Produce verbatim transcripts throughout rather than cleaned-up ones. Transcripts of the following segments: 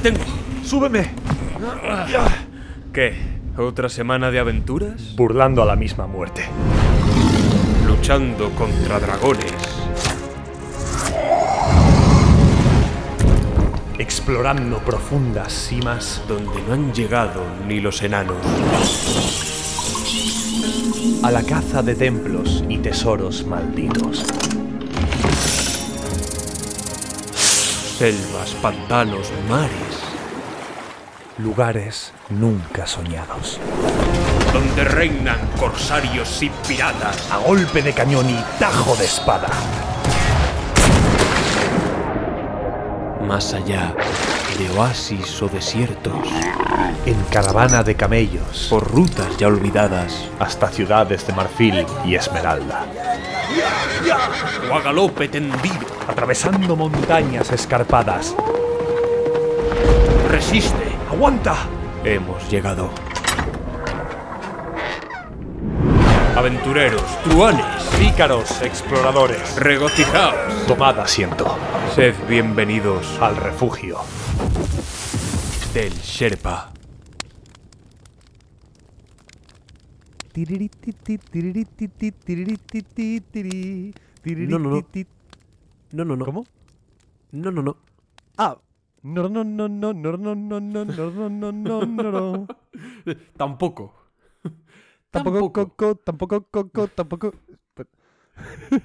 te tengo. ¡Súbeme! ¿Qué? ¿Otra semana de aventuras? Burlando a la misma muerte. Luchando contra dragones. Explorando profundas cimas donde no han llegado ni los enanos. A la caza de templos y tesoros malditos. Selvas, pantanos, mares. Lugares nunca soñados. Donde reinan corsarios y piratas. A golpe de cañón y tajo de espada. Más allá de oasis o desiertos. En caravana de camellos. Por rutas ya olvidadas. Hasta ciudades de marfil y esmeralda. O a galope tendido. Atravesando montañas escarpadas. ¡Resiste! ¡Aguanta! Hemos llegado. Aventureros, truhanes, pícaros, exploradores. Regocijaos. Tomad asiento. Sed bienvenidos al refugio del Sherpa. No, no, no. No, no, no. ¿Cómo? No, no, no. Ah. No, no, no, no, no, no, no, no, no, no, no, no. Tampoco. Tampoco, coco, tampoco, coco, tampoco.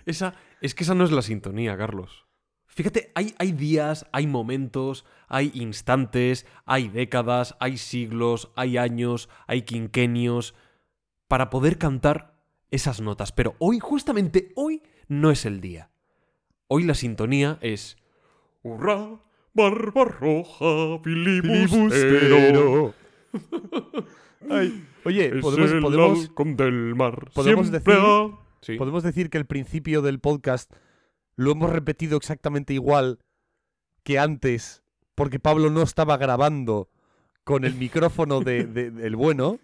Esa, es que esa no es la sintonía, Carlos. Fíjate, hay, hay días, hay momentos, hay instantes, hay décadas, hay siglos, hay años, hay quinquenios para poder cantar esas notas. Pero hoy, justamente hoy, no es el día. Hoy la sintonía es... ¡Hurra! ¡Barbarroja! ¡Filibustero! Ay, oye, es podemos... el podemos, halcón del mar. ¿podemos decir, sí. podemos decir que el principio del podcast lo hemos repetido exactamente igual que antes, porque Pablo no estaba grabando con el micrófono de, de, del bueno.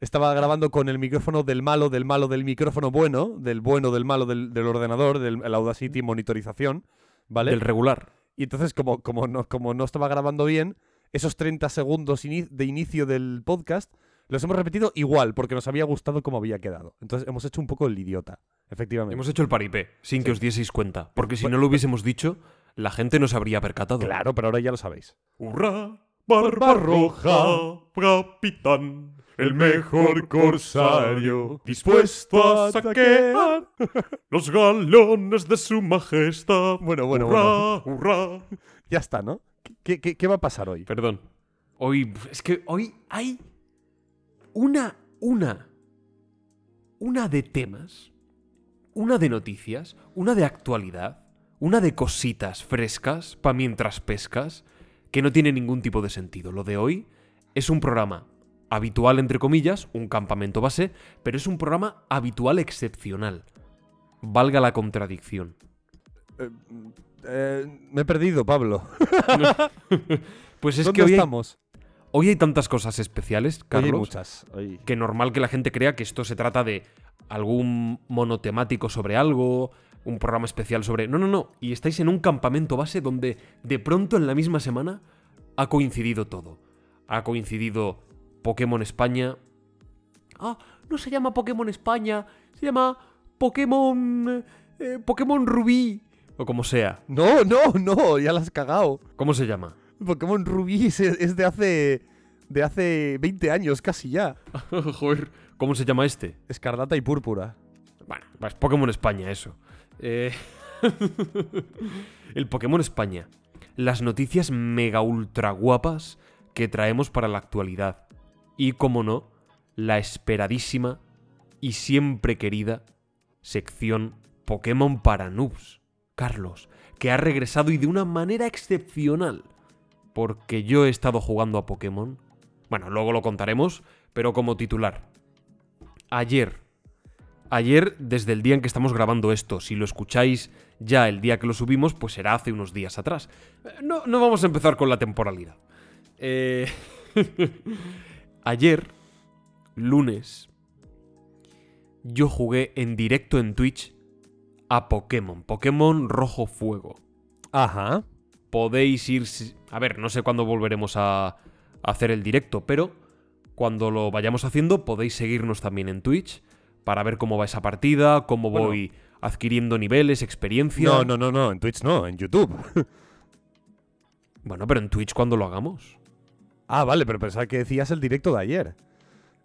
Estaba grabando con el micrófono del malo, del malo, del micrófono bueno, del bueno, del malo, del, del ordenador, del el Audacity, monitorización, ¿vale? Del regular. Y entonces, como, como, no, como no estaba grabando bien, esos treinta segundos in- de inicio del podcast los hemos repetido igual, porque nos había gustado cómo había quedado. Entonces hemos hecho un poco el idiota, efectivamente. Hemos hecho el paripé, sin sí. que os dieseis cuenta, porque si bueno, no lo hubiésemos dicho, la gente no se habría percatado. Claro, pero ahora ya lo sabéis. ¡Hurra, Barbarroja, capitán! El mejor corsario, dispuesto a saquear los galones de su majestad. Bueno, bueno, hurra, bueno. ¡Hurra! Ya está, ¿no? ¿Qué, qué, qué va a pasar hoy? Perdón. Hoy, es que hoy hay una, una, una de temas, una de noticias, una de actualidad, una de cositas frescas para mientras pescas, que no tiene ningún tipo de sentido. Lo de hoy es un programa... habitual, entre comillas, un campamento base, pero es un programa habitual excepcional. Valga la contradicción. Eh, eh, me he perdido, Pablo. Pues es ¿Dónde que hoy estamos? Hay, hoy hay tantas cosas especiales, Carlos, hoy hay muchas. Hoy... que normal que la gente crea que esto se trata de algún monotemático sobre algo, un programa especial sobre... No, no, no. Y estáis en un campamento base donde de pronto en la misma semana ha coincidido todo. Ha coincidido... Pokémon España. Ah, no se llama Pokémon España, se llama Pokémon... Eh, Pokémon Rubí. O como sea. No, no, no, ya la has cagado. ¿Cómo se llama? Pokémon Rubí es, es de hace... de hace veinte años casi ya. Joder, ¿cómo se llama este? Escarlata y Púrpura. Bueno, es Pokémon España eso. Eh... El Pokémon España. Las noticias mega ultra guapas que traemos para la actualidad. Y, como no, la esperadísima y siempre querida sección Pokémon para noobs, Carlos, que ha regresado y de una manera excepcional, porque yo he estado jugando a Pokémon. Bueno, luego lo contaremos, pero como titular. Ayer, ayer desde el día en que estamos grabando esto, si lo escucháis ya el día que lo subimos, pues será hace unos días atrás. No, no vamos a empezar con la temporalidad. Eh... Ayer, lunes, yo jugué en directo en Twitch a Pokémon, Pokémon Rojo Fuego. Ajá. podéis ir... A ver, no sé cuándo volveremos a hacer el directo, pero cuando lo vayamos haciendo podéis seguirnos también en Twitch para ver cómo va esa partida, cómo bueno. voy adquiriendo niveles, experiencia... No, no, no, no, en Twitch no, en YouTube. Bueno, pero en Twitch cuando lo hagamos. Ah, vale, pero pensaba que decías el directo de ayer.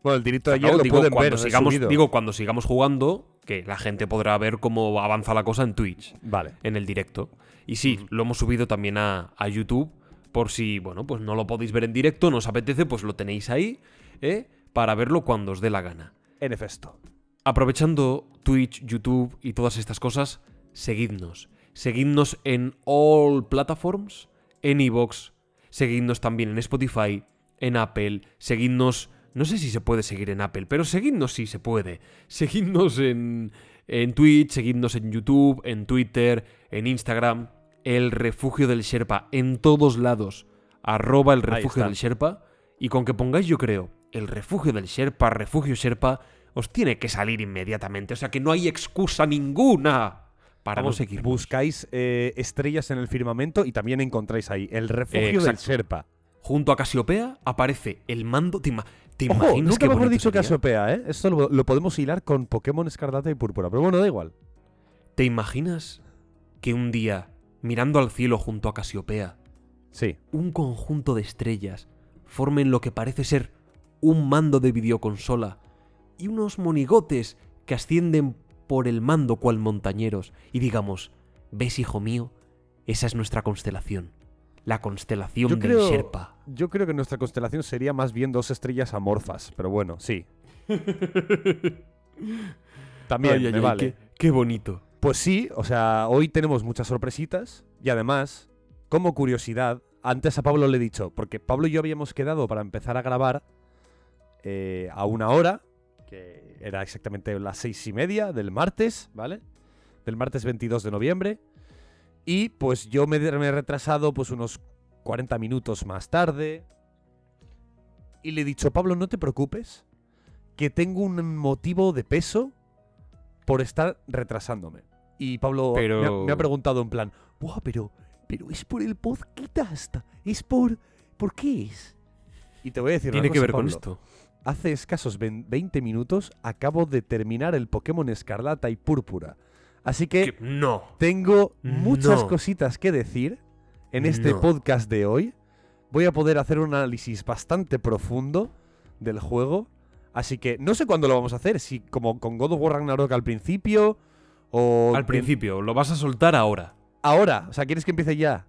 Bueno, el directo de ayer no, lo digo, pueden ver sigamos, Digo, cuando sigamos jugando, que la gente podrá ver cómo avanza la cosa en Twitch. Vale. En el directo. Y sí, uh-huh. lo hemos subido también a, a YouTube, por si, bueno, pues no lo podéis ver en directo, no os apetece, pues lo tenéis ahí, ¿eh? Para verlo cuando os dé la gana. En efecto. Aprovechando Twitch, YouTube y todas estas cosas, seguidnos. Seguidnos en all platforms, en iVoox, seguidnos también en Spotify, en Apple, seguidnos... No sé si se puede seguir en Apple, pero seguidnos sí se puede. Seguidnos en, en Twitch, seguidnos en YouTube, en Twitter, en Instagram. El Refugio del Sherpa, en todos lados. Arroba el Refugio del Sherpa. Y con que pongáis, yo creo, el Refugio del Sherpa, Refugio Sherpa, os tiene que salir inmediatamente. O sea que no hay excusa ninguna para Vamos, no seguirnos. Buscáis eh, estrellas en el firmamento y también encontráis ahí el Refugio eh, del Sherpa. Junto a Casiopea aparece el mando... Tima. ¿Te imaginas Ojo, nunca mejor dicho sería? Casiopea, ¿eh? Esto lo, lo podemos hilar con Pokémon Escarlata y Púrpura, pero bueno, da igual. ¿Te imaginas que un día, mirando al cielo junto a Casiopea, sí. un conjunto de estrellas formen lo que parece ser un mando de videoconsola y unos monigotes que ascienden por el mando cual montañeros y digamos, ves hijo mío, esa es nuestra constelación? La constelación yo del creo, Sherpa. Yo creo que nuestra constelación sería más bien dos estrellas amorfas, pero bueno, sí. También, ay, ay, me ay, vale. Qué, qué bonito. Pues sí, o sea, hoy tenemos muchas sorpresitas y además, como curiosidad, antes a Pablo le he dicho, porque Pablo y yo habíamos quedado para empezar a grabar eh, a una hora, que era exactamente las seis y media del martes, ¿vale? Del martes veintidós de noviembre. Y pues yo me, me he retrasado pues unos cuarenta minutos más tarde. Y le he dicho, Pablo, no te preocupes, que tengo un motivo de peso por estar retrasándome. Y Pablo pero... me, ha, me ha preguntado en plan, wow, pero, pero es por el podcast, es por... ¿Por qué es? Y te voy a decir Tiene una cosa, que ver Pablo. Con esto. Hace escasos veinte minutos acabo de terminar el Pokémon Escarlata y Púrpura. Así que, que no, tengo muchas no, cositas que decir en este no. podcast de hoy. Voy a poder hacer un análisis bastante profundo del juego. Así que no sé cuándo lo vamos a hacer. Si como con God of War Ragnarok al principio o... Al principio, lo vas a soltar ahora. Ahora, o sea, ¿quieres que empiece ya?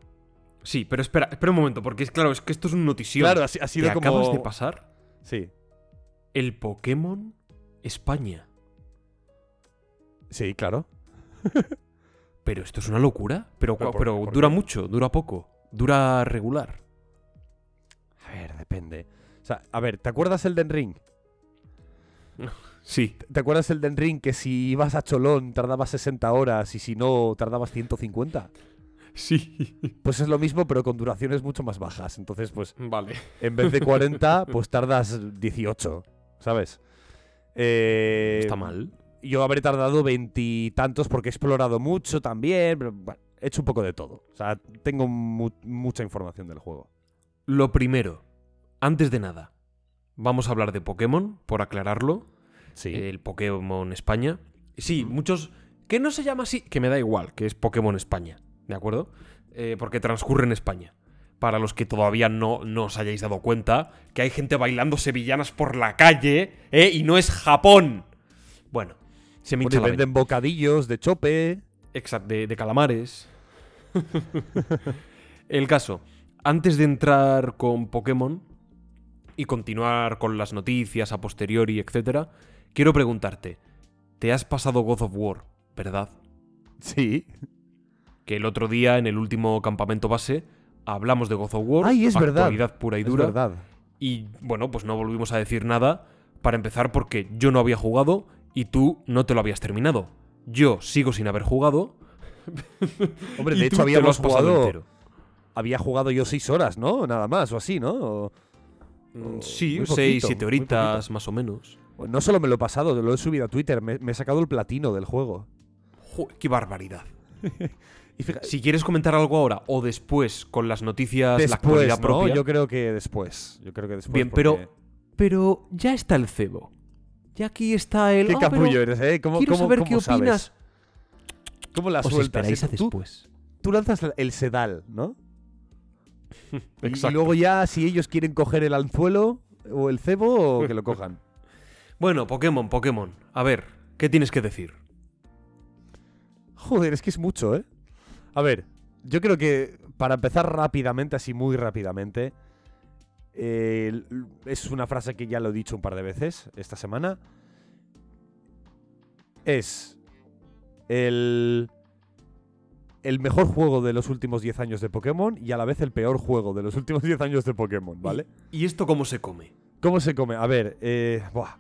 Sí, pero espera, espera un momento, porque es claro, es que esto es un notición. Claro, ha, ha sido ¿Te como... acabas de pasar? Sí. El Pokémon España. Sí, claro. Pero esto es una locura. Pero, pero, por, pero por dura qué? mucho, dura poco, dura regular. A ver, depende. O sea, a ver, ¿te acuerdas Elden Ring? Sí. ¿Te acuerdas Elden Ring que si ibas a Cholón tardabas sesenta horas y si no tardabas ciento cincuenta? Sí. Pues es lo mismo, pero con duraciones mucho más bajas. Entonces, pues, vale. En vez de cuarenta, pues tardas dieciocho, ¿sabes? Eh, Está mal. Yo habré tardado veintitantos porque he explorado mucho también, pero bueno, he hecho un poco de todo. O sea, tengo mu- mucha información del juego. Lo primero, antes de nada, vamos a hablar de Pokémon, por aclararlo. Sí. El Pokémon España. Sí, muchos... Que no se llama así, que me da igual, que es Pokémon España, ¿de acuerdo? Eh, porque transcurre en España. Para los que todavía no, no os hayáis dado cuenta, que hay gente bailando sevillanas por la calle, ¿eh? Y no es Japón. Bueno. Se me hincha la vena. Venden bocadillos de chope. Exacto, de, de calamares. El caso, antes de entrar con Pokémon y continuar con las noticias a posteriori, etcétera, quiero preguntarte, ¿te has pasado God of War, verdad? Sí. Que el otro día, en el último campamento base, hablamos de God of War. Ay, es verdad. Actualidad pura y dura. Es verdad. Y, bueno, pues no volvimos a decir nada, para empezar porque yo no había jugado... Y tú no te lo habías terminado. Yo sigo sin haber jugado. Hombre, de hecho habíamos jugado entero. Había jugado yo seis horas, ¿no? Nada más, o así, ¿no? O, o, sí, poquito, seis, siete horitas más o menos. No solo me lo he pasado, lo he subido a Twitter. Me, me he sacado el platino del juego. Joder, ¡qué barbaridad! Y fíjate, si quieres comentar algo ahora o después con las noticias, después, la actualidad, ¿no?, propia. Yo creo que después. Yo creo que después. Bien, porque... pero, pero ya está el cebo. Ya aquí está el. Qué oh, capullo eres, ¿eh? ¿Cómo, quiero cómo, saber cómo qué sabes? Opinas. ¿Cómo la sueltas? Os esperáis a después. Tú, tú lanzas el sedal, ¿no? Exacto. Y luego ya, si ellos quieren coger el anzuelo o el cebo, o que lo cojan. Bueno, Pokémon, Pokémon. A ver, ¿qué tienes que decir? Joder, es que es mucho, ¿eh? A ver, yo creo que para empezar rápidamente, así muy rápidamente, eh, es una frase que ya lo he dicho un par de veces esta semana. Es el, el mejor juego de los últimos diez años de Pokémon y a la vez el peor juego de los últimos diez años de Pokémon, ¿vale? ¿Y, y esto cómo se come? ¿Cómo se come? A ver, eh, buah.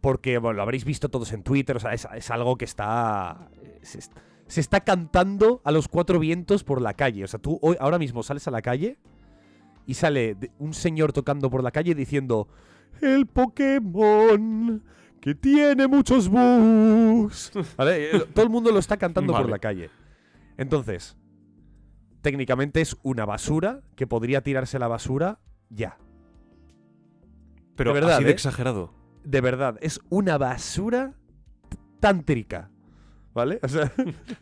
Porque, bueno, lo habréis visto todos en Twitter, o sea, es, es algo que está... Es, es, se está cantando a los cuatro vientos por la calle. O sea, tú hoy, ahora mismo sales a la calle y sale un señor tocando por la calle diciendo: el Pokémon que tiene muchos bugs. ¿Vale? Todo el mundo lo está cantando vale. por la calle. Entonces, técnicamente es una basura que podría tirarse a la basura ya. Pero de verdad, así de ¿eh? exagerado. De verdad, es una basura tántrica. ¿Vale? O sea,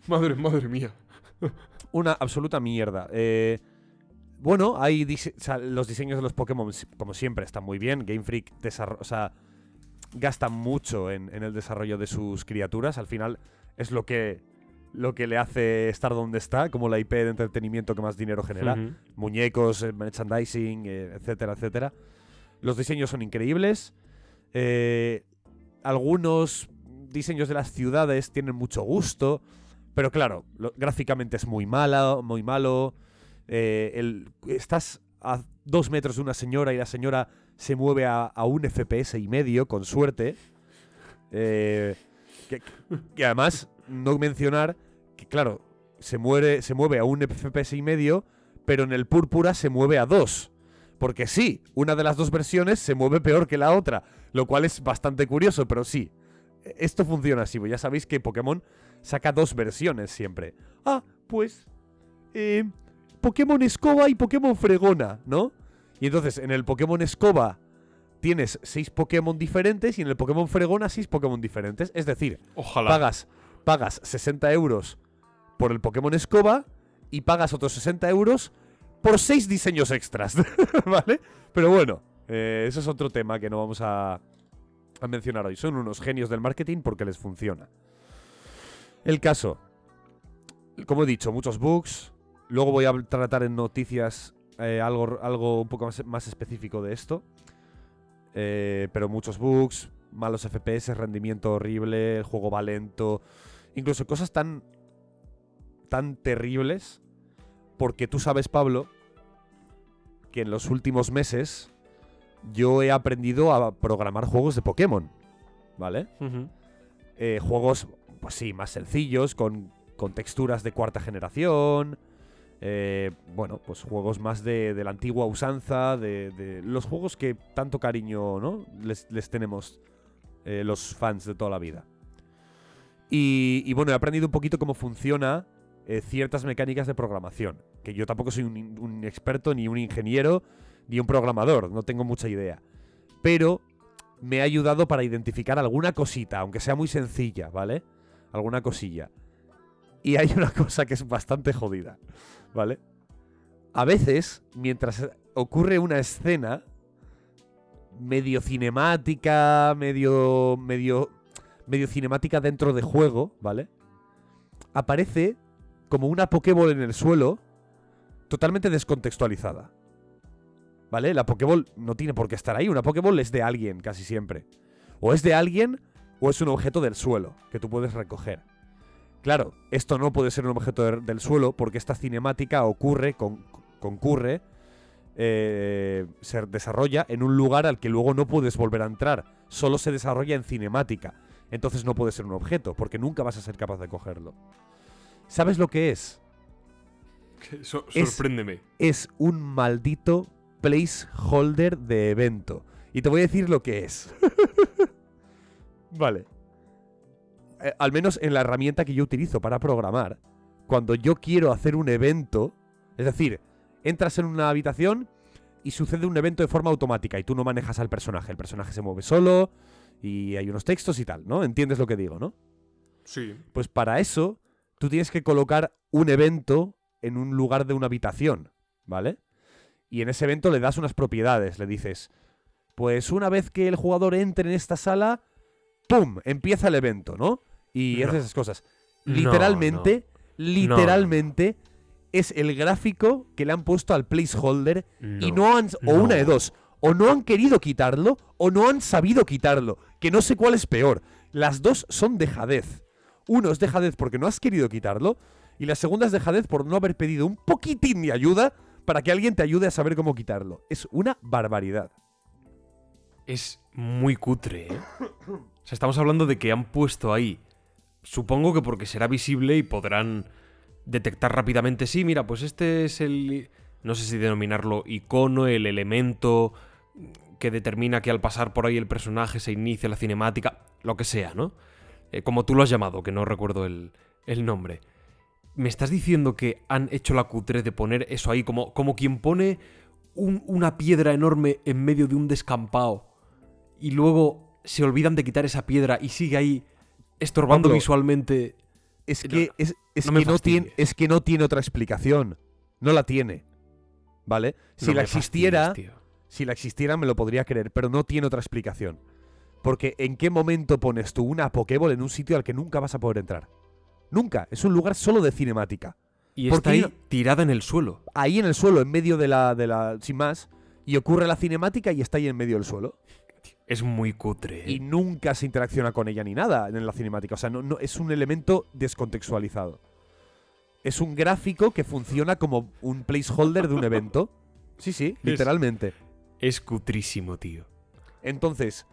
madre, madre mía. Una absoluta mierda. Eh, bueno, hay dise- o sea, los diseños de los Pokémon, como siempre, están muy bien. Game Freak desarro- o sea, gasta mucho en, en el desarrollo de sus criaturas. Al final es lo que, lo que le hace estar donde está, como la I P de entretenimiento que más dinero genera. Uh-huh. Muñecos, merchandising, etcétera, etcétera. Los diseños son increíbles. Eh, algunos... diseños de las ciudades tienen mucho gusto, pero claro, lo, gráficamente es muy malo, muy malo. Eh, el, estás a dos metros de una señora y la señora se mueve a, a un F P S y medio, con suerte. Eh, que, que además, no mencionar que, claro, se, muere, se mueve a un F P S y medio, pero en el Púrpura se mueve a dos. Porque sí, una de las dos versiones se mueve peor que la otra, lo cual es bastante curioso, pero sí. Esto funciona así, ya sabéis que Pokémon saca dos versiones siempre. Ah, pues eh, Pokémon Escoba y Pokémon Fregona, ¿no? Y entonces en el Pokémon Escoba tienes seis Pokémon diferentes y en el Pokémon Fregona seis Pokémon diferentes. Es decir, ojalá. Pagas, pagas sesenta euros por el Pokémon Escoba y pagas otros sesenta euros por seis diseños extras, ¿vale? Pero bueno, eh, eso es otro tema que no vamos a... a mencionar hoy. Son unos genios del marketing porque les funciona. El caso. Como he dicho, muchos bugs. Luego voy a tratar en noticias eh, algo, algo un poco más, más específico de esto. Eh, pero muchos bugs, malos F P S, rendimiento horrible, el juego va lento. Incluso cosas tan, tan terribles. Porque tú sabes, Pablo, que en los últimos meses... yo he aprendido a programar juegos de Pokémon, ¿vale? Uh-huh. Eh, juegos, pues sí, más sencillos, con, con texturas de cuarta generación. Eh, bueno, pues juegos más de, de la antigua usanza, de, de los juegos que tanto cariño, ¿no?, les, les tenemos eh, los fans de toda la vida. Y, y bueno, he aprendido un poquito cómo funciona eh, ciertas mecánicas de programación. Que yo tampoco soy un, un experto ni un ingeniero... ni un programador, no tengo mucha idea. Pero me ha ayudado para identificar alguna cosita, aunque sea muy sencilla, ¿vale? Alguna cosilla. Y hay una cosa que es bastante jodida, ¿vale? A veces, mientras ocurre una escena medio cinemática, medio medio medio cinemática dentro de juego, ¿vale? Aparece como una Pokéball en el suelo, totalmente descontextualizada. ¿Vale? La Pokéball no tiene por qué estar ahí. Una Pokéball es de alguien, casi siempre. O es de alguien, o es un objeto del suelo que tú puedes recoger. Claro, esto no puede ser un objeto de, del suelo porque esta cinemática ocurre, con, concurre, eh, se desarrolla en un lugar al que luego no puedes volver a entrar. Solo se desarrolla en cinemática. Entonces no puede ser un objeto porque nunca vas a ser capaz de cogerlo. ¿Sabes lo que es? So- sorpréndeme. Es, es un maldito... placeholder de evento. Y te voy a decir lo que es. Vale. eh, al menos en la herramienta que yo utilizo para programar, cuando yo quiero hacer un evento, es decir, entras en una habitación y sucede un evento de forma automática y tú no manejas al personaje, el personaje se mueve solo y hay unos textos y tal, ¿no? ¿Entiendes lo que digo, no? Sí. Pues para eso tú tienes que colocar un evento en un lugar de una habitación, ¿vale? Y en ese evento le das unas propiedades, le dices, pues una vez que el jugador entre en esta sala, ¡pum!, empieza el evento, ¿no? Y no. haces esas cosas. No, literalmente, no. literalmente... No. Es el gráfico que le han puesto al placeholder no, y no han... O no. una de dos. O no han querido quitarlo o no han sabido quitarlo. Que no sé cuál es peor. Las dos son dejadez. Uno es dejadez porque no has querido quitarlo y la segunda es dejadez por no haber pedido un poquitín de ayuda para que alguien te ayude a saber cómo quitarlo. Es una barbaridad. Es muy cutre, ¿eh? O sea, estamos hablando de que han puesto ahí. Supongo que porque será visible y podrán... detectar rápidamente, sí, mira, pues este es el, no sé si denominarlo icono, el elemento que determina que al pasar por ahí el personaje se inicia la cinemática, lo que sea, ¿no? Eh, como tú lo has llamado, que no recuerdo el, el nombre. ¿Me estás diciendo que han hecho la cutre de poner eso ahí como, como quien pone un, una piedra enorme en medio de un descampado y luego se olvidan de quitar esa piedra y sigue ahí estorbando Pablo, visualmente? Es que no, es, es, no que no tiene, es que no tiene otra explicación. No la tiene. ¿Vale? Si no la existiera, fastidies, si la existiera me lo podría creer, pero no tiene otra explicación. Porque ¿en qué momento pones tú una Pokéball en un sitio al que nunca vas a poder entrar? Nunca. Es un lugar solo de cinemática. Y está ahí tirada en el suelo. Ahí en el suelo, en medio de la, de la... sin más. Y ocurre la cinemática y está ahí en medio del suelo. Es muy cutre. Y nunca se interacciona con ella ni nada en la cinemática. O sea, no, no, es un elemento descontextualizado. Es un gráfico que funciona como un placeholder de un evento. Sí, sí, literalmente. Es, es cutrísimo, tío. Entonces,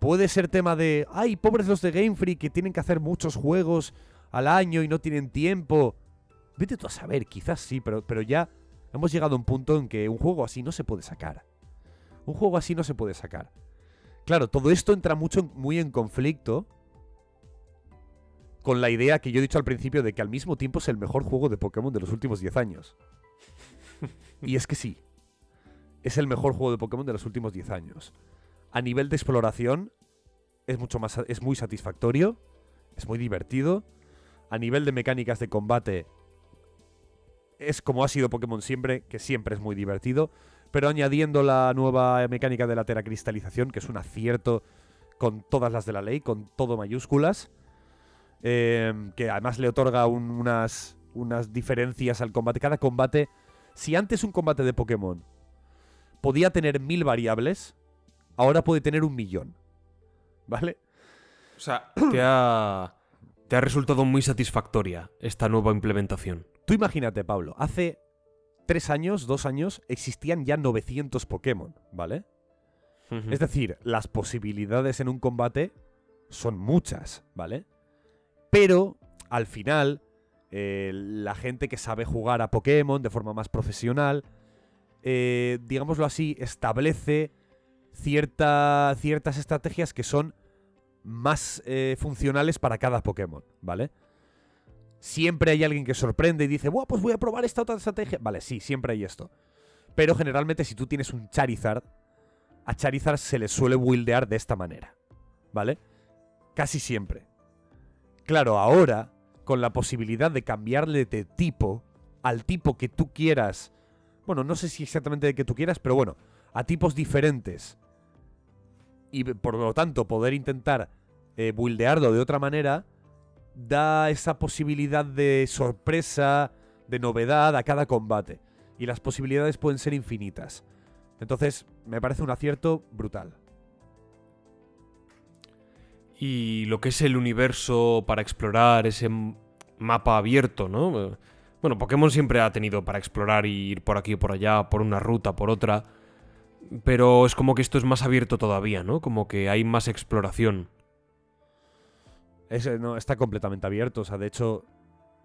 puede ser tema de... ¡Ay, pobres los de Game Freak que tienen que hacer muchos juegos al año y no tienen tiempo! Vete tú a saber, quizás sí, pero, pero ya hemos llegado a un punto en que un juego así no se puede sacar. Un juego así no se puede sacar. Claro, todo esto entra mucho, muy en conflicto con la idea que yo he dicho al principio de que al mismo tiempo es el mejor juego de Pokémon de los últimos diez años. Y es que sí. Es el mejor juego de Pokémon de los últimos diez años. A nivel de exploración es, mucho más, es muy satisfactorio, es muy divertido. A nivel de mecánicas de combate es como ha sido Pokémon siempre, que siempre es muy divertido. Pero añadiendo la nueva mecánica de la teracristalización, que es un acierto con todas las de la ley, con todo mayúsculas, eh, que además le otorga un, unas, unas diferencias al combate. Cada combate, si antes un combate de Pokémon podía tener mil variables, ahora puede tener un millón, ¿vale? O sea, te ha, te ha resultado muy satisfactoria esta nueva implementación. Tú imagínate, Pablo, hace... Tres años, dos años, existían ya novecientos Pokémon, ¿vale? Uh-huh. Es decir, las posibilidades en un combate son muchas, ¿vale? Pero, al final, eh, la gente que sabe jugar a Pokémon de forma más profesional, eh, digámoslo así, establece cierta, ciertas estrategias que son más eh, funcionales para cada Pokémon, ¿vale? Siempre hay alguien que sorprende y dice, ¡buah, pues voy a probar esta otra estrategia! Vale, sí, siempre hay esto. Pero generalmente si tú tienes un Charizard, a Charizard se le suele buildear de esta manera, ¿vale? Casi siempre. Claro, ahora, con la posibilidad de cambiarle de tipo al tipo que tú quieras... Bueno, no sé si exactamente de que tú quieras, pero bueno, a tipos diferentes. Y por lo tanto, poder intentar eh, buildearlo de otra manera... da esa posibilidad de sorpresa, de novedad a cada combate. Y las posibilidades pueden ser infinitas. Entonces, me parece un acierto brutal. Y lo que es el universo para explorar, ese mapa abierto, ¿no? Bueno, Pokémon siempre ha tenido para explorar y ir por aquí o por allá, por una ruta, por otra. Pero es como que esto es más abierto todavía, ¿no? Como que hay más exploración. Es, no, está completamente abierto, o sea, de hecho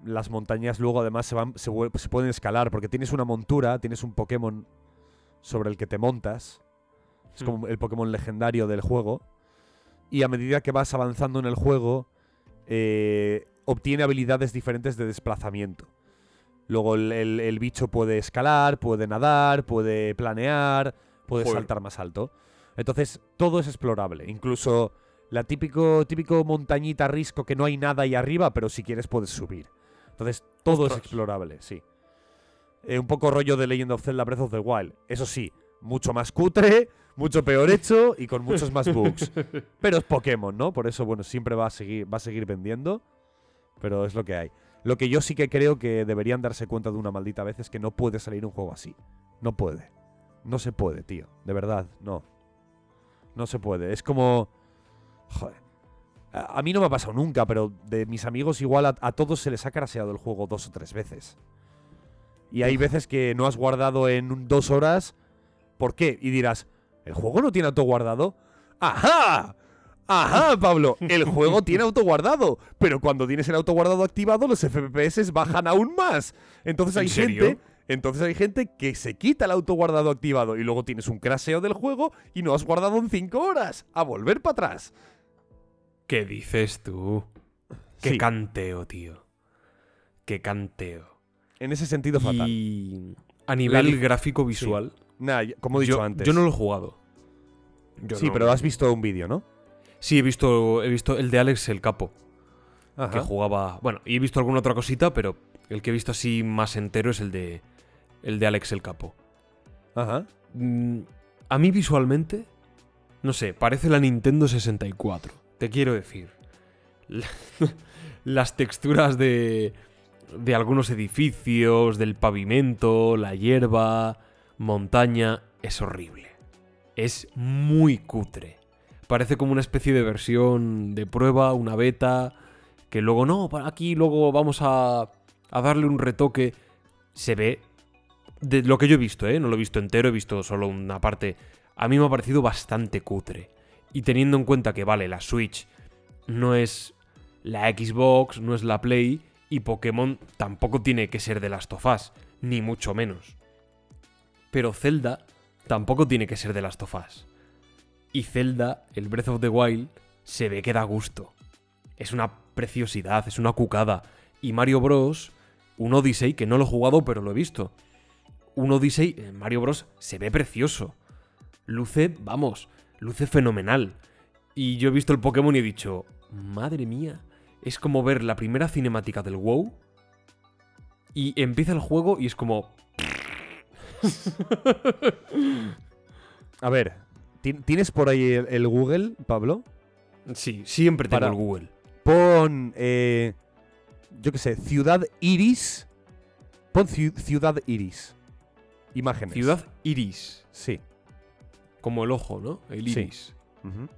las montañas luego además se, van, se, se pueden escalar, porque tienes una montura, tienes un Pokémon sobre el que te montas, es como mm. el Pokémon legendario del juego, y a medida que vas avanzando en el juego eh, obtiene habilidades diferentes de desplazamiento. Luego el, el, el bicho puede escalar, puede nadar, puede planear, puede Joder. saltar más alto. Entonces todo es explorable, incluso la típico, típico montañita risco que no hay nada ahí arriba, pero si quieres puedes subir. Entonces todo Ostras. es explorable, sí. Eh, un poco rollo de Legend of Zelda Breath of the Wild. Eso sí, mucho más cutre, mucho peor hecho y con muchos más bugs. Pero es Pokémon, ¿no? Por eso, bueno, siempre va a seguir, va a seguir vendiendo, pero es lo que hay. Lo que yo sí que creo que deberían darse cuenta de una maldita vez es que no puede salir un juego así. No puede. No se puede, tío. De verdad, no. No se puede. Es como... Joder. A, a mí no me ha pasado nunca, pero de mis amigos igual a, a todos se les ha craseado el juego dos o tres veces. Y hay veces que no has guardado en dos horas. ¿Por qué? Y dirás, ¿el juego no tiene auto guardado? ¡Ajá! ¡Ajá, Pablo! El juego tiene auto guardado. Pero cuando tienes el auto guardado activado, los F P S bajan aún más. Entonces hay ¿En serio? gente, entonces hay gente que se quita el auto guardado activado y luego tienes un craseo del juego y no has guardado en cinco horas. A volver para atrás. ¿Qué dices tú? Qué sí. canteo, tío. Qué canteo. En ese sentido, fatal. Y a nivel La... gráfico visual. Sí. Nah, como he dicho yo, antes. Yo no lo he jugado. Yo sí, no. Pero has visto un vídeo, ¿no? Sí, he visto, he visto el de Alex el Capo. Ajá. Que jugaba. Bueno, y he visto alguna otra cosita, pero el que he visto así más entero es el de. El de Alex el Capo. Ajá. Mm, a mí visualmente. No sé, parece la Nintendo sesenta y cuatro. Te quiero decir. La, las texturas de. De algunos edificios, del pavimento, la hierba, montaña... Es horrible. Es muy cutre. Parece como una especie de versión de prueba, una beta... Que luego, no, aquí luego vamos a, a darle un retoque. Se ve... De lo que yo he visto, ¿eh? No lo he visto entero, he visto solo una parte. A mí me ha parecido bastante cutre. Y teniendo en cuenta que, vale, la Switch no es la Xbox, no es la Play... Y Pokémon tampoco tiene que ser de Last of Us, ni mucho menos. Pero Zelda tampoco tiene que ser de Last of Us. Y Zelda, el Breath of the Wild, se ve que da gusto. Es una preciosidad, es una cucada. Y Mario Bros, un Odyssey, que no lo he jugado pero lo he visto. Un Odyssey, Mario Bros, se ve precioso. Luce, vamos, luce fenomenal. Y yo he visto el Pokémon y he dicho, madre mía. Es como ver la primera cinemática del WoW y empieza el juego y es como... A ver, ¿tienes por ahí el, el Google, Pablo? Sí, siempre tengo Para, el Google. Pon, eh, yo qué sé, Ciudad Iris. Pon ci- Ciudad Iris. Imágenes. Ciudad Iris. Sí. Como el ojo, ¿no? El iris. Sí. Uh-huh.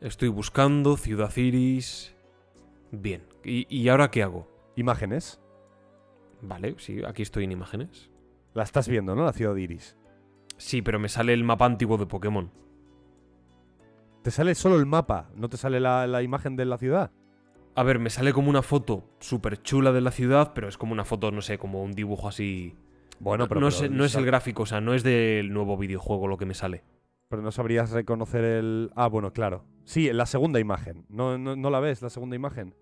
Estoy buscando Ciudad Iris... Bien, ¿Y, ¿y ahora qué hago? ¿Imágenes? Vale, sí, aquí estoy en imágenes. La estás viendo, ¿no? La ciudad de Iris. Sí, pero me sale el mapa antiguo de Pokémon. ¿Te sale solo el mapa? ¿No te sale la, la imagen de la ciudad? A ver, me sale como una foto súper chula de la ciudad, pero es como una foto, no sé, como un dibujo así... Bueno, pero... No, pero, es, pero, no es el gráfico, o sea, no es del nuevo videojuego lo que me sale. Pero no sabrías reconocer el... Ah, bueno, claro. Sí, la segunda imagen. ¿No, no, no la ves, la segunda imagen?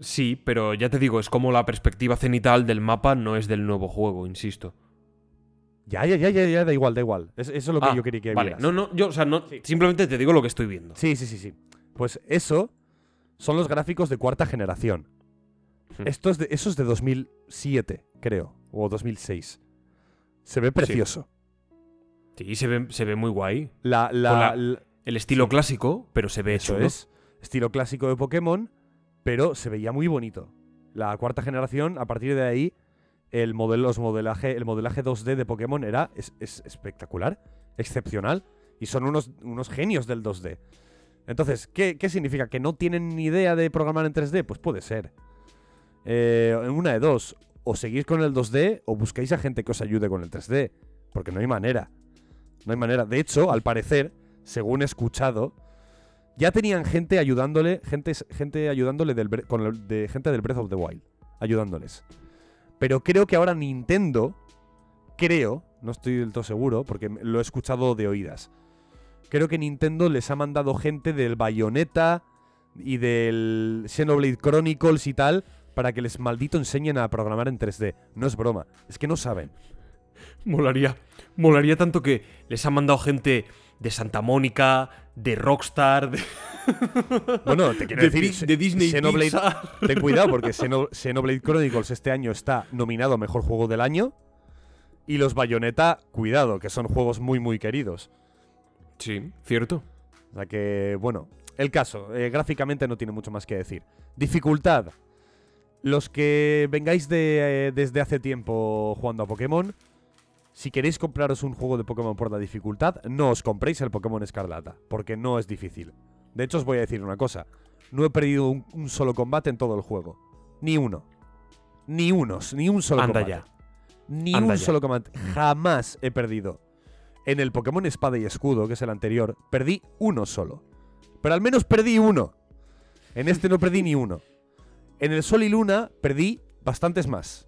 Sí, pero ya te digo, es como la perspectiva cenital del mapa no es del nuevo juego, insisto. Ya, ya, ya, ya, ya da igual, da igual. Es, eso es lo que ah, yo quería que vale. vieras. No, no, yo, o sea, no, sí. Simplemente te digo lo que estoy viendo. Sí, sí, sí, sí. Pues eso son los gráficos de cuarta generación. Hmm. Esto es de, eso es de dos mil siete, creo, o dos mil seis. Se ve precioso. Sí. Sí, se ve, se ve muy guay. La, la, la, la, el estilo sí. clásico, pero se ve Eso hecho, ¿no? es. Estilo clásico de Pokémon, pero se veía muy bonito. La cuarta generación, a partir de ahí, el, model, los modelaje, el modelaje dos D de Pokémon era es, es espectacular, excepcional, y son unos, unos genios del dos D. Entonces, ¿qué, qué significa? ¿Que no tienen ni idea de programar en tres D? Pues puede ser. Eh, una de dos, o seguís con el dos D o buscáis a gente que os ayude con el tres D, porque no hay manera. No hay manera. De hecho, al parecer, según he escuchado, ya tenían gente ayudándole, gente, gente ayudándole del, con el, de gente del Breath of the Wild, ayudándoles. Pero creo que ahora Nintendo, creo, no estoy del todo seguro, porque lo he escuchado de oídas. Creo que Nintendo les ha mandado gente del Bayonetta, y del Xenoblade Chronicles y tal, para que les maldito enseñen a programar en tres D. No es broma, es que no saben. Molaría, molaría tanto que les han mandado gente de Santa Mónica, de Rockstar, de... Bueno, te quiero de decir, Big, de Disney Xenoblade, Pixar. Ten cuidado porque Xeno, Xenoblade Chronicles este año está nominado a Mejor Juego del Año. Y los Bayonetta, cuidado, que son juegos muy, muy queridos. Sí, cierto. O sea que, bueno, el caso, eh, gráficamente no tiene mucho más que decir. Dificultad. Los que vengáis de, eh, desde hace tiempo jugando a Pokémon, si queréis compraros un juego de Pokémon por la dificultad, no os compréis el Pokémon Escarlata, porque no es difícil. De hecho, os voy a decir una cosa. No he perdido un, un solo combate en todo el juego. Ni uno. Ni unos, ni un solo Anda combate. Ya. Ni Anda un ya. solo combate. Jamás he perdido. En el Pokémon Espada y Escudo, que es el anterior, perdí uno solo. Pero al menos perdí uno. En este no perdí ni uno. En el Sol y Luna perdí bastantes más.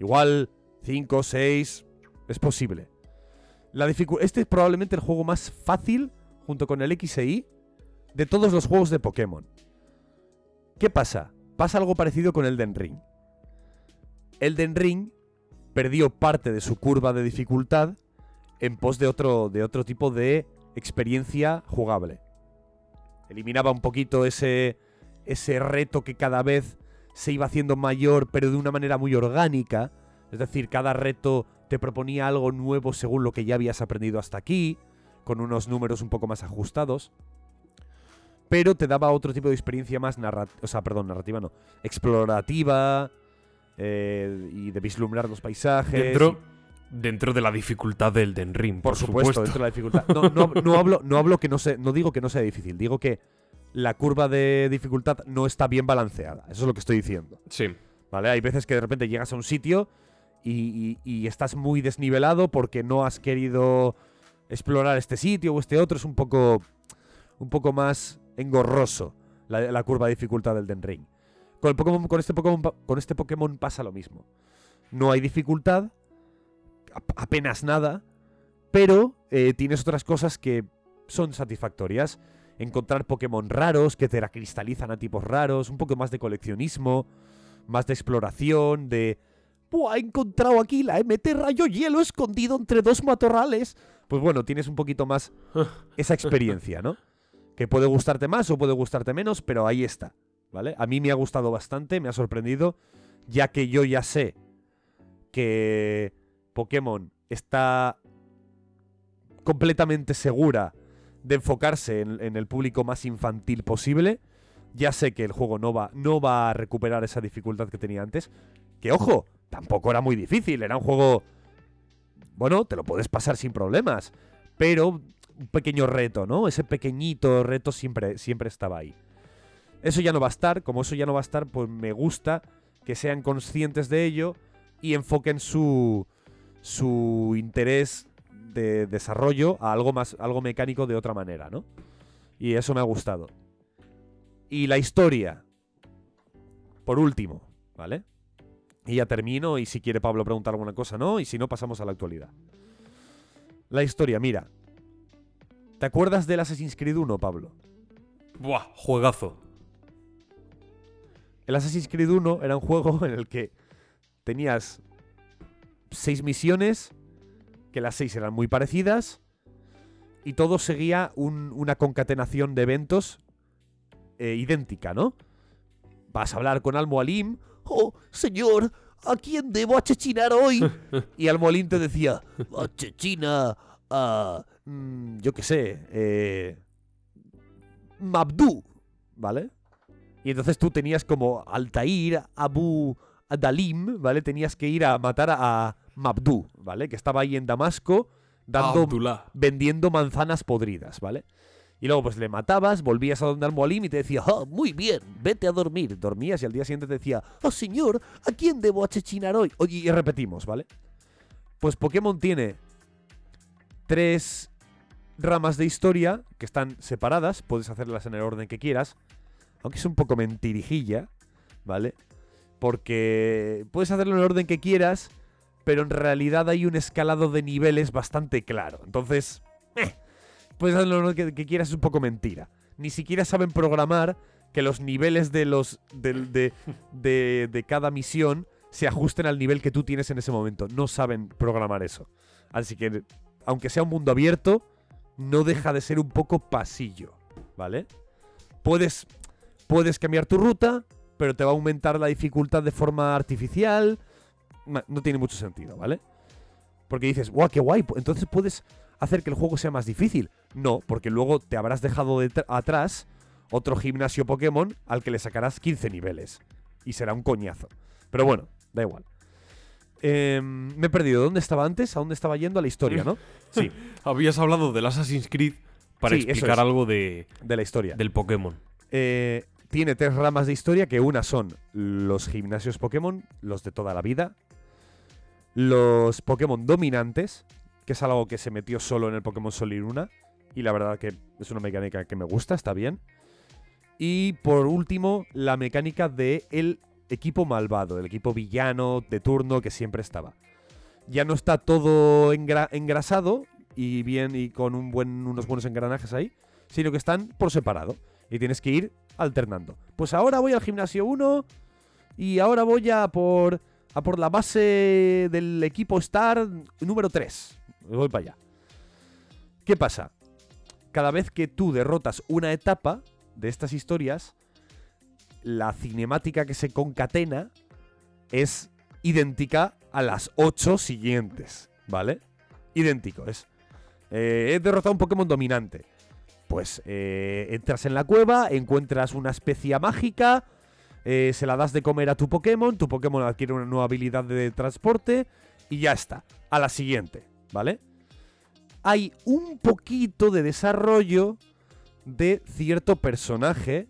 Igual cinco, seis... Es posible. La dificu- este es probablemente el juego más fácil, junto con el X e Y, de todos los juegos de Pokémon. ¿Qué pasa? Pasa algo parecido con Elden Ring. Elden Ring perdió parte de su curva de dificultad en pos de otro, de otro tipo de experiencia jugable. Eliminaba un poquito ese, ese reto que cada vez se iba haciendo mayor, pero de una manera muy orgánica. Es decir, cada reto te proponía algo nuevo según lo que ya habías aprendido hasta aquí, con unos números un poco más ajustados, pero te daba otro tipo de experiencia más narrativa, o sea, perdón, narrativa no, explorativa, eh, y de vislumbrar los paisajes. Dentro, dentro de la dificultad del Elden Ring, por, por supuesto, supuesto. Dentro de la dificultad. No, no, no hablo, no hablo que no sea, no digo que no sea difícil, digo que la curva de dificultad no está bien balanceada. Eso es lo que estoy diciendo. Sí. Vale, hay veces que de repente llegas a un sitio Y, y, y estás muy desnivelado porque no has querido explorar este sitio o este otro. Es un poco, un poco más engorroso la, la curva de dificultad del Elden Ring. Con, el Pokémon, con, este Pokémon, con este Pokémon pasa lo mismo. No hay dificultad, apenas nada, pero eh, tienes otras cosas que son satisfactorias. Encontrar Pokémon raros que te cristalizan a tipos raros, un poco más de coleccionismo, más de exploración, de... ¡Buah! He encontrado aquí la M T Rayo Hielo escondido entre dos matorrales. Pues bueno, tienes un poquito más esa experiencia, ¿no? Que puede gustarte más o puede gustarte menos, pero ahí está, ¿vale? A mí me ha gustado bastante, me ha sorprendido, ya que yo ya sé que Pokémon está completamente segura de enfocarse en, en el público más infantil posible. Ya sé que el juego no va, no va a recuperar esa dificultad que tenía antes. Que, ojo, tampoco era muy difícil, era un juego... Bueno, te lo puedes pasar sin problemas, pero un pequeño reto, ¿no? Ese pequeñito reto siempre, siempre estaba ahí. Eso ya no va a estar, como eso ya no va a estar, pues me gusta que sean conscientes de ello y enfoquen su, su interés de desarrollo a algo más, algo mecánico de otra manera, ¿no? Y eso me ha gustado. Y la historia, por último, ¿vale? Y ya termino, y si quiere Pablo preguntar alguna cosa, no, y si no, pasamos a la actualidad. La historia, mira. ¿Te acuerdas del Assassin's Creed uno, Pablo? Buah, juegazo. El Assassin's Creed uno era un juego en el que tenías seis misiones, que las seis eran muy parecidas, y todo seguía un, una concatenación de eventos eh, idéntica, ¿no? Vas a hablar con Al-Mualim. Oh, señor, ¿a quién debo achechinar hoy? Y Al-Mualim te decía, achechina a, mm, yo qué sé, eh, Mabdú, ¿vale? Y entonces tú tenías como Altair, Abu Dalim, ¿vale? Tenías que ir a matar a Mabdú, ¿vale? Que estaba ahí en Damasco dando, Abdullah. vendiendo manzanas podridas, ¿vale? Y luego pues le matabas, volvías a donde Al-Mualim y te decía, oh, muy bien, vete a dormir. Dormías y al día siguiente te decía, oh señor, ¿a quién debo achechinar hoy? Oye, y repetimos, ¿vale? Pues Pokémon tiene tres ramas de historia que están separadas, puedes hacerlas en el orden que quieras, aunque es un poco mentirijilla, ¿vale? Porque puedes hacerlo en el orden que quieras, pero en realidad hay un escalado de niveles bastante claro. Entonces... Eh. Pues lo que, que quieras es un poco mentira. Ni siquiera saben programar que los niveles de los de, de, de, de cada misión se ajusten al nivel que tú tienes en ese momento. No saben programar eso. Así que, aunque sea un mundo abierto, no deja de ser un poco pasillo, ¿vale? Puedes, puedes cambiar tu ruta, pero te va a aumentar la dificultad de forma artificial. No tiene mucho sentido, ¿vale? Porque dices, ¡guau, qué guay! Entonces puedes hacer que el juego sea más difícil. No, porque luego te habrás dejado de tra- atrás otro gimnasio Pokémon al que le sacarás quince niveles. Y será un coñazo. Pero bueno, da igual. Eh, me he perdido. ¿Dónde estaba antes? ¿A dónde estaba yendo? A la historia, ¿no? Sí. Habías hablado del Assassin's Creed para sí, explicar es. algo de... de la historia. Del Pokémon. Eh, tiene tres ramas de historia, que una son los gimnasios Pokémon, los de toda la vida, los Pokémon dominantes, que es algo que se metió solo en el Pokémon Sol y Luna, y la verdad que es una mecánica que me gusta, está bien. Y por último, la mecánica de el equipo malvado, el equipo villano de turno que siempre estaba. Ya no está todo engra- engrasado y bien y con un buen, unos buenos engranajes ahí, sino que están por separado y tienes que ir alternando. Pues ahora voy al gimnasio uno y ahora voy a por, a por la base del equipo Star número tres. Voy para allá. ¿Qué pasa? Cada vez que tú derrotas una etapa de estas historias, la cinemática que se concatena es idéntica a las ocho siguientes, ¿vale? Idéntico, es. Eh, he derrotado a un Pokémon dominante. Pues eh, entras en la cueva, encuentras una especia mágica, eh, se la das de comer a tu Pokémon, tu Pokémon adquiere una nueva habilidad de transporte y ya está. A la siguiente, ¿vale? Hay un poquito de desarrollo de cierto personaje,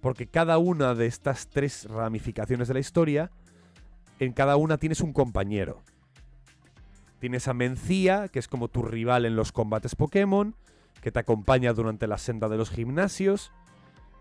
porque cada una de estas tres ramificaciones de la historia, en cada una tienes un compañero. Tienes a Mencía, que es como tu rival en los combates Pokémon, que te acompaña durante la senda de los gimnasios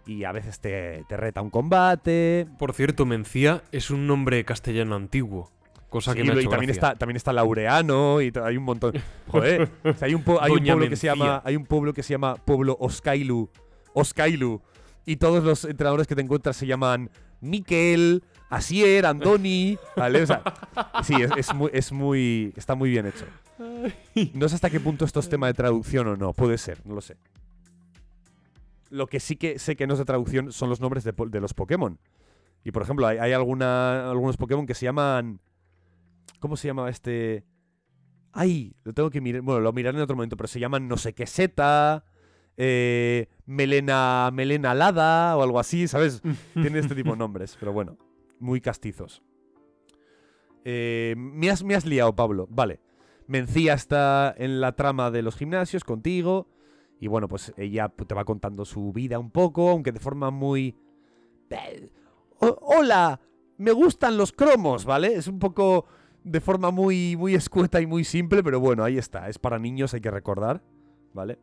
y a veces te, te reta un combate. Por cierto, Mencía es un nombre castellano antiguo, cosa sí, que me ha hecho y también está, también está Laureano y hay un montón. Joder, o sea, hay, un po- hay, un pueblo que se llama, hay un pueblo que se llama Pueblo Oskailu. Oskailu. Y todos los entrenadores que te encuentras se llaman Miquel, Asier, Andoni, ¿vale? O sea, sí, es, es, muy, es muy, está muy bien hecho. No sé hasta qué punto esto es tema de traducción o no. Puede ser, no lo sé. Lo que sí que sé que no es de traducción son los nombres de, de los Pokémon. Y, por ejemplo, hay, hay alguna, algunos Pokémon que se llaman... ¿Cómo se llama este...? ¡Ay! Lo tengo que mirar... Bueno, lo miraré en otro momento, pero se llaman no sé qué seta... Eh, melena melena alada o algo así, ¿sabes? Tienen este tipo de nombres, pero bueno, muy castizos. Eh, me, has, me has liado, Pablo. Vale. Mencía está en la trama de los gimnasios contigo y bueno, pues ella te va contando su vida un poco, aunque de forma muy... O- ¡Hola! Me gustan los cromos, ¿vale? Es un poco de forma muy, muy escueta y muy simple, pero bueno, ahí está. Es para niños, hay que recordar, ¿vale?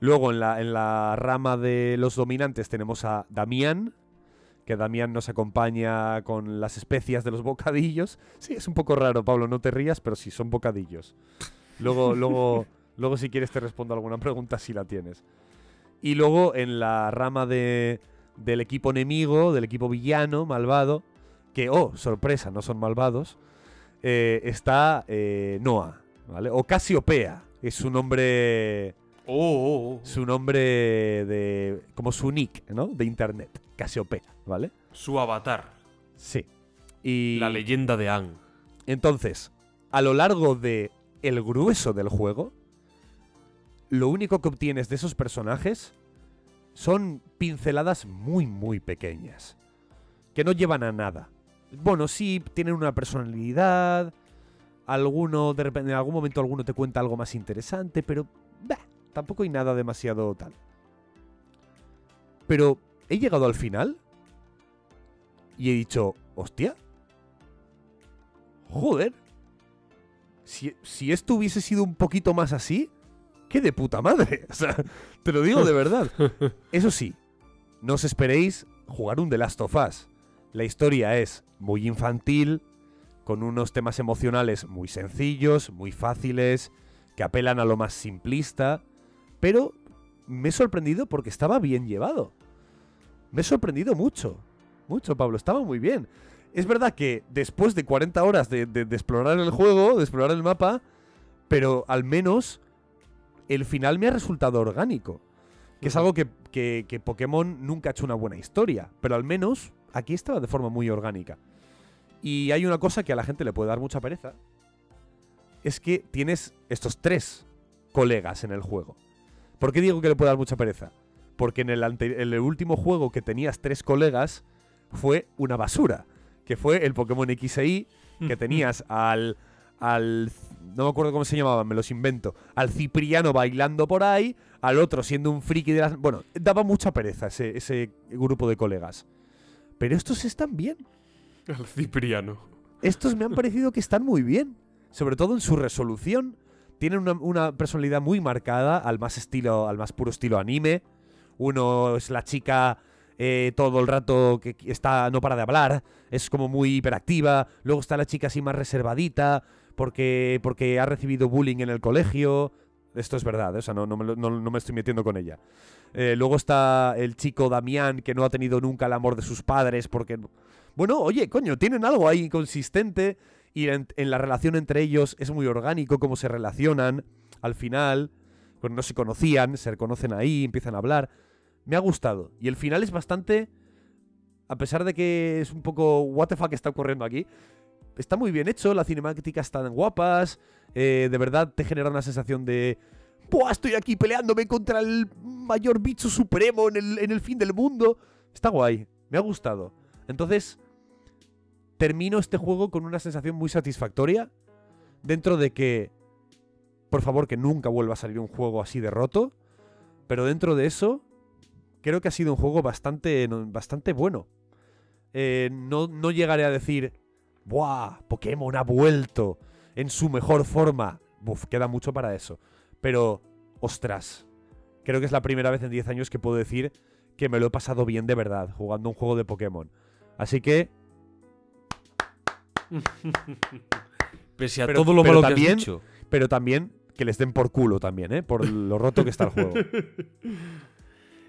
Luego en la, en la rama de los dominantes tenemos a Damián, que Damián nos acompaña con las especias de los bocadillos. Sí, es un poco raro, Pablo, no te rías, pero sí, son bocadillos. Luego, luego, luego si quieres te respondo alguna pregunta si la tienes. Y luego en la rama de, del equipo enemigo, del equipo villano, malvado, que, oh, sorpresa, no son malvados, eh, está eh, Noah, ¿vale? O Casiopea, es su nombre... Oh, oh, oh. Su nombre de... Como su nick, ¿no? De internet. Casiopea, ¿vale? Su avatar. Sí. Y... La leyenda de Aang. Entonces, a lo largo de el grueso del juego, lo único que obtienes de esos personajes son pinceladas muy, muy pequeñas. Que no llevan a nada. Bueno, sí, tienen una personalidad. Alguno, de repente, en algún momento alguno te cuenta algo más interesante, pero... Bah, tampoco hay nada demasiado tal. Pero he llegado al final y he dicho, hostia, joder, si, si esto hubiese sido un poquito más así, qué de puta madre. O sea, te lo digo de verdad. Eso sí, no os esperéis jugar un The Last of Us. La historia es muy infantil, con unos temas emocionales muy sencillos, muy fáciles, que apelan a lo más simplista, pero me he sorprendido porque estaba bien llevado. Me he sorprendido mucho. Mucho, Pablo. Estaba muy bien. Es verdad que después de cuarenta horas de, de, de explorar el juego, de explorar el mapa, pero al menos el final me ha resultado orgánico. Que es algo que, que, que Pokémon nunca ha hecho una buena historia. Pero al menos aquí estaba de forma muy orgánica. Y hay una cosa que a la gente le puede dar mucha pereza. Es que tienes estos tres colegas en el juego. ¿Por qué digo que le puede dar mucha pereza? Porque en el, ante- el último juego que tenías tres colegas fue una basura. Que fue el Pokémon X e Y, que tenías al... al no me acuerdo cómo se llamaban, me los invento, al Cipriano bailando por ahí, al otro siendo un friki de las... Bueno, daba mucha pereza ese, ese grupo de colegas. Pero estos están bien. Al Cipriano. Estos me han parecido que están muy bien. Sobre todo en su resolución. Tienen una, una personalidad muy marcada, al más estilo, al más puro estilo anime. Uno es la chica... Eh, todo el rato que está no para de hablar, es como muy hiperactiva. Luego está la chica así más reservadita porque, porque ha recibido bullying en el colegio. Esto es verdad, o sea, no, no, me, no, no me estoy metiendo con ella. Eh, luego está el chico Damián, que no ha tenido nunca el amor de sus padres porque... Bueno, oye, coño, tienen algo ahí consistente y en, en la relación entre ellos es muy orgánico cómo se relacionan al final. Pues no se conocían, se conocen ahí, empiezan a hablar... Me ha gustado. Y el final es bastante... A pesar de que es un poco... What the fuck está ocurriendo aquí. Está muy bien hecho. Las cinemáticas están guapas. Eh, de verdad te genera una sensación de... ¡Buah! Estoy aquí peleándome contra el mayor bicho supremo en el, en el fin del mundo. Está guay. Me ha gustado. Entonces, termino este juego con una sensación muy satisfactoria. Dentro de que... Por favor, que nunca vuelva a salir un juego así de roto. Pero dentro de eso... Creo que ha sido un juego bastante, bastante bueno. Eh, no, no llegaré a decir, ¡buah! Pokémon ha vuelto en su mejor forma. Uf, queda mucho para eso. Pero, ostras, creo que es la primera vez en diez años que puedo decir que me lo he pasado bien de verdad jugando un juego de Pokémon. Así que... Pese a pero, todo lo malo también, que has dicho. Pero también que les den por culo también, ¿eh? Por lo roto que está el juego.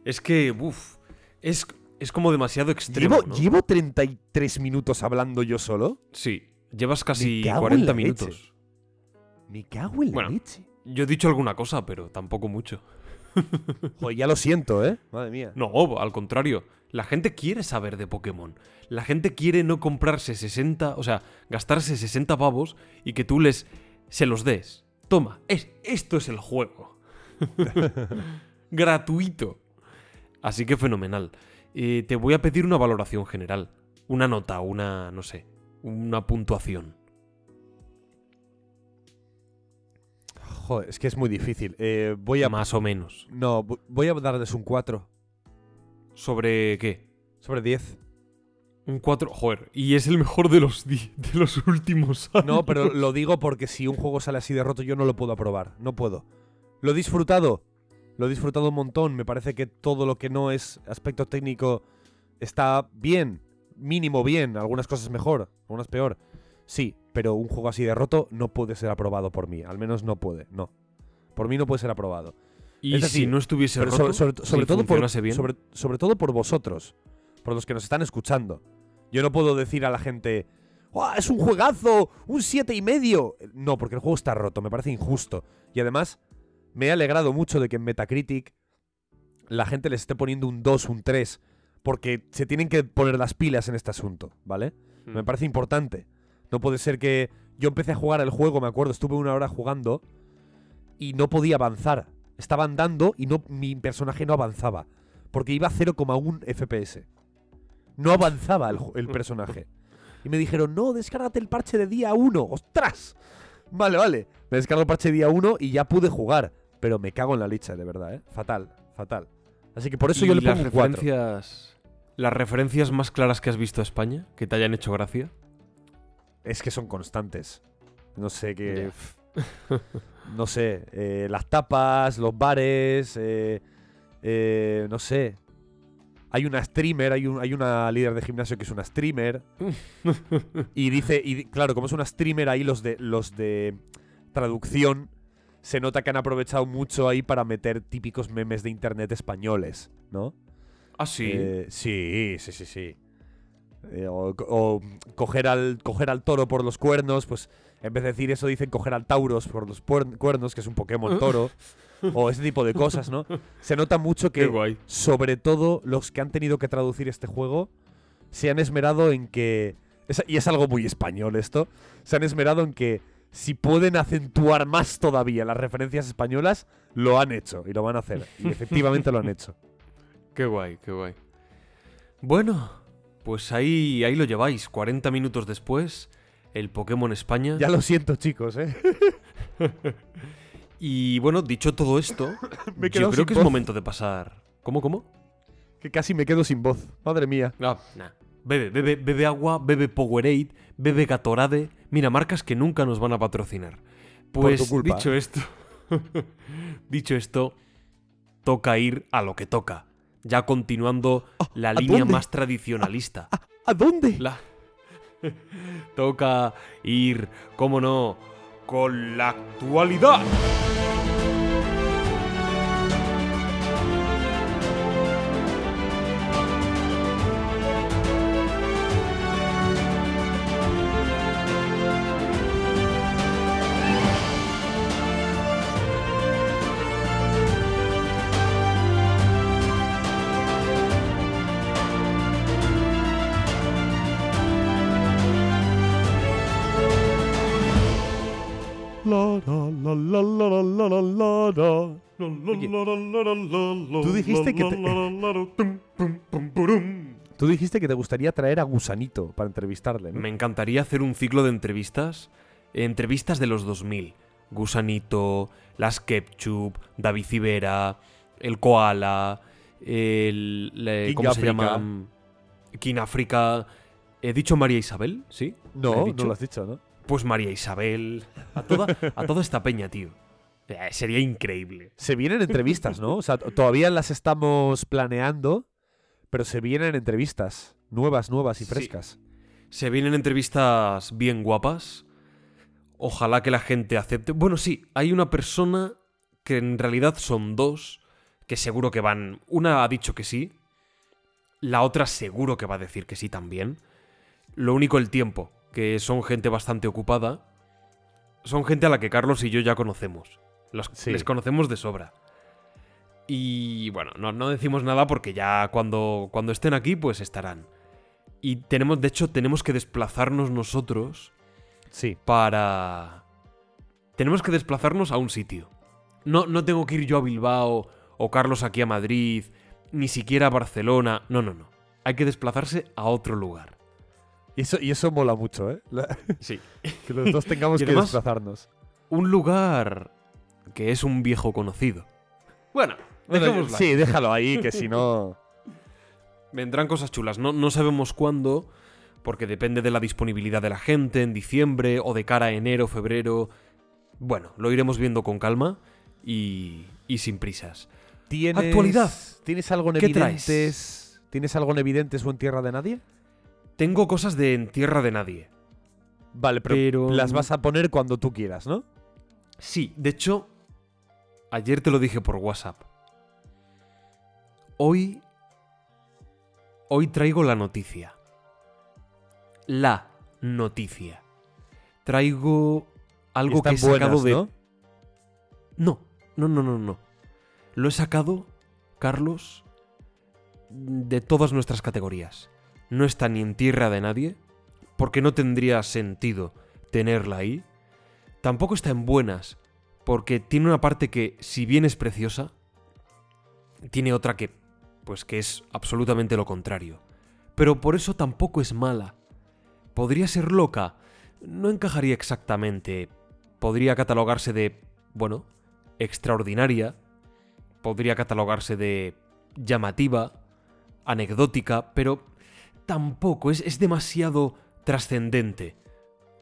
Es que, uff, es, es como demasiado extremo. ¿Llevo, ¿no? ¿Llevo treinta y tres minutos hablando yo solo? Sí, llevas casi cuarenta minutos. Leche. Me cago en la bueno, leche. Yo he dicho alguna cosa, pero tampoco mucho. Joder, ya lo siento, ¿eh? Madre mía. No, al contrario. La gente quiere saber de Pokémon. La gente quiere no comprarse sesenta, o sea, gastarse sesenta pavos y que tú les se los des. Toma, es, esto es el juego. Gratuito. Así que fenomenal. Eh, te voy a pedir una valoración general. Una nota, una, no sé, una puntuación. Joder, es que es muy difícil. Eh, voy a... Más o menos. No, voy a darles un cuatro. ¿Sobre qué? Sobre diez. Un cuatro, joder. Y es el mejor de los, di- de los últimos años. No, pero lo digo porque si un juego sale así de roto yo no lo puedo aprobar. No puedo. Lo he disfrutado. Lo he disfrutado un montón. Me parece que todo lo que no es aspecto técnico está bien. Mínimo bien. Algunas cosas mejor, algunas peor. Sí, pero un juego así de roto no puede ser aprobado por mí. Al menos no puede, no. Por mí no puede ser aprobado. Y es decir, si no estuviese roto, sobre, sobre, sobre, si todo por, bien. Sobre, sobre todo por vosotros, por los que nos están escuchando. Yo no puedo decir a la gente, ¡oh, es un juegazo! ¡Un siete y medio! No, porque el juego está roto. Me parece injusto. Y además... Me he alegrado mucho de que en Metacritic la gente les esté poniendo un dos, un tres, porque se tienen que poner las pilas en este asunto, ¿vale? Mm. Me parece importante. No puede ser que... Yo empecé a jugar el juego, me acuerdo, estuve una hora jugando y no podía avanzar. Estaba andando y no, mi personaje no avanzaba, porque iba a cero coma uno F P S. No avanzaba el, el personaje. Y me dijeron, no, descárgate el parche de día uno. ¡Ostras! Vale, vale. Me descargo el parche día uno y ya pude jugar. Pero me cago en la leche, de verdad, ¿eh? Fatal, fatal. Así que por eso yo le pongo un referencias... ¿Las referencias más claras que has visto a España? ¿Que te hayan hecho gracia? Es que son constantes. No sé qué... no sé. Eh, las tapas, los bares... Eh, eh, no sé. Hay una streamer, hay, un, hay una líder de gimnasio que es una streamer. y dice... y claro, como es una streamer, ahí los de los de traducción... Se nota que han aprovechado mucho ahí para meter típicos memes de internet españoles, ¿no? ¿Ah, sí? Eh, sí, sí, sí, sí. Eh, o o coger, al, coger al toro por los cuernos, pues en vez de decir eso dicen coger al Tauros por los cuernos, que es un Pokémon toro. O ese tipo de cosas, ¿no? Se nota mucho que, sobre todo, los que han tenido que traducir este juego se han esmerado en que... Es, y es algo muy español esto. Se han esmerado en que si pueden acentuar más todavía las referencias españolas, lo han hecho y lo van a hacer. Y efectivamente lo han hecho. Qué guay, qué guay. Bueno, pues ahí, ahí lo lleváis. cuarenta minutos después, el Pokémon España... Ya lo siento, chicos, ¿eh? Y bueno, dicho todo esto, me yo creo que voz. Es momento de pasar... ¿Cómo, cómo? Que casi me quedo sin voz. Madre mía. No, nah. Bebe, bebe, bebe agua, bebe Powerade, bebe Gatorade. Mira, marcas que nunca nos van a patrocinar. Pues, por tu culpa. dicho esto... dicho esto, toca ir a lo que toca. Ya continuando oh, la línea dónde? más tradicionalista. ¿A, a, a dónde? La... toca ir, cómo no... con la actualidad. Tú dijiste que te... Tú dijiste que te gustaría traer a Gusanito para entrevistarle, ¿no? Me encantaría hacer un ciclo de entrevistas, entrevistas de los dos mil. Gusanito, las Ketchup, David Civera, el Koala, el... el ¿Cómo Africa. se llama? King África. ¿He dicho María Isabel? ¿Sí? No, no lo has dicho, ¿no? Pues María Isabel. A toda, a toda esta peña, tío. Eh, sería increíble. Se vienen entrevistas, ¿no? O sea, todavía las estamos planeando, pero se vienen entrevistas nuevas, nuevas y frescas. Sí. Se vienen entrevistas bien guapas. Ojalá que la gente acepte. Bueno, sí, hay una persona que en realidad son dos, que seguro que van... Una ha dicho que sí, la otra seguro que va a decir que sí también. Lo único el tiempo, que son gente bastante ocupada. Son gente a la que Carlos y yo ya conocemos. Los, sí. Les conocemos de sobra. Y bueno, no, no decimos nada porque ya cuando, cuando estén aquí, pues estarán. Y tenemos, de hecho, tenemos que desplazarnos nosotros sí. para... Tenemos que desplazarnos a un sitio. No, no tengo que ir yo a Bilbao o Carlos aquí a Madrid, ni siquiera a Barcelona. No, no, no. Hay que desplazarse a otro lugar. Y eso, y eso mola mucho, ¿eh? La... Sí. Que los dos tengamos además, que desplazarnos. Un lugar que es un viejo conocido. Bueno, bueno sí, déjalo ahí, que si no... Vendrán cosas chulas. No, no sabemos cuándo, porque depende de la disponibilidad de la gente en diciembre o de cara a enero, febrero... Bueno, lo iremos viendo con calma y, y sin prisas. ¿Tienes, Actualidad. ¿Tienes algo en evidentes? ¿Tienes algo en evidentes o en tierra de nadie? Tengo cosas de en tierra de nadie. Vale, pero, pero las vas a poner cuando tú quieras, ¿no? Sí, de hecho, ayer te lo dije por WhatsApp. Hoy, hoy traigo la noticia. La noticia. Traigo algo que he sacado buenas, de... ¿no? no, no, no, no, no. Lo he sacado, Carlos, de todas nuestras categorías. No está ni en tierra de nadie, porque no tendría sentido tenerla ahí. Tampoco está en buenas, porque tiene una parte que, si bien es preciosa, tiene otra que, pues que es absolutamente lo contrario. Pero por eso tampoco es mala. Podría ser loca, no encajaría exactamente. Podría catalogarse de, bueno, extraordinaria. Podría catalogarse de llamativa, anecdótica, pero... Tampoco, es, es demasiado trascendente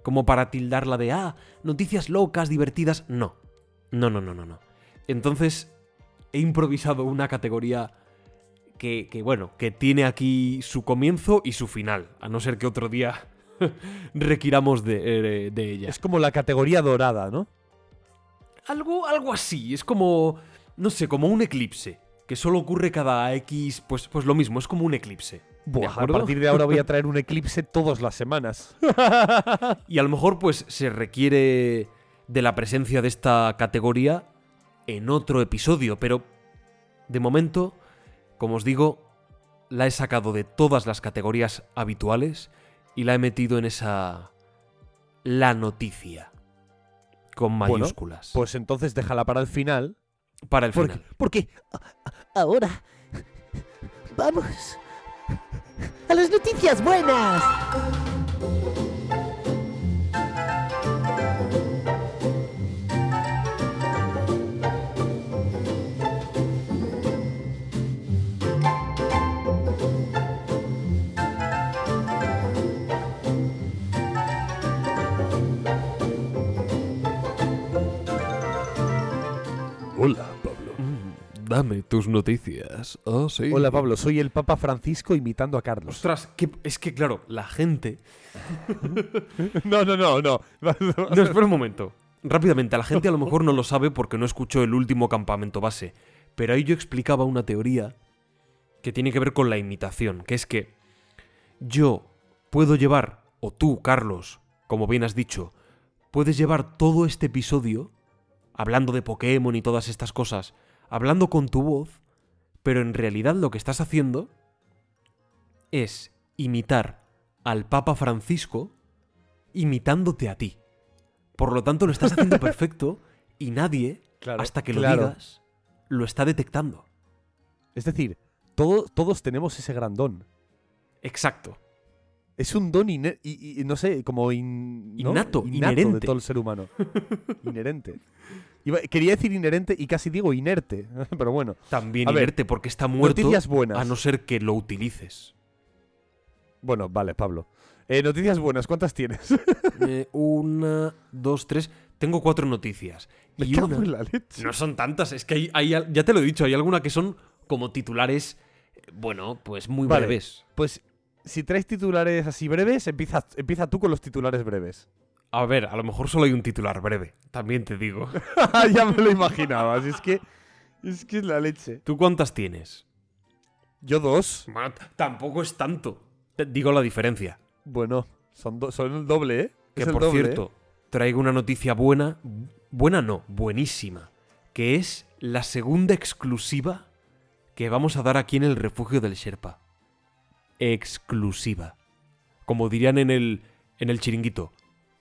como para tildarla de, ah, noticias locas, divertidas. No, no, no, no, no. no. Entonces he improvisado una categoría que, que, bueno, que tiene aquí su comienzo y su final, a no ser que otro día requiramos de, de ella. Es como la categoría dorada, ¿no? Algo, algo así, es como, no sé, como un eclipse. que solo ocurre cada X, pues, pues lo mismo, es como un eclipse. Buah, a partir de ahora voy a traer un eclipse todas las semanas. Y a lo mejor pues se requiere de la presencia de esta categoría en otro episodio, pero de momento, como os digo, la he sacado de todas las categorías habituales y la he metido en esa... La noticia. Con mayúsculas. Bueno, pues entonces déjala para el final. Para el porque, final. Porque ahora vamos a las noticias buenas. Hola, Pablo. Mm, dame tus noticias. Oh, sí. Hola, Pablo. Soy el Papa Francisco imitando a Carlos. Ostras, que, es que claro, la gente... no, no, no, no. No, espera un momento. Rápidamente, la gente a lo mejor no lo sabe porque no escuchó el último campamento base. Pero ahí yo explicaba una teoría que tiene que ver con la imitación. Que es que yo puedo llevar, o tú, Carlos, como bien has dicho, puedes llevar todo este episodio... hablando de Pokémon y todas estas cosas, hablando con tu voz, pero en realidad lo que estás haciendo es imitar al Papa Francisco imitándote a ti. Por lo tanto, lo estás haciendo perfecto y nadie, claro, hasta que lo claro. digas, lo está detectando. Es decir, todo, todos tenemos ese gran don. Exacto. Es un don, iner- y, y, no sé, como in- innato, ¿no? innato, inherente. De todo el ser humano. Inherente. Iba, quería decir inherente y casi digo inerte, pero bueno. También a inerte, ver, porque está muerto, noticias buenas. A no ser que lo utilices. Bueno, vale, Pablo. Eh, noticias buenas, ¿cuántas tienes? eh, una, dos, tres... Tengo cuatro noticias. Me y cago una... en la leche. No son tantas, es que hay, hay, ya te lo he dicho, hay alguna que son como titulares, bueno, pues muy vale, breves. Pues... Si traes titulares así breves, empieza, empieza tú con los titulares breves. A ver, a lo mejor solo hay un titular breve, también te digo. Ya me lo imaginabas, es que es que es la leche. ¿Tú cuántas tienes? Yo dos. Man, tampoco es tanto. Te digo la diferencia. Bueno, son, do- son el doble, ¿eh? Que es por doble, cierto, ¿eh? Traigo una noticia buena, buena no, buenísima, que es la segunda exclusiva que vamos a dar aquí en el refugio del Sherpa. Exclusiva. Como dirían en el en el chiringuito.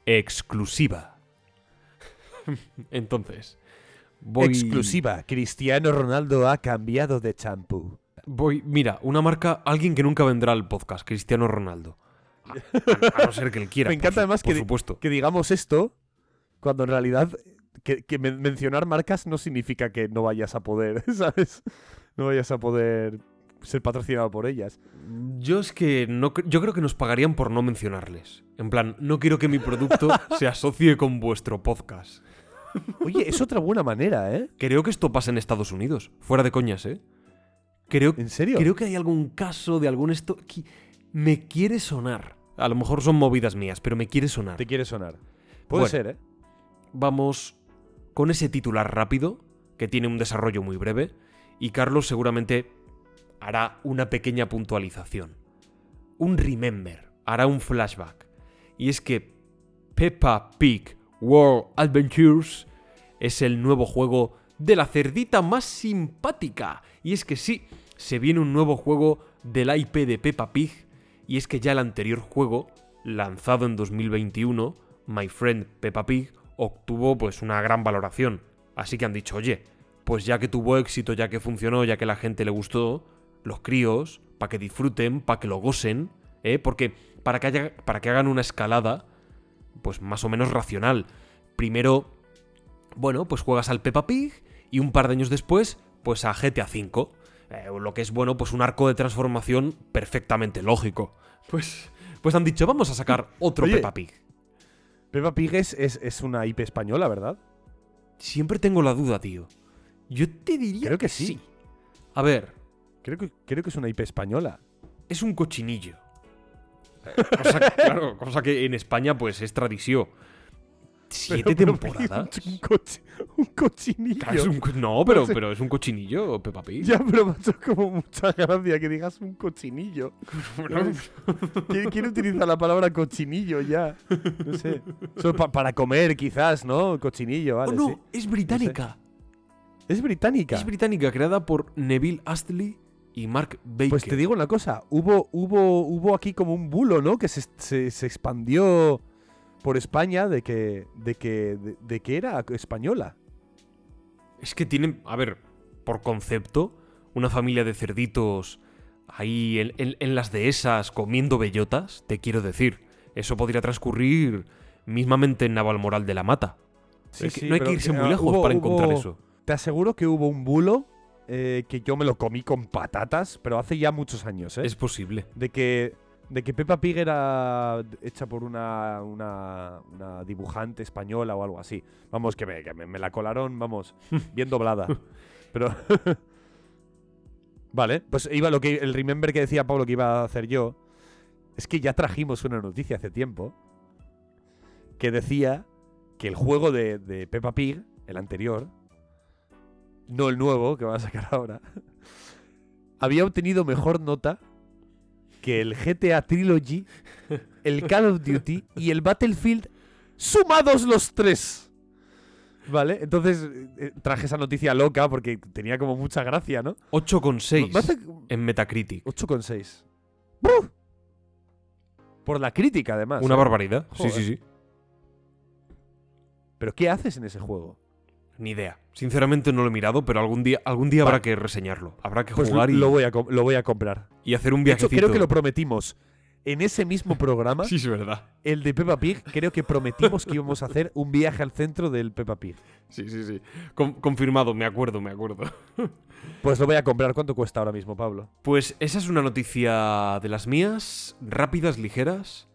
Exclusiva. Entonces, voy... Exclusiva. Cristiano Ronaldo ha cambiado de champú. Voy, mira, una marca, alguien que nunca vendrá al podcast, Cristiano Ronaldo. A, a, a no ser que él quiera. Me encanta su, además que, di- que digamos esto, cuando en realidad que, que men- mencionar marcas no significa que no vayas a poder, ¿sabes? No vayas a poder... ser patrocinado por ellas. Yo es que no, yo creo que nos pagarían por no mencionarles. En plan, no quiero que mi producto se asocie con vuestro podcast. Oye, es otra buena manera, ¿eh? Creo que esto pasa en Estados Unidos. Fuera de coñas, ¿eh? Creo, ¿en serio? Creo que hay algún caso de algún esto... Que me quiere sonar. A lo mejor son movidas mías, pero me quiere sonar. Te quiere sonar. Puede bueno, ser, ¿eh? Vamos con ese titular rápido, que tiene un desarrollo muy breve, y Carlos seguramente... hará una pequeña puntualización. Un remember. Hará un flashback. Y es que Peppa Pig World Adventures es el nuevo juego de la cerdita más simpática. Y es que sí, se viene un nuevo juego del I P de Peppa Pig. Y es que ya el anterior juego, lanzado en dos mil veintiuno, My Friend Peppa Pig, obtuvo pues una gran valoración. Así que han dicho, oye, pues ya que tuvo éxito, ya que funcionó, ya que la gente le gustó... los críos, para que disfruten, para que lo gocen, ¿eh? Porque para que, haya, para que hagan una escalada, pues más o menos racional. Primero, bueno, pues juegas al Peppa Pig y un par de años después, pues a G T A cinco. Eh, lo que es, bueno, pues un arco de transformación perfectamente lógico. Pues, pues han dicho, vamos a sacar otro Oye, Peppa Pig. Peppa Pig es, es, es una I P española, ¿verdad? Siempre tengo la duda, tío. Yo te diría Creo que, que sí. sí. A ver... Creo que, creo que es una I P española. Es un cochinillo. Cosa que, claro, cosa que en España pues es tradición. ¿Siete pero, pero, temporadas? Un, un, cochi, un cochinillo. Claro, es un, no, pero, no sé. pero es un cochinillo, Peppa Pig. Ya, pero macho, es como mucha gracia que digas un cochinillo. ¿Quién, ¿Quién utiliza la palabra cochinillo ya? No sé. Eso es pa, para comer, quizás, ¿no? Cochinillo, vale. Oh, no, sí. es británica. No sé. Es británica. Es británica, creada por Neville Astley y Mark Baker. Pues te digo una cosa. Hubo, hubo, hubo aquí como un bulo, ¿no? Que se, se, se expandió por España de que de que de, de que era española. Es que tienen, a ver, por concepto, una familia de cerditos ahí en, en, en las dehesas comiendo bellotas, te quiero decir. Eso podría transcurrir mismamente en Navalmoral de la Mata. Sí, es que sí, no hay que irse que, muy lejos hubo, para hubo, encontrar eso. Te aseguro que hubo un bulo eh, que yo me lo comí con patatas, pero hace ya muchos años, ¿eh? Es posible. De que... De que Peppa Pig era hecha por una, una, una dibujante española o algo así. Vamos, que me, que me, me la colaron, vamos, bien doblada. Pero vale, pues iba lo que el remember que decía Pablo que iba a hacer yo. Es que ya trajimos una noticia hace tiempo que decía que el juego de, de Peppa Pig, el anterior, no el nuevo que van a sacar ahora, había obtenido mejor nota que el G T A Trilogy, el Call of Duty y el Battlefield sumados los tres. ¿Vale? Entonces eh, traje esa noticia loca porque tenía como mucha gracia, ¿no? ocho coma seis en Metacritic. ocho coma seis. ¡Buf! Por la crítica, además. Una ¿eh? barbaridad. Joder. Sí, sí, sí. ¿Pero qué haces en ese juego? Ni idea. Sinceramente no lo he mirado, pero algún día, algún día habrá que reseñarlo. Habrá que pues jugar y... Lo voy, a com- lo voy a comprar. Y hacer un viajecito. De hecho, creo que lo prometimos. En ese mismo programa… Sí, es verdad. El de Peppa Pig, creo que prometimos que íbamos a hacer un viaje al centro del Peppa Pig. Sí, sí, sí. Con- confirmado. Me acuerdo, me acuerdo. Pues lo voy a comprar. ¿Cuánto cuesta ahora mismo, Pablo? Pues esa es una noticia de las mías. Rápidas, ligeras.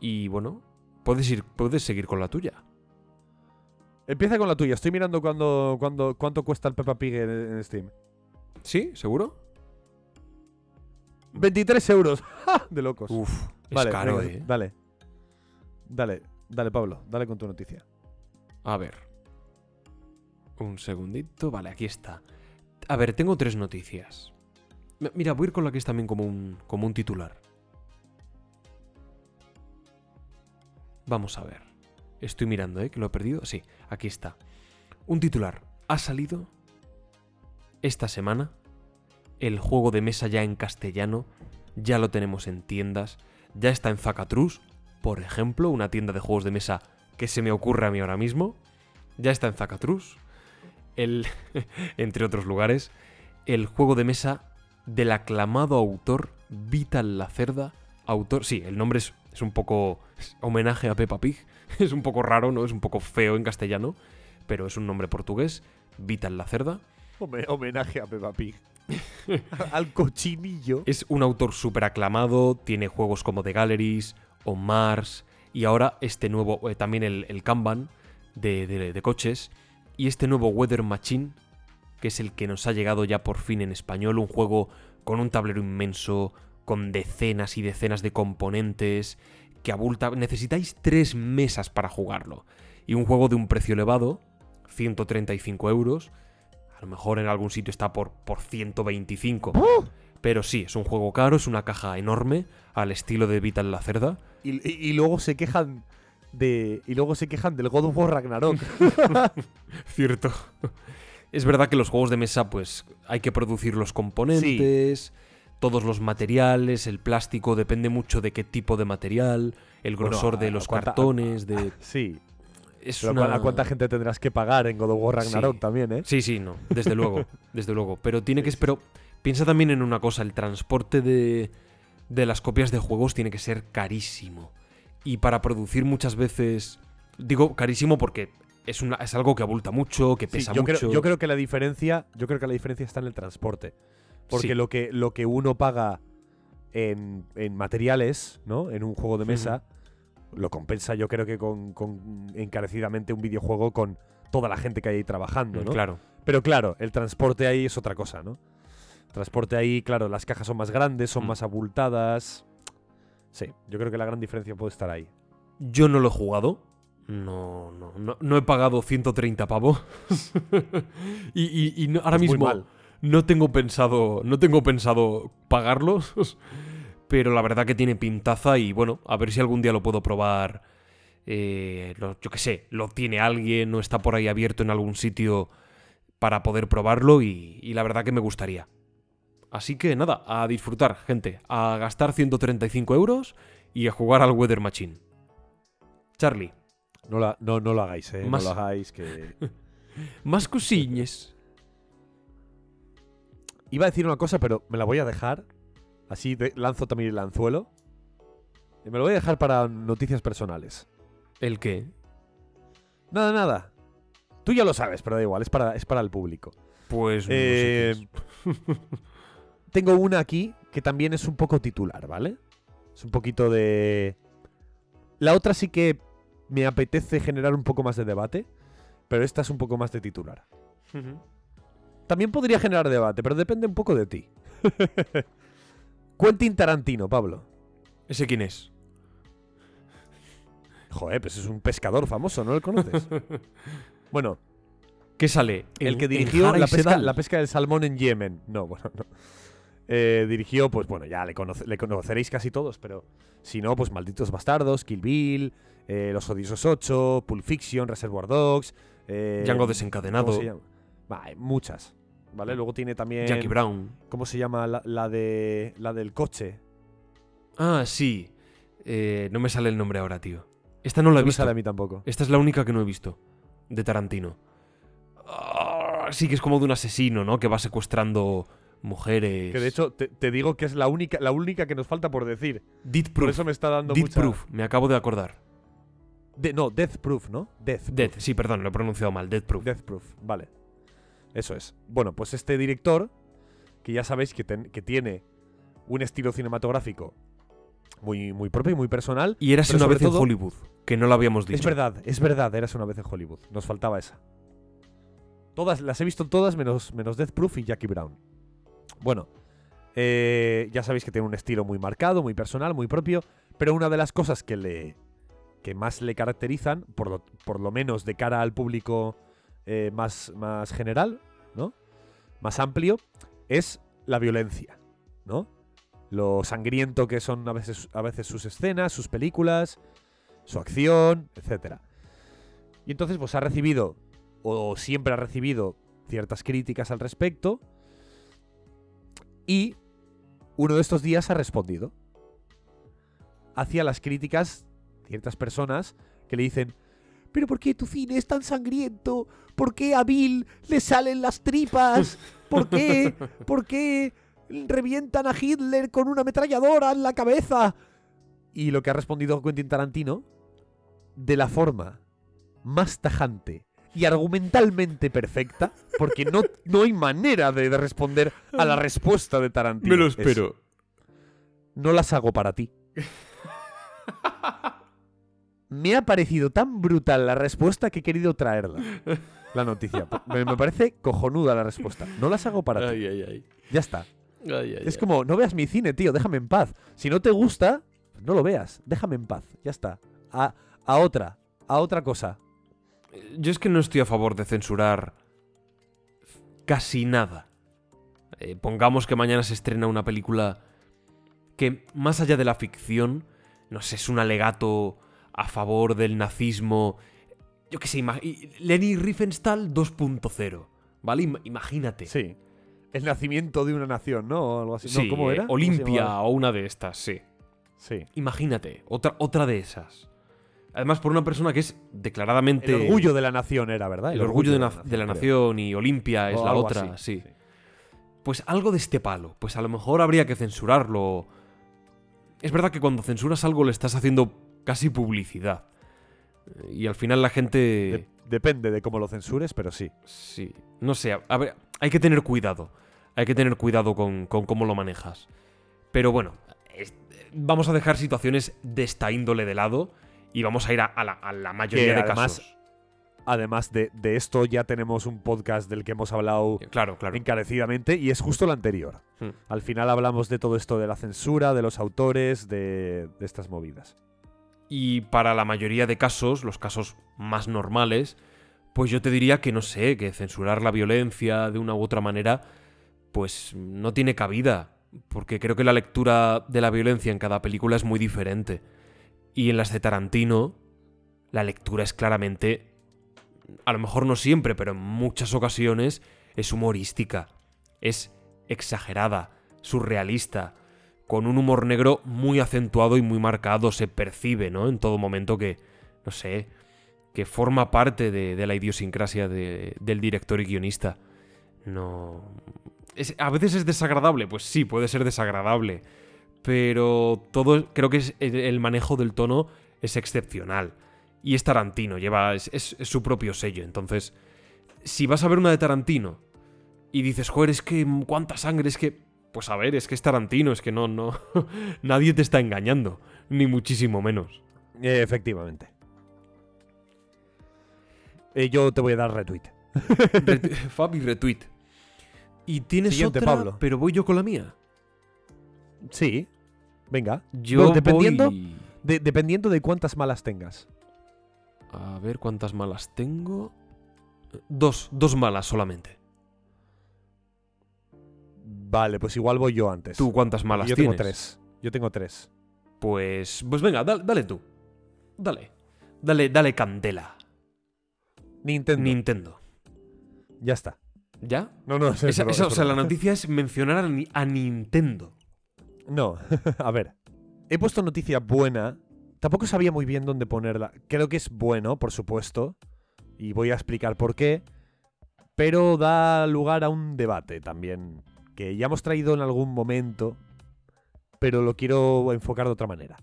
Y bueno, puedes ir, puedes seguir con la tuya. Empieza con la tuya. Estoy mirando cuando, cuando, cuánto cuesta el Peppa Pig en, en Steam. ¿Sí? ¿Seguro? veintitrés euros. ¡Ja! De locos. Uf, vale, es caro, venga, eh. Dale. Dale, dale, Pablo. Dale con tu noticia. A ver. Un segundito. Vale, aquí está. A ver, tengo tres noticias. Mira, voy a ir con la que es también como un, como un titular. Vamos a ver. Estoy mirando, ¿eh? Que lo he perdido. Sí, aquí está. Un titular. Ha salido esta semana el juego de mesa ya en castellano. Ya lo tenemos en tiendas. Ya está en Zacatrus, por ejemplo. Una tienda de juegos de mesa que se me ocurre a mí ahora mismo. Ya está en Zacatrus. El, entre otros lugares. El juego de mesa del aclamado autor Vital Lacerda. Autor... Sí, el nombre es, es un poco homenaje a Peppa Pig. Es un poco raro, ¿no? Es un poco feo en castellano, pero es un nombre portugués, Vital Lacerda. Homenaje a Peppa Pig. Al cochinillo. Es un autor súper aclamado, tiene juegos como The Galleries o Mars, y ahora este nuevo, eh, también el, el Kanban de, de, de coches, y este nuevo Weather Machine, que es el que nos ha llegado ya por fin en español, un juego con un tablero inmenso, con decenas y decenas de componentes... que abulta, necesitáis tres mesas para jugarlo. Y un juego de un precio elevado, ciento treinta y cinco euros. A lo mejor en algún sitio está por, por ciento veinticinco. ¡Oh! Pero sí, es un juego caro, es una caja enorme, al estilo de Vital Lacerda. Y, y, y luego se quejan de. Y luego se quejan del God of War Ragnarok. Cierto. Es verdad que los juegos de mesa, pues, hay que producir los componentes. Sí. Todos los materiales, el plástico, depende mucho de qué tipo de material, el grosor bueno, a, de los cuánta, cartones, de... Sí, es pero una... ¿a cuánta gente tendrás que pagar en God of War Ragnarok sí. también, eh? Sí, sí, no, desde luego, desde luego. Pero tiene sí, que... Sí. Pero piensa también en una cosa, el transporte de, de las copias de juegos tiene que ser carísimo. Y para producir muchas veces... Digo carísimo porque es, una, es algo que abulta mucho, que pesa sí, yo mucho. Creo, yo creo que la diferencia, yo creo que la diferencia está en el transporte. Porque sí. lo, que, lo que uno paga en, en materiales, ¿no? En un juego de mesa, mm. lo compensa yo creo que con, con encarecidamente un videojuego con toda la gente que hay ahí trabajando, ¿no? Mm, claro. Pero claro, el transporte ahí es otra cosa, ¿no? Transporte ahí, claro, las cajas son más grandes, son mm. más abultadas. Sí, yo creo que la gran diferencia puede estar ahí. Yo no lo he jugado No, no, no, no he pagado ciento treinta pavos. y, y, y no, ahora es mismo no tengo pensado, no tengo pensado pagarlos. Pero la verdad que tiene pintaza y bueno, a ver si algún día lo puedo probar. Eh, lo, yo qué sé, lo tiene alguien, no está por ahí abierto en algún sitio para poder probarlo y, y la verdad que me gustaría. Así que nada, a disfrutar, gente. A gastar ciento treinta y cinco euros y a jugar al Weather Machine. Charlie. No, la, no, no lo hagáis, ¿eh? Más, no lo hagáis, que... Más cosiñes. Iba a decir una cosa, pero me la voy a dejar. Así de, lanzo también el anzuelo. Y me lo voy a dejar para noticias personales. ¿El qué? Nada, nada. Tú ya lo sabes, pero da igual. Es para, es para el público. Pues... No eh, sé qué es. Tengo una aquí que también es un poco titular, ¿vale? Es un poquito de... La otra sí que... Me apetece generar un poco más de debate, pero esta es un poco más de titular. Uh-huh. También podría generar debate, pero depende un poco de ti. Quentin Tarantino, Pablo. ¿Ese quién es? Joder, pues es un pescador famoso, ¿no lo conoces? Bueno. ¿Qué sale? El, el que dirigió la pesca, la pesca del salmón en Yemen. No, bueno, no. Eh, dirigió, pues bueno, ya le, conoce, le conoceréis casi todos, pero si no, pues Malditos Bastardos, Kill Bill, eh, Los Odiosos ocho, Pulp Fiction, Reservoir Dogs, eh, Django Desencadenado. ¿Cómo se llama? Bah, muchas, ¿vale? Luego tiene también Jackie Brown. ¿Cómo se llama la, la de la del coche? Ah, sí. Eh, no me sale el nombre ahora, tío. Esta no la he no visto. No me sale a mí tampoco. Esta es la única que no he visto de Tarantino. Oh, sí, que es como de un asesino, ¿no? Que va secuestrando mujeres. Que de hecho, te, te digo que es la única, la única que nos falta por decir. Death Proof. Por eso me está dando Death mucha... Proof, me acabo de acordar. De, no, Death Proof, ¿no? Death. Death, Proof. Sí, perdón, lo he pronunciado mal. Death Proof. Death Proof, vale. Eso es. Bueno, pues este director, que ya sabéis que, ten, que tiene un estilo cinematográfico muy, muy propio y muy personal. Y Érase una vez todo, en Hollywood, que no lo habíamos dicho. Es verdad, es verdad, Érase una vez en Hollywood. Nos faltaba esa. Todas, las he visto todas menos, menos Death Proof y Jackie Brown. Bueno, eh, ya sabéis que tiene un estilo muy marcado, muy personal, muy propio, pero una de las cosas que le que más le caracterizan, por lo, por lo menos de cara al público eh, más, más general, ¿no? Más amplio, es la violencia, ¿no? Lo sangriento que son a veces, a veces sus escenas, sus películas, su acción, etcétera. Y entonces pues ha recibido, o siempre ha recibido, ciertas críticas al respecto. Y uno de estos días ha respondido hacia las críticas de ciertas personas que le dicen: ¿pero por qué tu cine es tan sangriento? ¿Por qué a Bill le salen las tripas? ¿Por qué? ¿Por qué revientan a Hitler con una ametralladora en la cabeza? Y lo que ha respondido Quentin Tarantino, de la forma más tajante y argumentalmente perfecta, porque no, no hay manera de, de responder a la respuesta de Tarantino. Me lo espero. Es, no las hago para ti. Me ha parecido tan brutal la respuesta que he querido traerla. La noticia. Me, me parece cojonuda la respuesta. No las hago para ay, ti. Ay, ay. Ya está. Ay, ay, es ay. Como, no veas mi cine, tío. Déjame en paz. Si no te gusta, no lo veas. Déjame en paz. Ya está. A, a otra. A otra cosa. Yo es que no estoy a favor de censurar casi nada. Eh, pongamos que mañana se estrena una película que, más allá de la ficción, no sé, es un alegato a favor del nazismo. Yo qué sé, imag- Leni Riefenstahl dos punto cero, ¿vale? Ima- imagínate. Sí. El nacimiento de una nación, ¿no? O algo así. Sí, ¿no? ¿Cómo era? Eh, Olimpia o una de estas, sí. Sí. Imagínate, otra, otra de esas. Además, por una persona que es declaradamente... El orgullo de la nación era, ¿verdad? El, el orgullo, orgullo de, na- de, la nación, de la nación y Olimpia es la otra, así, sí. sí. Pues algo de este palo. Pues a lo mejor habría que censurarlo. Es verdad que cuando censuras algo le estás haciendo casi publicidad. Y al final la gente... De- depende de cómo lo censures, pero sí. Sí. No sé, a ver, hay que tener cuidado. Hay que tener cuidado con, con cómo lo manejas. Pero bueno, es... vamos a dejar situaciones de esta índole de lado... Y vamos a ir a, a, la, a la mayoría que, de además, casos. Además de, de esto, ya tenemos un podcast del que hemos hablado claro, claro. encarecidamente, y es justo el anterior. Hmm. Al final hablamos de todo esto, de la censura, de los autores, de, de estas movidas. Y para la mayoría de casos, los casos más normales, pues yo te diría que no sé, que censurar la violencia de una u otra manera, pues no tiene cabida, porque creo que la lectura de la violencia en cada película es muy diferente. Y en las de Tarantino, la lectura es claramente, a lo mejor no siempre, pero en muchas ocasiones, es humorística, es exagerada, surrealista, con un humor negro muy acentuado y muy marcado, se percibe, ¿no? En todo momento que, no sé, que forma parte de, de la idiosincrasia de, del director y guionista. No... Es, a veces es desagradable, pues sí, puede ser desagradable, pero todo, creo que es, el manejo del tono es excepcional. Y es Tarantino, lleva, es, es, es su propio sello. Entonces, si vas a ver una de Tarantino y dices, joder, es que cuánta sangre, es que... Pues a ver, es que es Tarantino, es que no, no... Nadie te está engañando, ni muchísimo menos. Efectivamente. Eh, yo te voy a dar retweet. Retu- Fabi, retweet. Y tienes siguiente, otra, Pablo. Pero voy yo con la mía. Sí, venga. Yo bueno, dependiendo, voy... de, dependiendo de cuántas malas tengas. A ver cuántas malas tengo... Dos, dos malas solamente. Vale, pues igual voy yo antes. ¿Tú cuántas malas yo tienes? Yo tengo tres. Yo tengo tres. Pues, pues venga, dale, dale tú. Dale. Dale, dale candela. Nintendo. Nintendo. Ya está. ¿Ya? No, no, es esa, eso, esa, eso, o sea, no. La noticia es mencionar a, a Nintendo. No, a ver. He puesto noticia buena. Tampoco sabía muy bien dónde ponerla. Creo que es bueno, por supuesto. Y voy a explicar por qué. Pero da lugar a un debate también. Que ya hemos traído en algún momento. Pero lo quiero enfocar de otra manera.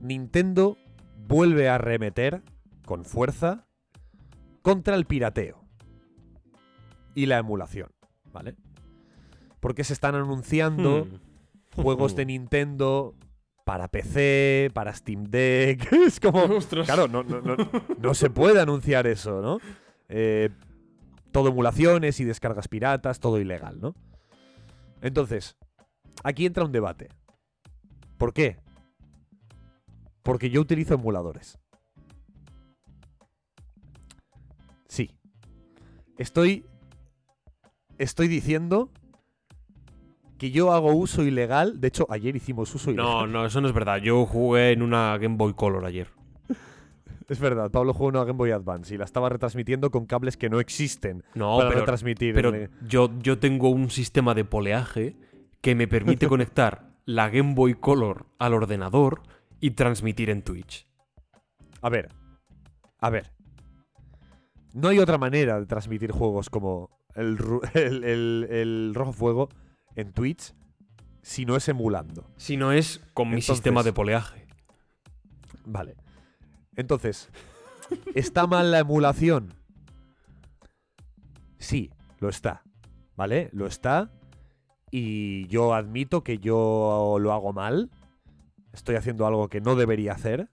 Nintendo vuelve a arremeter con fuerza contra el pirateo y la emulación, ¿vale? Porque se están anunciando hmm. juegos de Nintendo para P C, para Steam Deck. Es como... ¡Ostras! Claro, no, no, no, no se puede anunciar eso, ¿no? Eh, todo emulaciones y descargas piratas, todo ilegal, ¿no? Entonces, aquí entra un debate. ¿Por qué? Porque yo utilizo emuladores. Sí. Estoy estoy diciendo que yo hago uso ilegal. De hecho, ayer hicimos uso ilegal. No, no, eso no es verdad. Yo jugué en una Game Boy Color ayer. Es verdad, Pablo jugó en una Game Boy Advance y la estaba retransmitiendo con cables que no existen. No, para pero, retransmitir. Pero yo, yo tengo un sistema de poleaje que me permite conectar la Game Boy Color al ordenador y transmitir en Twitch. A ver, a ver. No hay otra manera de transmitir juegos como el, el, el, el Rojo Fuego en Twitch si no es emulando. Si no es con Entonces, mi sistema de poleaje. Vale. Entonces, ¿está mal la emulación? Sí, lo está. ¿Vale? Lo está. Y yo admito que yo lo hago mal. Estoy haciendo algo que no debería hacer.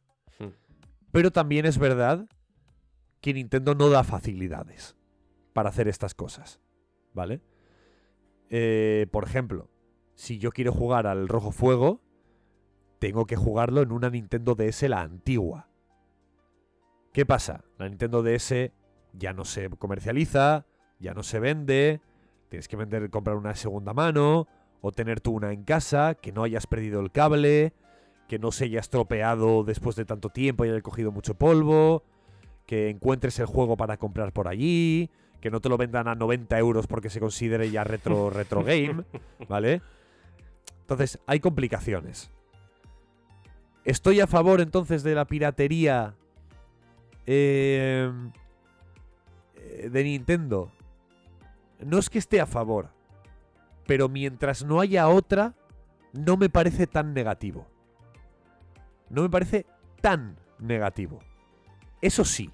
Pero también es verdad que Nintendo no da facilidades para hacer estas cosas, ¿vale? Eh, por ejemplo, si yo quiero jugar al Rojo Fuego, tengo que jugarlo en una Nintendo D S, la antigua. ¿Qué pasa? La Nintendo D S ya no se comercializa, ya no se vende, tienes que vender, comprar una de segunda mano, o tener tú una en casa, que no hayas perdido el cable, que no se haya estropeado después de tanto tiempo y haya cogido mucho polvo... Que encuentres el juego para comprar por allí, que no te lo vendan a noventa euros porque se considere ya retro, retro game, ¿vale? Entonces, hay complicaciones. ¿Estoy a favor entonces de la piratería eh, de Nintendo? No es que esté a favor, pero mientras no haya otra, no me parece tan negativo. No me parece tan negativo. Eso sí,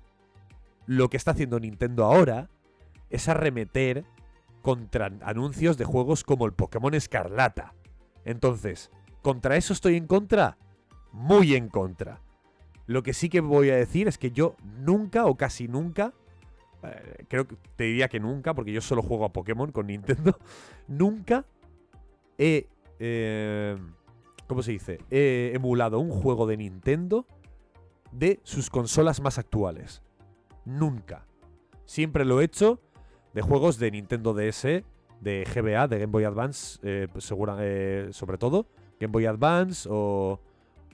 lo que está haciendo Nintendo ahora es arremeter contra anuncios de juegos como el Pokémon Escarlata. Entonces, ¿contra eso estoy en contra? Muy en contra. Lo que sí que voy a decir es que yo nunca o casi nunca, eh, creo que te diría que nunca, porque yo solo juego a Pokémon con Nintendo, nunca he eh, ¿cómo se dice? He emulado un juego de Nintendo de sus consolas más actuales. Nunca. Siempre lo he hecho de juegos de Nintendo D S, de G B A, de Game Boy Advance, eh, segura, eh, sobre todo. Game Boy Advance o,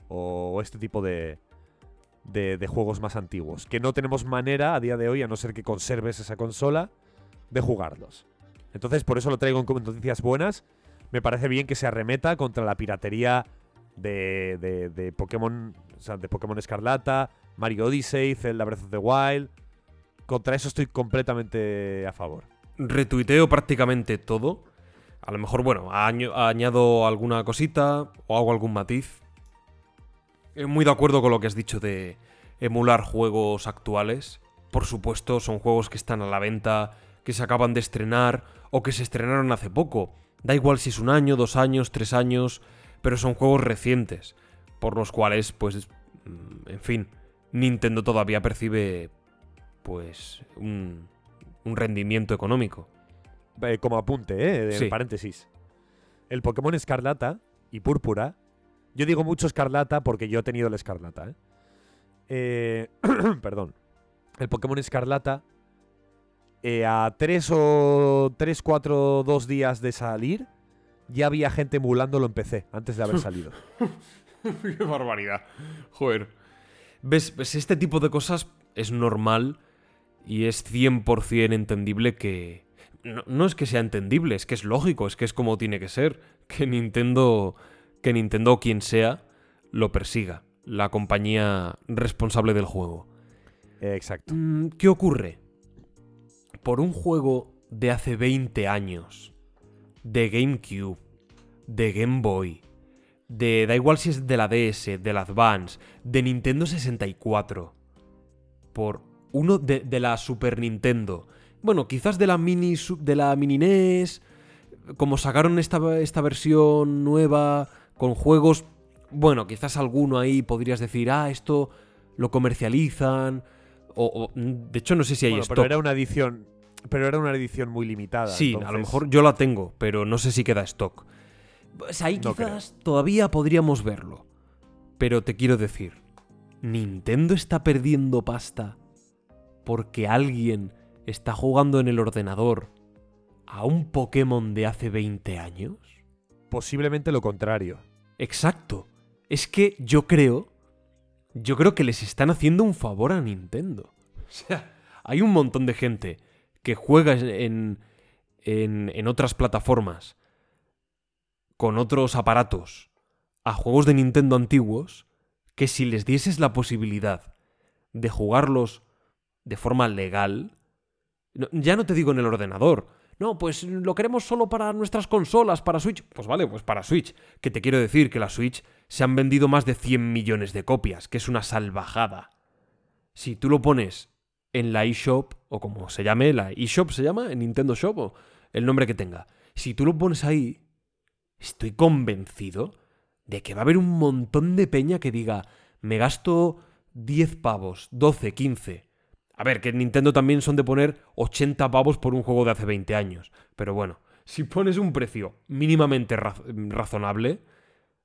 o este tipo de, de, de juegos más antiguos. Que no tenemos manera a día de hoy, a no ser que conserves esa consola, de jugarlos. Entonces, por eso lo traigo en noticias buenas. Me parece bien que se arremeta contra la piratería de, de, de Pokémon, o sea, de Pokémon Escarlata, Mario Odyssey, Zelda Breath of the Wild. Contra eso estoy completamente a favor. Retuiteo prácticamente todo. A lo mejor, bueno, añado alguna cosita o hago algún matiz. Muy de acuerdo con lo que has dicho de emular juegos actuales. Por supuesto, son juegos que están a la venta, que se acaban de estrenar o que se estrenaron hace poco. Da igual si es un año, dos años, tres años, pero son juegos recientes, por los cuales, pues, en fin, Nintendo todavía percibe, pues, un, un rendimiento económico. Eh, como apunte, ¿eh? En sí. Paréntesis. El Pokémon Escarlata y Púrpura, yo digo mucho Escarlata porque yo he tenido el Escarlata, ¿eh? Eh, perdón. El Pokémon Escarlata, eh, a tres, cuatro, dos días de salir, ya había gente emulándolo en P C antes de haber salido. ¡Qué barbaridad! Joder. ¿Ves? Pues este tipo de cosas es normal y es cien por ciento entendible que... No, no es que sea entendible, es que es lógico, es que es como tiene que ser. Que Nintendo, que Nintendo o quien sea lo persiga. La compañía responsable del juego. Exacto. ¿Qué ocurre? Por un juego de hace veinte años, de GameCube, de Game Boy, de da igual si es de la D S, del Advance, de Nintendo sesenta y cuatro, por uno de, de la Super Nintendo, bueno, quizás de la mini de la mini N E S, como sacaron esta, esta versión nueva con juegos, bueno, quizás alguno ahí podrías decir, ah, esto lo comercializan. O, o, de hecho, no sé si hay bueno, stock. Pero era una edición, pero era una edición muy limitada. Sí, entonces... a lo mejor yo la tengo, pero no sé si queda stock. Pues ahí no quizás creo. Todavía podríamos verlo. Pero te quiero decir, Nintendo está perdiendo pasta porque alguien está jugando en el ordenador a un Pokémon de hace veinte años. Posiblemente lo contrario. Exacto. Es que yo creo... Yo creo que les están haciendo un favor a Nintendo. O sea, hay un montón de gente que juega en, en, en otras plataformas, con otros aparatos, a juegos de Nintendo antiguos, que si les dieses la posibilidad de jugarlos de forma legal, no, ya no te digo en el ordenador, no, pues lo queremos solo para nuestras consolas, para Switch. Pues vale, pues para Switch. Que te quiero decir que la Switch se han vendido más de cien millones de copias, que es una salvajada. Si tú lo pones en la eShop, o como se llame, la eShop se llama, en Nintendo Shop, o el nombre que tenga. Si tú lo pones ahí, estoy convencido de que va a haber un montón de peña que diga, me gasto diez pavos, doce, quince... A ver, que en Nintendo también son de poner ochenta pavos por un juego de hace veinte años. Pero bueno, si pones un precio mínimamente raz- razonable,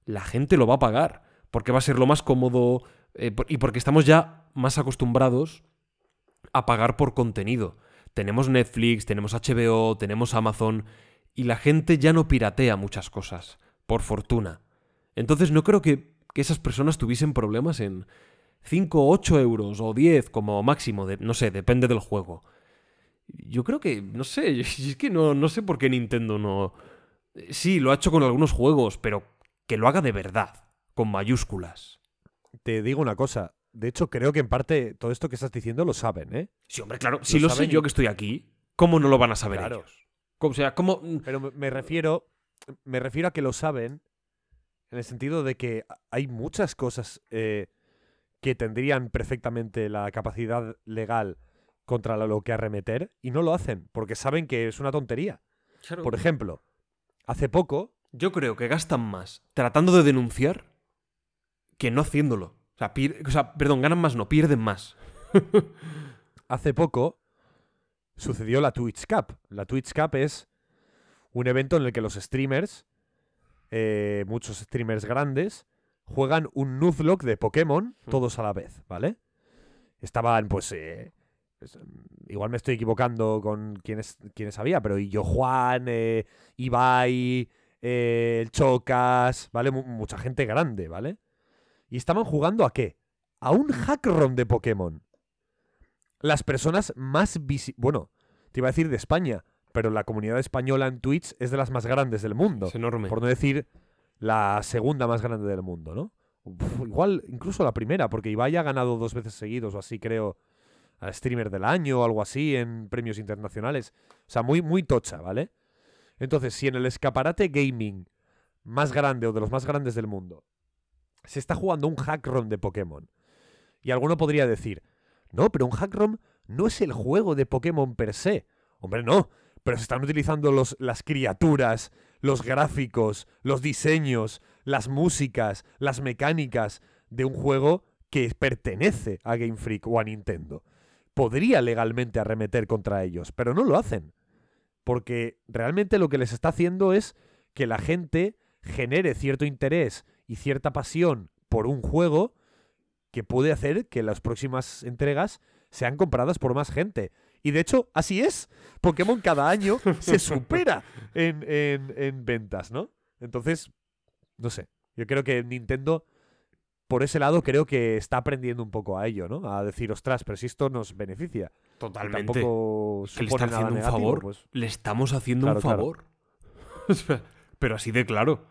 la gente lo va a pagar. Porque va a ser lo más cómodo eh, por- y porque estamos ya más acostumbrados a pagar por contenido. Tenemos Netflix, tenemos H B O, tenemos Amazon y la gente ya no piratea muchas cosas, por fortuna. Entonces no creo que, que esas personas tuviesen problemas en... cinco, ocho euros o diez como máximo, de, no sé, depende del juego. Yo creo que, no sé, es que no, no sé por qué Nintendo no... Sí, lo ha hecho con algunos juegos, pero que lo haga de verdad, con mayúsculas. Te digo una cosa, de hecho creo que en parte todo esto que estás diciendo lo saben, ¿eh? Sí, hombre, claro, si lo, lo sé yo que estoy aquí, ¿cómo no lo van a saber claro. ellos? O sea, ¿cómo...? Pero me refiero, me refiero a que lo saben en el sentido de que hay muchas cosas... Eh, que tendrían perfectamente la capacidad legal contra lo que arremeter y no lo hacen, porque saben que es una tontería. Claro. Por ejemplo, hace poco... Yo creo que gastan más tratando de denunciar que no haciéndolo. O sea, pir- o sea perdón, ganan más, no, pierden más. Hace poco sucedió la Twitch Cup. La Twitch Cup es un evento en el que los streamers eh, muchos streamers grandes juegan un Nuzlocke de Pokémon todos a la vez, ¿vale? Estaban, pues... Eh, pues igual me estoy equivocando con quiénes, quiénes había, pero yo, Juan, eh, Ibai, eh, el Chocas, ¿vale? M- mucha gente grande, ¿vale? ¿Y estaban jugando a qué? A un hack ROM de Pokémon. Las personas más visi... Bueno, te iba a decir de España, pero la comunidad española en Twitch es de las más grandes del mundo. Es enorme. Por no decir la segunda más grande del mundo, ¿no? Uf, igual, incluso la primera, porque Ibai ha ganado dos veces seguidos o así, creo, al streamer del año o algo así en premios internacionales. O sea, muy, muy tocha, ¿vale? Entonces, si en el escaparate gaming más grande o de los más grandes del mundo se está jugando un hack ROM de Pokémon, y alguno podría decir, no, pero un hack ROM no es el juego de Pokémon per se. Hombre, no, pero se están utilizando los, las criaturas, los gráficos, los diseños, las músicas, las mecánicas de un juego que pertenece a Game Freak o a Nintendo. Podría legalmente arremeter contra ellos, pero no lo hacen. Porque realmente lo que les está haciendo es que la gente genere cierto interés y cierta pasión por un juego que puede hacer que las próximas entregas sean compradas por más gente. Y de hecho, así es. Pokémon cada año se supera en, en, en ventas, ¿no? Entonces, no sé. Yo creo que Nintendo, por ese lado, creo que está aprendiendo un poco a ello, ¿no? A decir, ostras, pero si esto nos beneficia. Totalmente. Tampoco supone le está haciendo nada negativo, un favor. Pues... Le estamos haciendo claro, un favor. Claro. Pero así de claro.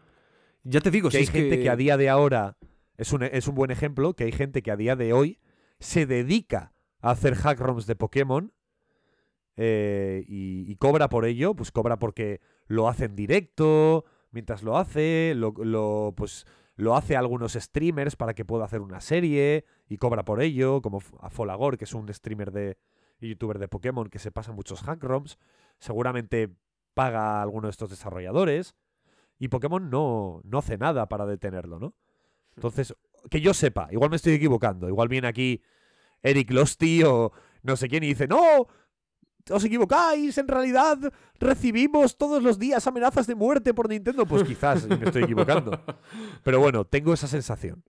Ya te digo, que si hay es gente que... que a día de ahora... Es un, es un buen ejemplo que hay gente que a día de hoy se dedica a hacer hack ROMs de Pokémon eh, y, y cobra por ello, pues cobra porque lo hace en directo, mientras lo hace, lo, lo, pues, lo hace a algunos streamers para que pueda hacer una serie y cobra por ello, como a Folagor, que es un streamer de y youtuber de Pokémon que se pasa muchos hack ROMs, seguramente paga a alguno de estos desarrolladores y Pokémon no, no hace nada para detenerlo, ¿no? Entonces, que yo sepa, igual me estoy equivocando, igual viene aquí Eric Losty o no sé quién y dice, no, os equivocáis, en realidad recibimos todos los días amenazas de muerte por Nintendo. Pues quizás me estoy equivocando, pero bueno, tengo esa sensación.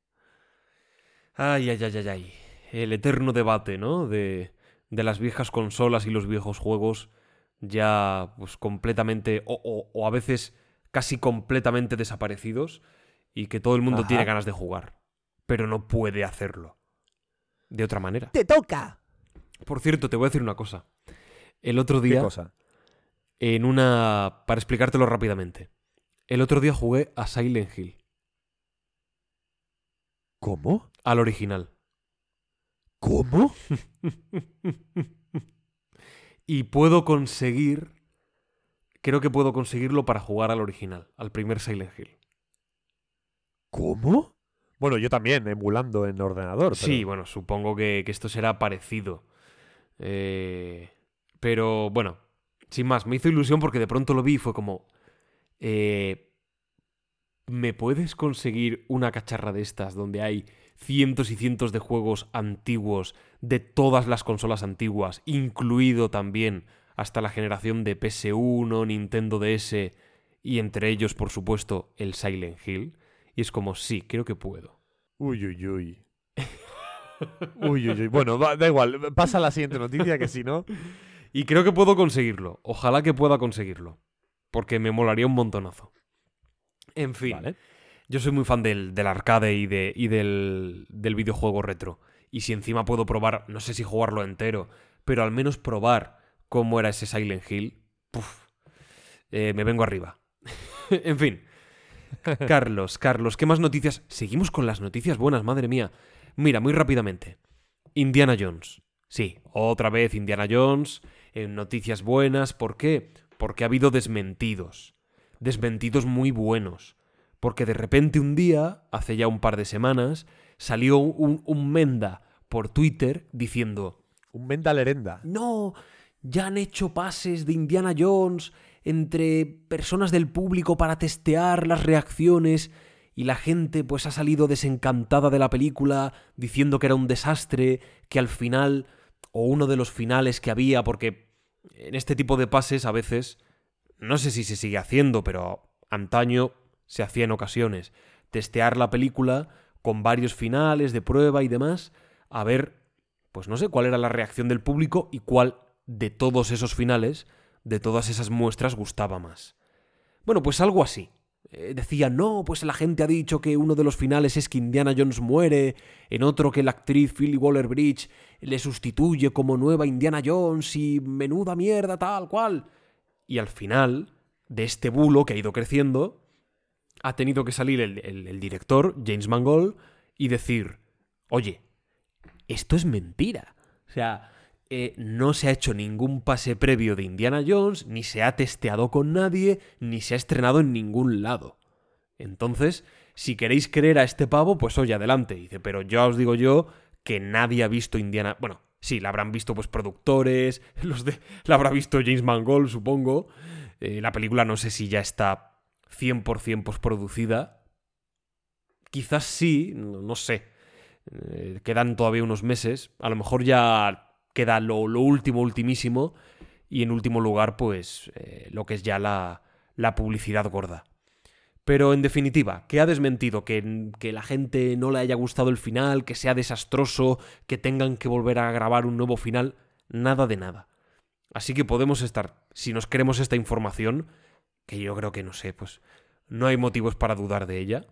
Ay, ay, ay, ay, ay. El eterno debate, ¿no? De, de las viejas consolas y los viejos juegos ya pues completamente o, o, o a veces casi completamente desaparecidos. Y que todo el mundo Ajá. tiene ganas de jugar, pero no puede hacerlo de otra manera. ¡Te toca! Por cierto, te voy a decir una cosa. El otro día... ¿Qué cosa? En una... Para explicártelo rápidamente. El otro día jugué a Silent Hill. ¿Cómo? Al original. ¿Cómo? Y puedo conseguir... Creo que puedo conseguirlo para jugar al original, al primer Silent Hill. ¿Cómo? Bueno, yo también, emulando en ordenador. Pero... Sí, bueno, supongo que, que esto será parecido. Eh, pero, bueno, sin más, me hizo ilusión porque de pronto lo vi y fue como... Eh, ¿me puedes conseguir una cacharra de estas donde hay cientos y cientos de juegos antiguos de todas las consolas antiguas, incluido también hasta la generación de P S uno, Nintendo D S y entre ellos, por supuesto, el Silent Hill? Y es como, sí, creo que puedo. Uy, uy, uy. Uy, uy, uy. Bueno, va, da igual. Pasa a la siguiente noticia, que si no... Y creo que puedo conseguirlo. Ojalá que pueda conseguirlo. Porque me molaría un montonazo. En fin. Vale. Yo soy muy fan del, del arcade y, de, y del, del videojuego retro. Y si encima puedo probar, no sé si jugarlo entero, pero al menos probar cómo era ese Silent Hill, puf, eh, me vengo arriba. En fin. Carlos, Carlos, ¿qué más noticias? Seguimos con las noticias buenas, madre mía. Mira, muy rápidamente. Indiana Jones. Sí, otra vez Indiana Jones. Eh, noticias buenas. ¿Por qué? Porque ha habido desmentidos. Desmentidos muy buenos. Porque de repente un día, hace ya un par de semanas, salió un, un menda por Twitter diciendo... Un menda lerenda. No, ya han hecho pases de Indiana Jones... entre personas del público para testear las reacciones y la gente pues ha salido desencantada de la película diciendo que era un desastre, que al final, o uno de los finales que había, porque en este tipo de pases a veces, no sé si se sigue haciendo, pero antaño se hacía en ocasiones, testear la película con varios finales de prueba y demás, a ver, pues no sé, cuál era la reacción del público y cuál de todos esos finales, de todas esas muestras, gustaba más. Bueno, pues algo así. Eh, decía, no, pues la gente ha dicho que uno de los finales es que Indiana Jones muere, en otro que la actriz Phoebe Waller-Bridge le sustituye como nueva Indiana Jones y menuda mierda tal cual. Y al final de este bulo que ha ido creciendo, ha tenido que salir el, el, el director, James Mangold, y decir, oye, esto es mentira. O sea, eh, no se ha hecho ningún pase previo de Indiana Jones, ni se ha testeado con nadie, ni se ha estrenado en ningún lado. Entonces, si queréis creer a este pavo, pues oye, adelante. Dice, pero ya os digo yo que nadie ha visto Indiana... Bueno, sí, la habrán visto pues productores, los de... la habrá visto James Mangold, supongo. Eh, la película no sé si ya está cien por ciento posproducida. Quizás sí, no, no sé. Eh, quedan todavía unos meses. A lo mejor ya queda lo, lo último, ultimísimo. Y en último lugar, pues, eh, lo que es ya la, la publicidad gorda. Pero en definitiva, que ha desmentido que, que la gente no le haya gustado el final, que sea desastroso, que tengan que volver a grabar un nuevo final. Nada de nada. Así que podemos estar, si nos creemos esta información, que yo creo que, no sé, pues no hay motivos para dudar de ella,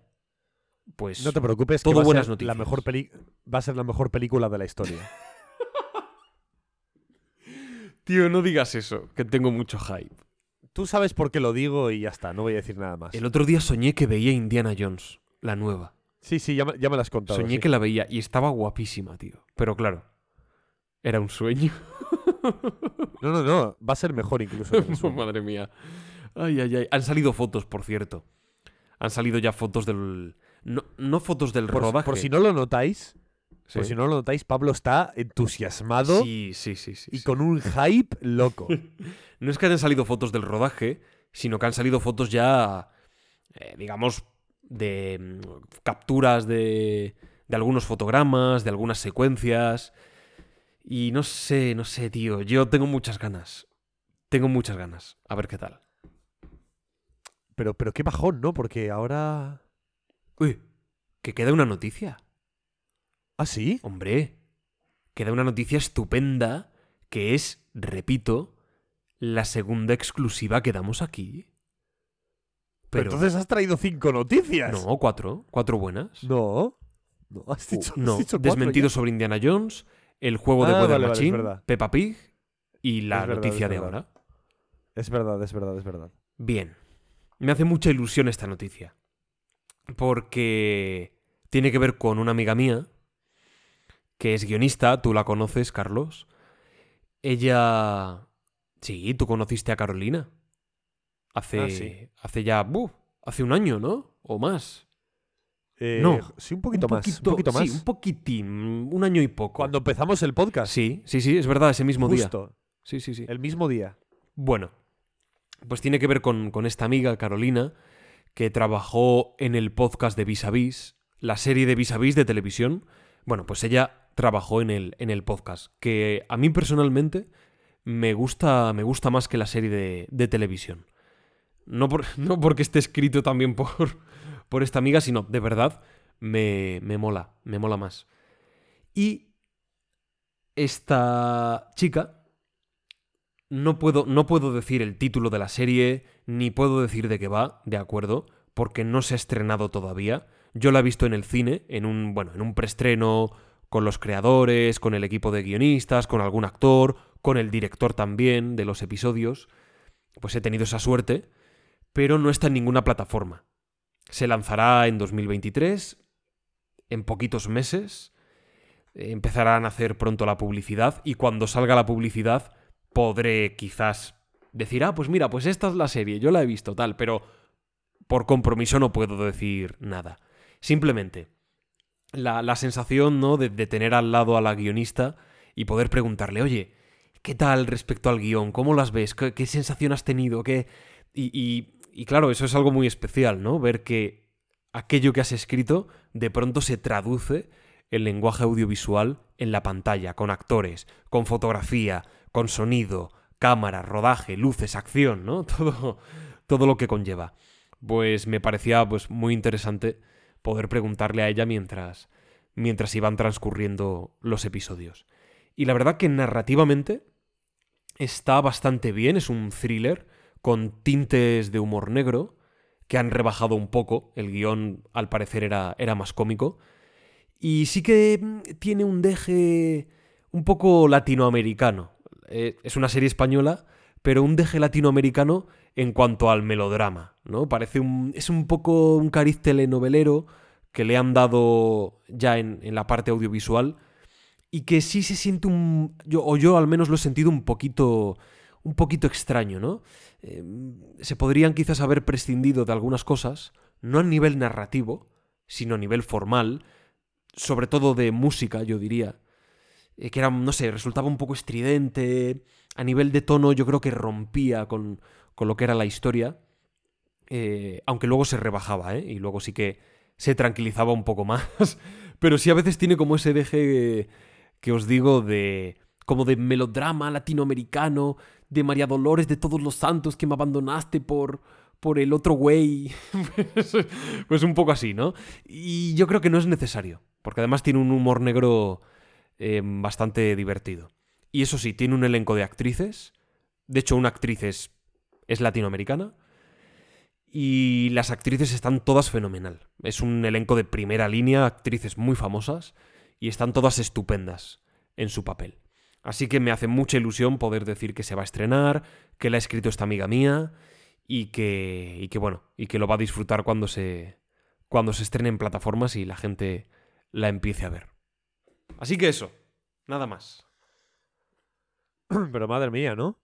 pues no te preocupes, todo que va buenas a ser la mejor peli- va a ser la mejor película de la historia. Tío, no digas eso, que tengo mucho hype. Tú sabes por qué lo digo y ya está, no voy a decir nada más. El otro día soñé que veía Indiana Jones, la nueva. Sí, sí, ya me, ya me la has contado. Soñé sí. que la veía y estaba guapísima, tío. Pero claro, era un sueño. No, no, no, va a ser mejor incluso. Oh, madre mía. Ay, ay, ay. Han salido fotos, por cierto. Han salido ya fotos del... No, no fotos del por, rodaje. Por si no lo notáis, sí. por si no lo notáis, Pablo está entusiasmado sí, sí, sí, sí, y sí. con un hype loco. No es que hayan salido fotos del rodaje, sino que han salido fotos ya, eh, digamos, de capturas de, de algunos fotogramas, de algunas secuencias. Y no sé, no sé, tío. Yo tengo muchas ganas. Tengo muchas ganas. A ver qué tal. Pero, pero qué bajón, ¿no? Porque ahora... Uy, que queda una noticia. ¿Ah, sí? Hombre, queda una noticia estupenda que es, repito, la segunda exclusiva que damos aquí. Pero, pero entonces has traído cinco noticias. No, cuatro. Cuatro buenas. No. No, has dicho, uh, no, has dicho cuatro. Desmentido ya. Sobre Indiana Jones, el juego ah, de Weather vale, Machine, vale, Peppa Pig y la verdad, noticia de verdad. Ahora. Es verdad, es verdad, es verdad. Bien. Me hace mucha ilusión esta noticia, porque tiene que ver con una amiga mía, que es guionista, tú la conoces, Carlos. Ella... Sí, tú conociste a Carolina. Hace ah, sí. hace ya... Uh, hace un año, ¿no? O más. Eh, no. Sí, un poquito, un más, poquito, un poquito más. Sí, un poquitín, un año y poco. Cuando empezamos el podcast. Sí, sí, sí, es verdad, ese mismo Justo. día. Justo. Sí, sí, sí. El mismo día. Bueno. Pues tiene que ver con, con esta amiga, Carolina, que trabajó en el podcast de Vis a Vis, la serie de Vis a Vis de televisión. Bueno, pues ella trabajó en el, en el podcast, que a mí personalmente me gusta, me gusta más que la serie de, de televisión. No, por, no porque esté escrito también por, por esta amiga, sino de verdad me, me mola, me mola más. Y esta chica... No puedo, no puedo decir el título de la serie, ni puedo decir de qué va, ¿de acuerdo? Porque no se ha estrenado todavía. Yo la he visto en el cine, en un, bueno, en un preestreno con los creadores, con el equipo de guionistas, con algún actor, con el director también de los episodios. Pues he tenido esa suerte, pero no está en ninguna plataforma. Se lanzará en dos mil veintitrés, en poquitos meses. Empezarán a hacer pronto la publicidad y cuando salga la publicidad... Podré quizás decir, ah, pues mira, pues esta es la serie, yo la he visto, tal, pero por compromiso no puedo decir nada. Simplemente, la, la sensación, ¿no?, de, de tener al lado a la guionista y poder preguntarle, oye, ¿qué tal respecto al guión? ¿Cómo las ves? ¿Qué, qué sensación has tenido? ¿Qué...? Y, y, y claro, eso es algo muy especial, ¿no? Ver que aquello que has escrito de pronto se traduce en lenguaje audiovisual en la pantalla, con actores, con fotografía... Con sonido, cámara, rodaje, luces, acción, ¿no? Todo, todo lo que conlleva. pues me parecía pues, muy interesante poder preguntarle a ella mientras, mientras iban transcurriendo los episodios. Y la verdad que narrativamente está bastante bien, es un thriller con tintes de humor negro que han rebajado un poco, el guión al parecer era, era más cómico, y sí que tiene un deje un poco latinoamericano. Eh, es una serie española, pero un deje latinoamericano en cuanto al melodrama, ¿no? Parece un, es un poco un cariz telenovelero que le han dado ya en, en la parte audiovisual y que sí se siente un... Yo, o yo al menos lo he sentido un poquito, un poquito extraño, ¿no? Eh, se podrían quizás haber prescindido de algunas cosas, no a nivel narrativo, sino a nivel formal, sobre todo de música, yo diría, eh, que era, no sé, resultaba un poco estridente, a nivel de tono yo creo que rompía con, con lo que era la historia, eh, aunque luego se rebajaba, ¿eh? Y luego sí que se tranquilizaba un poco más, pero sí a veces tiene como ese deje que os digo de como de melodrama latinoamericano, de María Dolores, de Todos los Santos que me abandonaste por... por el otro güey, pues, pues un poco así, ¿no? Y yo creo que no es necesario, porque además tiene un humor negro eh, bastante divertido. Y eso sí, tiene un elenco de actrices, de hecho una actriz es, es latinoamericana, y las actrices están todas fenomenal. Es un elenco de primera línea, actrices muy famosas, y están todas estupendas en su papel. Así que me hace mucha ilusión poder decir que se va a estrenar, que la ha escrito esta amiga mía, Y que, y que bueno, y que lo va a disfrutar cuando se, cuando se estrene en plataformas y la gente la empiece a ver. Así que eso, nada más. Pero madre mía, ¿no?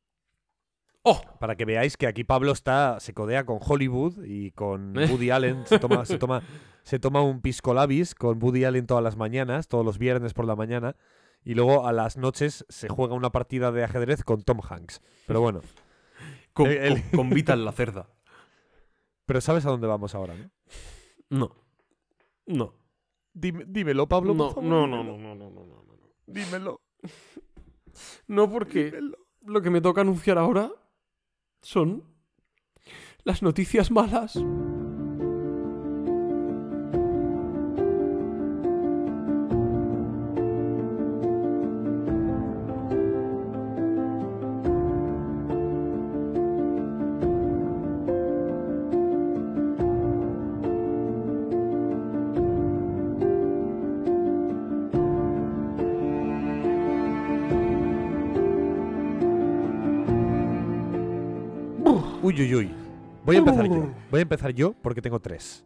¡Oh! Para que veáis que aquí Pablo está, se codea con Hollywood y con Woody Allen. Se toma, se toma, se toma un pisco labis con Woody Allen todas las mañanas, todos los viernes por la mañana. Y luego a las noches se juega una partida de ajedrez con Tom Hanks. Pero bueno... Con, el, el... con, con Vital Lacerda. Pero sabes a dónde vamos ahora, ¿no? No. No. Dime, dímelo, Pablo, no, por favor. No, no, no, no, no, no, no, no. Dímelo. No, porque dímelo. Lo que me toca anunciar ahora son las noticias malas. Uy, uy, uy. Voy a empezar yo. Voy a empezar yo porque tengo tres.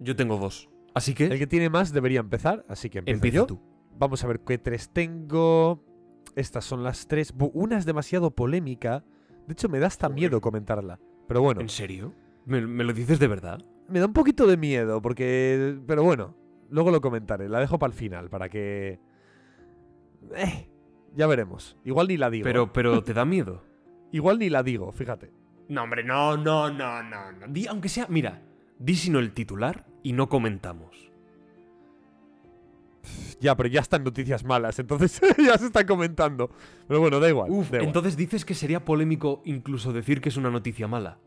Yo tengo dos. Así que... El que tiene más debería empezar, así que empiezo yo. Tú. Vamos a ver qué tres tengo. Estas son las tres. Una es demasiado polémica. De hecho, me da hasta miedo comentarla. Pero bueno. ¿En serio? ¿Me, me lo dices de verdad? Me da un poquito de miedo porque... Pero bueno, luego lo comentaré. La dejo para el final, para que... Eh, ya veremos. Igual ni la digo. Pero, pero ¿te da miedo? Igual ni la digo, fíjate. No, hombre, no, no, no, no, no. Di, aunque sea, mira, di sino el titular y no comentamos. Ya, pero ya están noticias malas, entonces ya se están comentando. Pero bueno, da igual. Uf, da igual. Entonces dices que sería polémico incluso decir que es una noticia mala.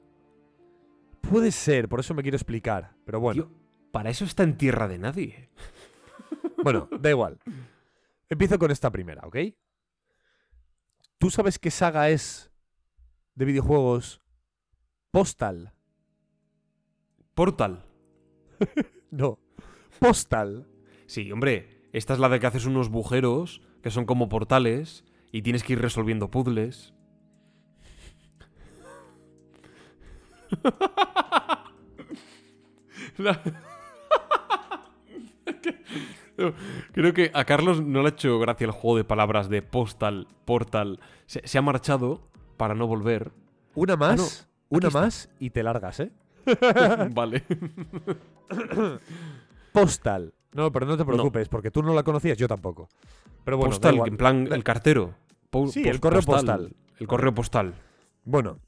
Puede ser, por eso me quiero explicar, pero bueno. Tío, para eso está en tierra de nadie. Bueno, da igual. Empiezo con esta primera, ¿ok? ¿Tú sabes qué saga es de videojuegos? Postal. ¿Portal? No. Postal. Sí, hombre. Esta es la de que haces unos bujeros que son como portales y tienes que ir resolviendo puzzles. La... Creo que a Carlos no le ha hecho gracia el juego de palabras de postal, portal. Se, se ha marchado para no volver. Una más, ah, no. una está. más y te largas, ¿eh? Vale. Postal. No, pero no te preocupes, no. porque tú no la conocías, yo tampoco. Pero bueno, Postal, en plan el cartero. Po- sí, post- el correo postal. postal. El correo postal. Bueno,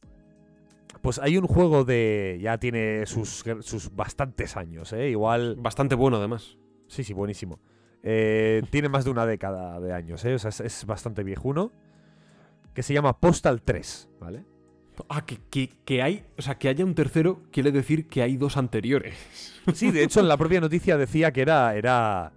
pues hay un juego de... Ya tiene sus, sus bastantes años, ¿eh? Igual... Bastante bueno, además. Sí, sí, buenísimo. Eh, tiene más de una década de años, ¿eh? O sea, es, es bastante viejuno. Que se llama Postal tres, ¿vale? Ah, que, que, que hay, o sea, que haya un tercero quiere decir que hay dos anteriores. Sí, de hecho en la propia noticia decía que era, era,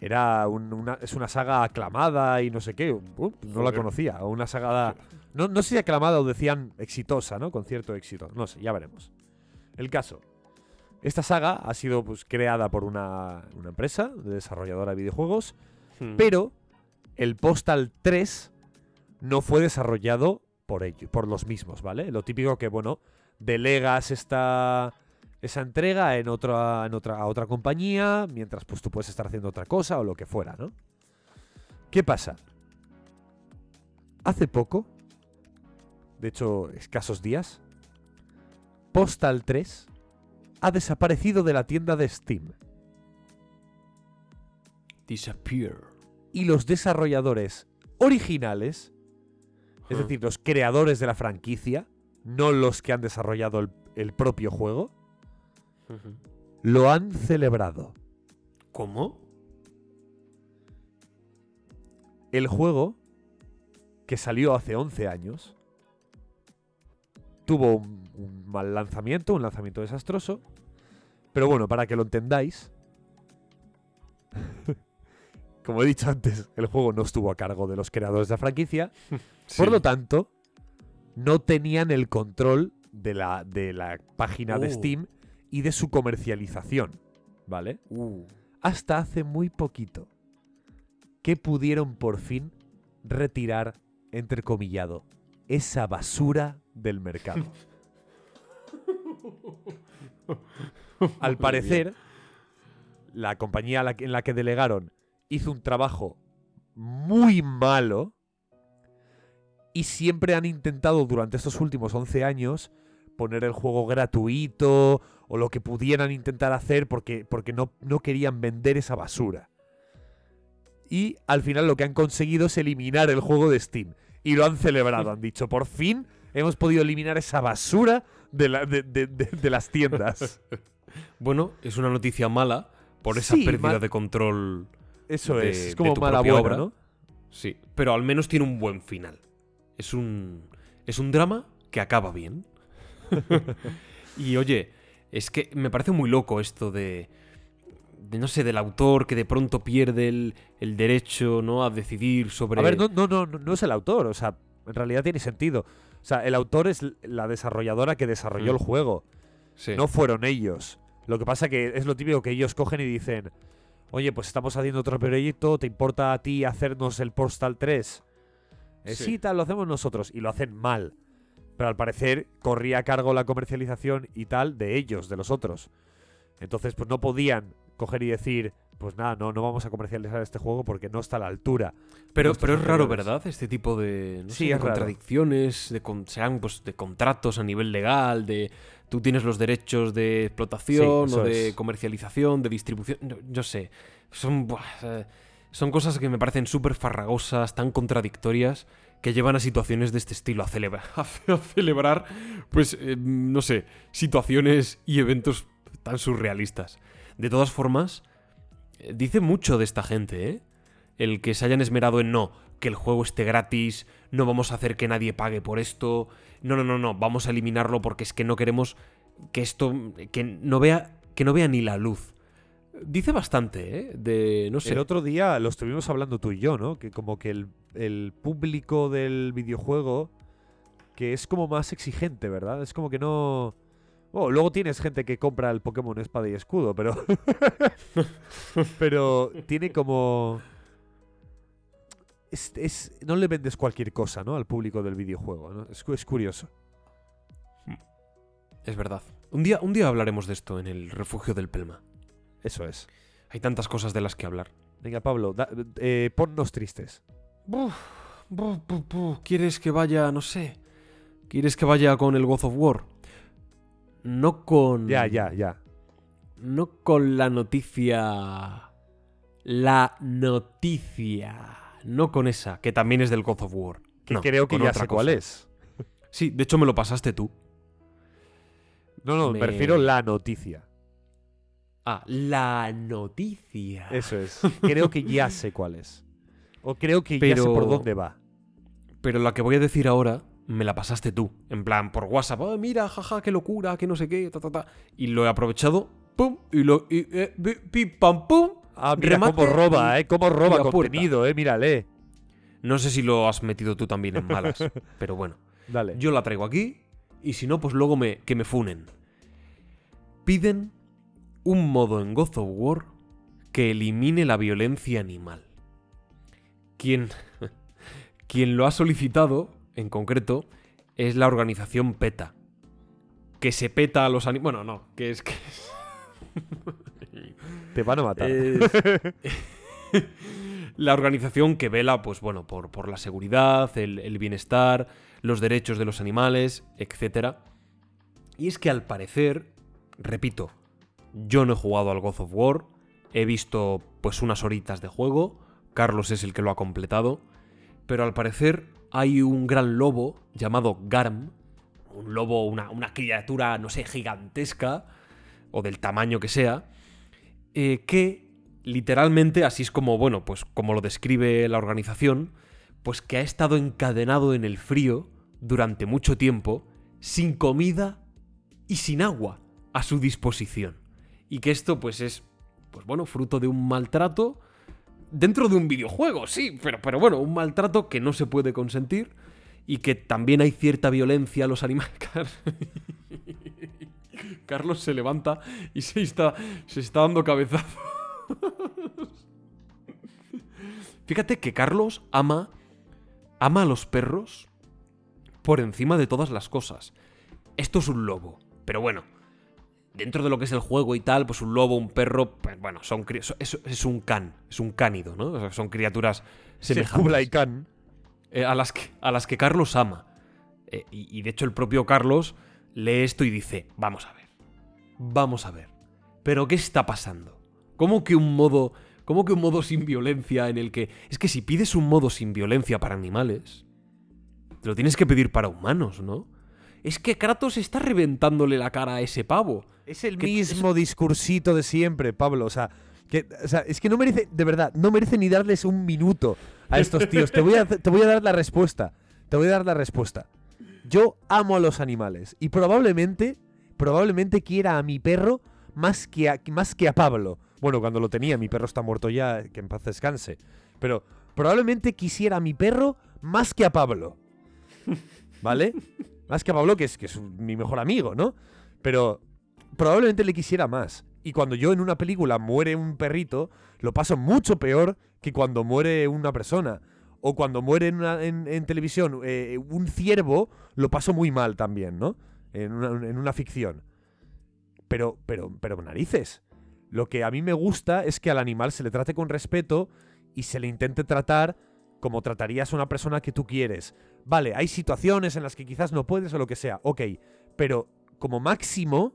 era un, una, es una saga aclamada y no sé qué. Uh, no la conocía. Una saga, no, no sé si aclamada o decían exitosa, ¿no? Con cierto éxito. No sé, ya veremos. El caso. Esta saga ha sido pues, creada por una, una empresa de desarrolladora de videojuegos, hmm. pero el Postal tres no fue desarrollado por ellos, por los mismos, ¿vale? Lo típico que, bueno, delegas esta esa entrega en otra, en otra, a otra compañía, mientras pues, tú puedes estar haciendo otra cosa o lo que fuera, ¿no? ¿Qué pasa? Hace poco, de hecho, escasos días, Postal tres... ha desaparecido de la tienda de Steam. Disappear. Y los desarrolladores originales, huh. es decir, los creadores de la franquicia, no los que han desarrollado el, el propio juego, uh-huh. lo han celebrado. ¿Cómo? El juego, que salió hace once años, tuvo un, un mal lanzamiento, un lanzamiento desastroso. Pero bueno, para que lo entendáis, como he dicho antes, el juego no estuvo a cargo de los creadores de la franquicia. Sí. Por lo tanto, no tenían el control de la, de la página uh. de Steam y de su comercialización, ¿vale? Uh. Hasta hace muy poquito que pudieron por fin retirar, entrecomillado, esa basura del mercado. Al parecer, la compañía en la que delegaron hizo un trabajo muy malo y siempre han intentado durante estos últimos once años poner el juego gratuito o lo que pudieran intentar hacer porque, porque no, no querían vender esa basura. Y al final lo que han conseguido es eliminar el juego de Steam. Y lo han celebrado, han dicho, por fin hemos podido eliminar esa basura de, la, de, de, de, de las tiendas. Bueno, es una noticia mala por esa sí, pérdida mal... de control. Eso de, es, es como mala buena, obra, ¿no? Sí, pero al menos tiene un buen final. Es un, es un drama que acaba bien. Y oye, es que me parece muy loco esto de, de no sé, del autor que de pronto pierde el, el derecho, ¿no?, a decidir sobre... A ver, no, no, no, no es el autor, o sea, en realidad tiene sentido. O sea, el autor es la desarrolladora que desarrolló mm. el juego. Sí. No fueron ellos. Lo que pasa que es lo típico que ellos cogen y dicen, oye, pues estamos haciendo otro proyecto, ¿te importa a ti hacernos el Postal tres? Eh, sí. sí, tal, lo hacemos nosotros. Y lo hacen mal. Pero al parecer corría a cargo la comercialización y tal de ellos, de los otros. Entonces, pues no podían coger y decir, pues nada, no, no vamos a comercializar este juego porque no está a la altura. Pero, pero es raro, ¿verdad? Este tipo de, no sí, sé, de contradicciones, de con, sean pues, de contratos a nivel legal, de tú tienes los derechos de explotación sí, o de es. comercialización, de distribución, no, yo sé. Son, buah, son cosas que me parecen súper farragosas, tan contradictorias, que llevan a situaciones de este estilo, a celebrar, a celebrar pues, eh, no sé, situaciones y eventos tan surrealistas. De todas formas, dice mucho de esta gente, ¿eh? El que se hayan esmerado en no, que el juego esté gratis, no vamos a hacer que nadie pague por esto, no, no, no, no, vamos a eliminarlo porque es que no queremos que esto, que no vea, que no vea ni la luz. Dice bastante, ¿eh? De, no sé. El otro día lo estuvimos hablando tú y yo, ¿no? Que como que el, el público del videojuego, que es como más exigente, ¿verdad? Es como que no... Bueno, luego tienes gente que compra el Pokémon Espada y Escudo, pero... pero tiene como... Es, es... No le vendes cualquier cosa, ¿no?, al público del videojuego, ¿no? Es, es curioso. Es verdad. Un día, un día hablaremos de esto en el refugio del Pelma. Eso es. Hay tantas cosas de las que hablar. Venga, Pablo, da, eh, ponnos tristes. Buf, buf, buf, buf. ¿Quieres que vaya, no sé? ¿Quieres que vaya con el God of War? No con... Ya, ya, ya. No con la noticia... La noticia. No con esa, que también es del God of War. Que no, creo que ya sé cuál es. Sí, de hecho me lo pasaste tú. No, no, me, me refiero a la noticia. Ah, la noticia. Eso es. Creo que ya sé cuál es. O creo que pero, ya sé por dónde va. Pero la que voy a decir ahora me la pasaste tú, en plan, por WhatsApp, oh, mira, jaja, qué locura, que no sé qué, ta, ta, ta. Y lo he aprovechado, pum, y lo, y, eh, pim, pam, pum. Ah, mira cómo roba, eh, cómo roba contenido, puerta. eh, mírale. No sé si lo has metido tú también en malas, pero bueno. Dale. Yo la traigo aquí, y si no, pues luego me, que me funen. Piden un modo en God of War que elimine la violencia animal. Quien, quien lo ha solicitado, en concreto, es la organización PETA. Que se peta a los animales... Bueno, no, que es que... Te van a matar. Es... La organización que vela, pues bueno, por, por la seguridad, el, el bienestar, los derechos de los animales, etcétera. Y es que al parecer, repito, yo no he jugado al God of War, he visto pues unas horitas de juego, Carlos es el que lo ha completado, pero al parecer hay un gran lobo llamado Garm, un lobo, una, una criatura, no sé, gigantesca, o del tamaño que sea, eh, que literalmente, así es como, bueno, pues como lo describe la organización, pues que ha estado encadenado en el frío durante mucho tiempo, sin comida y sin agua a su disposición. Y que esto, pues es, pues bueno, fruto de un maltrato dentro de un videojuego, sí, pero, pero bueno, un maltrato que no se puede consentir y que también hay cierta violencia a los animales. Carlos se levanta y se está, se está dando cabezazos. Fíjate que Carlos ama, ama a los perros por encima de todas las cosas. Esto es un lobo, pero bueno, dentro de lo que es el juego y tal, pues un lobo, un perro, pues bueno, son es, es un can, es un cánido, ¿no? O sea, son criaturas semejantes. Se eh, a, las que, a las que Carlos ama. Eh, y, y de hecho el propio Carlos lee esto y dice, vamos a ver, vamos a ver, ¿pero qué está pasando? ¿Cómo que un modo, cómo que un modo sin violencia en el que... Es que si pides un modo sin violencia para animales, te lo tienes que pedir para humanos, ¿no? Es que Kratos está reventándole la cara a ese pavo. Es el que, mismo es... discursito de siempre, Pablo. O sea, que, o sea, es que no merece, de verdad, no merece ni darles un minuto a estos tíos. Te voy a, te voy a dar la respuesta. Te voy a dar la respuesta. Yo amo a los animales y probablemente, probablemente quiera a mi perro más que a, más que a Pablo. Bueno, cuando lo tenía, mi perro está muerto ya, que en paz descanse. Pero probablemente quisiera a mi perro más que a Pablo. ¿Vale? Más que a Pablo, que es, que es mi mejor amigo, ¿no? Pero probablemente le quisiera más. Y cuando yo en una película muere un perrito, lo paso mucho peor que cuando muere una persona. O cuando muere en, una, en, en televisión eh, un ciervo, lo paso muy mal también, ¿no? En una, en una ficción. Pero, pero, pero narices. Lo que a mí me gusta es que al animal se le trate con respeto y se le intente tratar como tratarías a una persona que tú quieres. Vale, hay situaciones en las que quizás no puedes o lo que sea, ok, pero como máximo,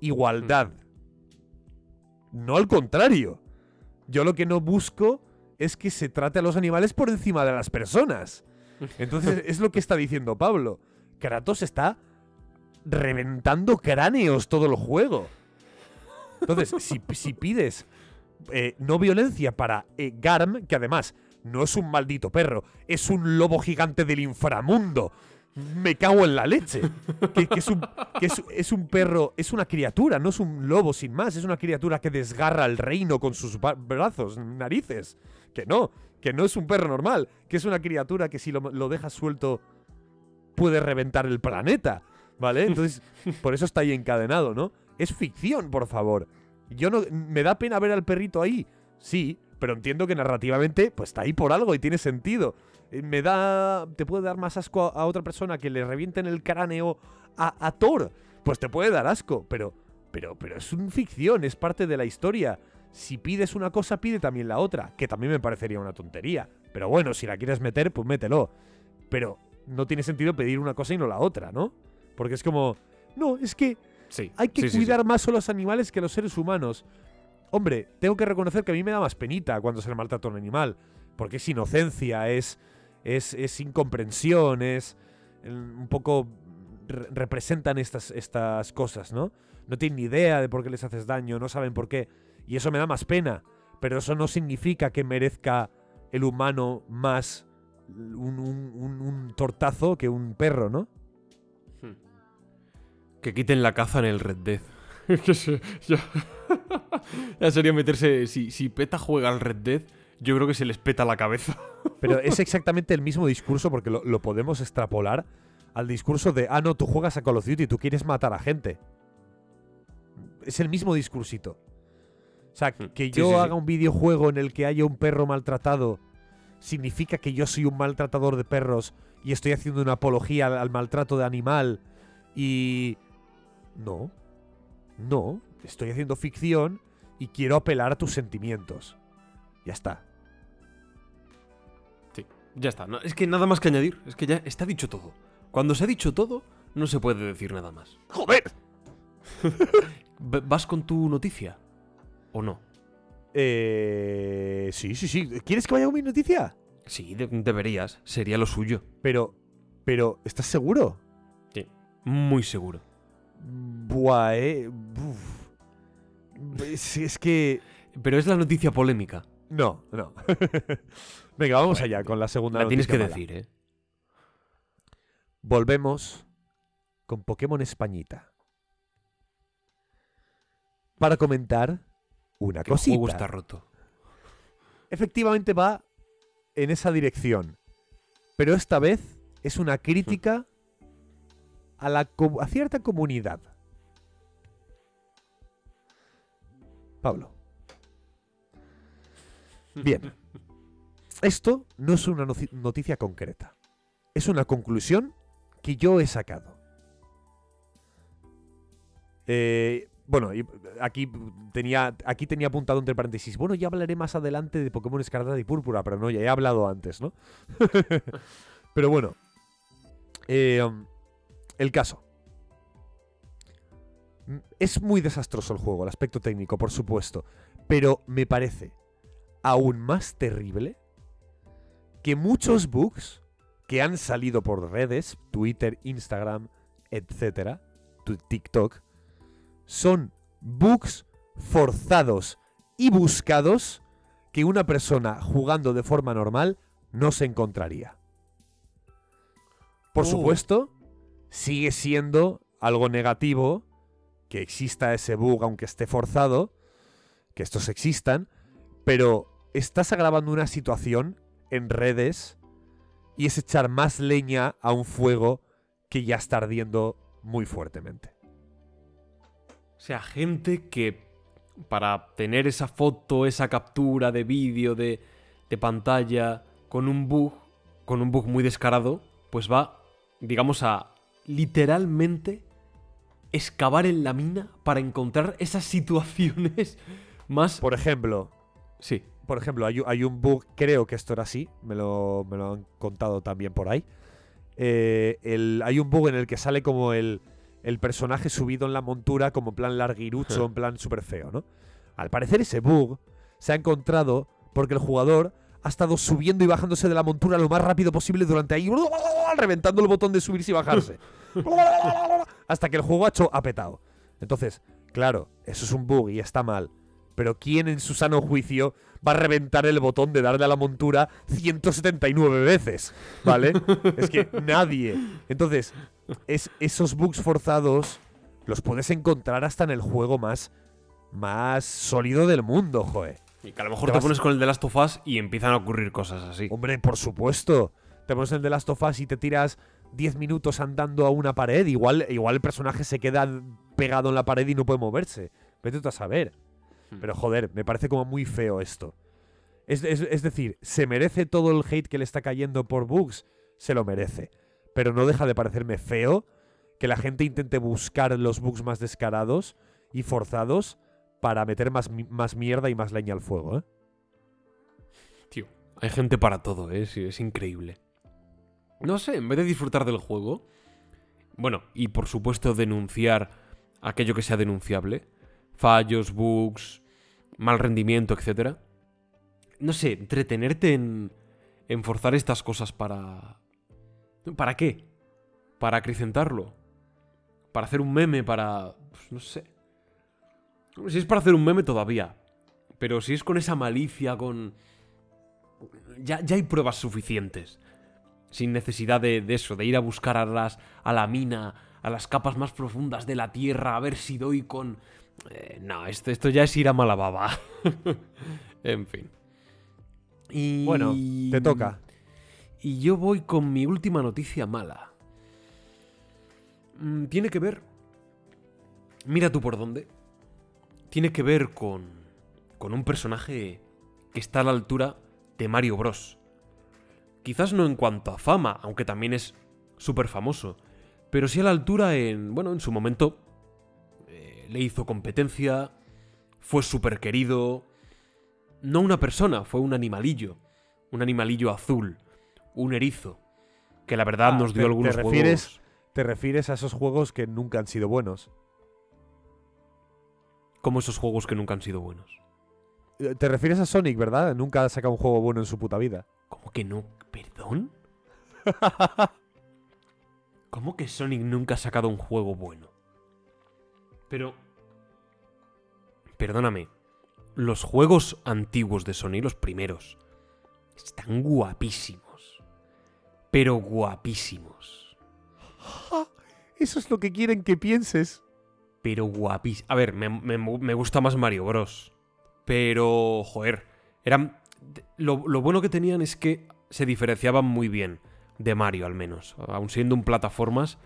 igualdad. No al contrario. Yo lo que no busco es que se trate a los animales por encima de las personas. Entonces es lo que está diciendo Pablo. Kratos está reventando cráneos todo el juego. Entonces, si, si pides eh, no violencia para eh, Garm, que además... no es un maldito perro, es un lobo gigante del inframundo. Me cago en la leche. Que, que, es, un, que es, es un perro, es una criatura, no es un lobo sin más. Es una criatura que desgarra el reino con sus brazos, narices. Que no, que no es un perro normal. Que es una criatura que si lo, lo dejas suelto puede reventar el planeta, ¿vale? Entonces, por eso está ahí encadenado, ¿no? Es ficción, por favor. Yo no, me da pena ver al perrito ahí, sí, pero entiendo que narrativamente pues está ahí por algo y tiene sentido. Me da... Te puede dar más asco a, a otra persona que le revienten el cráneo a, a Thor. Pues te puede dar asco, pero, pero, pero es una ficción, es parte de la historia. Si pides una cosa, pide también la otra, que también me parecería una tontería. Pero bueno, si la quieres meter, pues mételo. Pero no tiene sentido pedir una cosa y no la otra, ¿no? Porque es como... No, es que sí, hay que sí, cuidar sí, sí. más a los animales que a los seres humanos. Hombre, tengo que reconocer que a mí me da más penita cuando se le maltrata a un animal, porque es inocencia, es, es, es incomprensión, es un poco re- representan estas, estas cosas, ¿no? No tienen ni idea de por qué les haces daño, no saben por qué, y eso me da más pena, pero eso no significa que merezca el humano más un, un, un, un tortazo que un perro, ¿no? Que quiten la caza en el Red Dead. Que se, ya, ya sería meterse... Si, si PETA juega al Red Dead, yo creo que se les peta la cabeza. Pero es exactamente el mismo discurso, porque lo, lo podemos extrapolar al discurso de ah, no, tú juegas a Call of Duty, tú quieres matar a gente. Es el mismo discursito. O sea, que yo sí, sí, haga sí. un videojuego en el que haya un perro maltratado significa que yo soy un maltratador de perros y estoy haciendo una apología al, al maltrato de animal y... No. No. Estoy haciendo ficción y quiero apelar a tus sentimientos. Ya está. Sí, ya está. No, es que nada más que añadir. Es que ya está dicho todo. Cuando se ha dicho todo, no se puede decir nada más. ¡Joder! ¿Vas con tu noticia? ¿O no? Eh... Sí, sí, sí. ¿Quieres que vaya con mi noticia? Sí, de- deberías. Sería lo suyo. Pero... Pero... ¿Estás seguro? Sí. Muy seguro. Buah, eh... Uf. Es, es que... Pero es la noticia polémica. No, no. Venga, vamos bueno, allá con la segunda la noticia. La tienes que mala. decir, eh. Volvemos con Pokémon Españita. Para comentar... Una que cosita. El juego está roto. Efectivamente va en esa dirección. Pero esta vez es una crítica a, la co- a cierta comunidad. Pablo. Bien. Esto no es una noticia concreta. Es una conclusión que yo he sacado. Eh... Bueno, aquí tenía aquí tenía apuntado entre paréntesis. Bueno, ya hablaré más adelante de Pokémon Escarlata y Púrpura, pero no, ya he hablado antes, ¿no? Pero bueno. Eh, el caso. Es muy desastroso el juego, el aspecto técnico, por supuesto. Pero me parece aún más terrible que muchos bugs que han salido por redes, Twitter, Instagram, etcétera, TikTok... Son bugs forzados y buscados que una persona jugando de forma normal no se encontraría. Por uh. supuesto, sigue siendo algo negativo que exista ese bug, aunque esté forzado, que estos existan, pero estás agravando una situación en redes y es echar más leña a un fuego que ya está ardiendo muy fuertemente. O sea, gente que para tener esa foto, esa captura de vídeo, de, de pantalla, con un bug, con un bug muy descarado, pues va, digamos, a literalmente excavar en la mina para encontrar esas situaciones más... Por ejemplo... Sí. Por ejemplo, hay, hay un bug, creo que esto era así, me lo, me lo han contado también por ahí. Eh, el, hay un bug en el que sale como el... el personaje subido en la montura como en plan larguirucho, en plan súper feo, ¿no? Al parecer ese bug se ha encontrado porque el jugador ha estado subiendo y bajándose de la montura lo más rápido posible durante ahí, reventando el botón de subirse y bajarse. Hasta que el juego ha hecho apetado. Entonces, claro, eso es un bug y está mal. Pero ¿quién en su sano juicio va a reventar el botón de darle a la montura ciento setenta y nueve veces? ¿Vale? Es que nadie. Entonces, es, esos bugs forzados los puedes encontrar hasta en el juego más, más sólido del mundo, joe. Y que a lo mejor te, te pones a... con el de Last of Us y empiezan a ocurrir cosas así. Hombre, por supuesto. Te pones el de Last of Us y te tiras diez minutos andando a una pared. Igual, igual el personaje se queda pegado en la pared y no puede moverse. Vete tú a saber. Pero joder, me parece como muy feo esto. Es, es, es decir, se merece todo el hate que le está cayendo por bugs, se lo merece. Pero no deja de parecerme feo que la gente intente buscar los bugs más descarados y forzados para meter más, más mierda y más leña al fuego, ¿eh? Tío, hay gente para todo, ¿eh? Sí, es increíble. No sé, en vez de disfrutar del juego, bueno, y por supuesto denunciar aquello que sea denunciable, fallos, bugs, mal rendimiento, etcétera. No sé, entretenerte en, en forzar estas cosas para... ¿Para qué? Para acrecentarlo. Para hacer un meme, para... Pues no sé. Si es para hacer un meme todavía. Pero si es con esa malicia, con... Ya, ya hay pruebas suficientes sin necesidad de, de eso, de ir a buscar a, las, a la mina, a las capas más profundas de la tierra, a ver si doy con... Eh, no, esto, esto ya es ir a mala baba. En fin. Y... Bueno, te toca. Y yo voy con mi última noticia mala. Tiene que ver... Mira tú por dónde. Tiene que ver con, con un personaje que está a la altura de Mario Bros. Quizás no en cuanto a fama, aunque también es súper famoso, pero sí a la altura en... Bueno, en su momento eh, le hizo competencia, fue súper querido... No una persona, fue un animalillo. Un animalillo azul. Un erizo. Que la verdad ah, nos dio te, algunos te refieres, juegos... ¿Te refieres a esos juegos que nunca han sido buenos? ¿Cómo esos juegos que nunca han sido buenos? Te refieres a Sonic, ¿verdad? Nunca ha sacado un juego bueno en su puta vida. ¿Cómo que no? ¿Perdón? ¿Cómo que Sonic nunca ha sacado un juego bueno? Pero... Perdóname. Los juegos antiguos de Sony, los primeros, están guapísimos. Pero guapísimos. Eso es lo que quieren que pienses. Pero guapísimos. A ver, me, me, me gusta más Mario Bros. Pero, joder, eran... Lo, lo bueno que tenían es que se diferenciaban muy bien de Mario, al menos. Aun siendo un plataformas,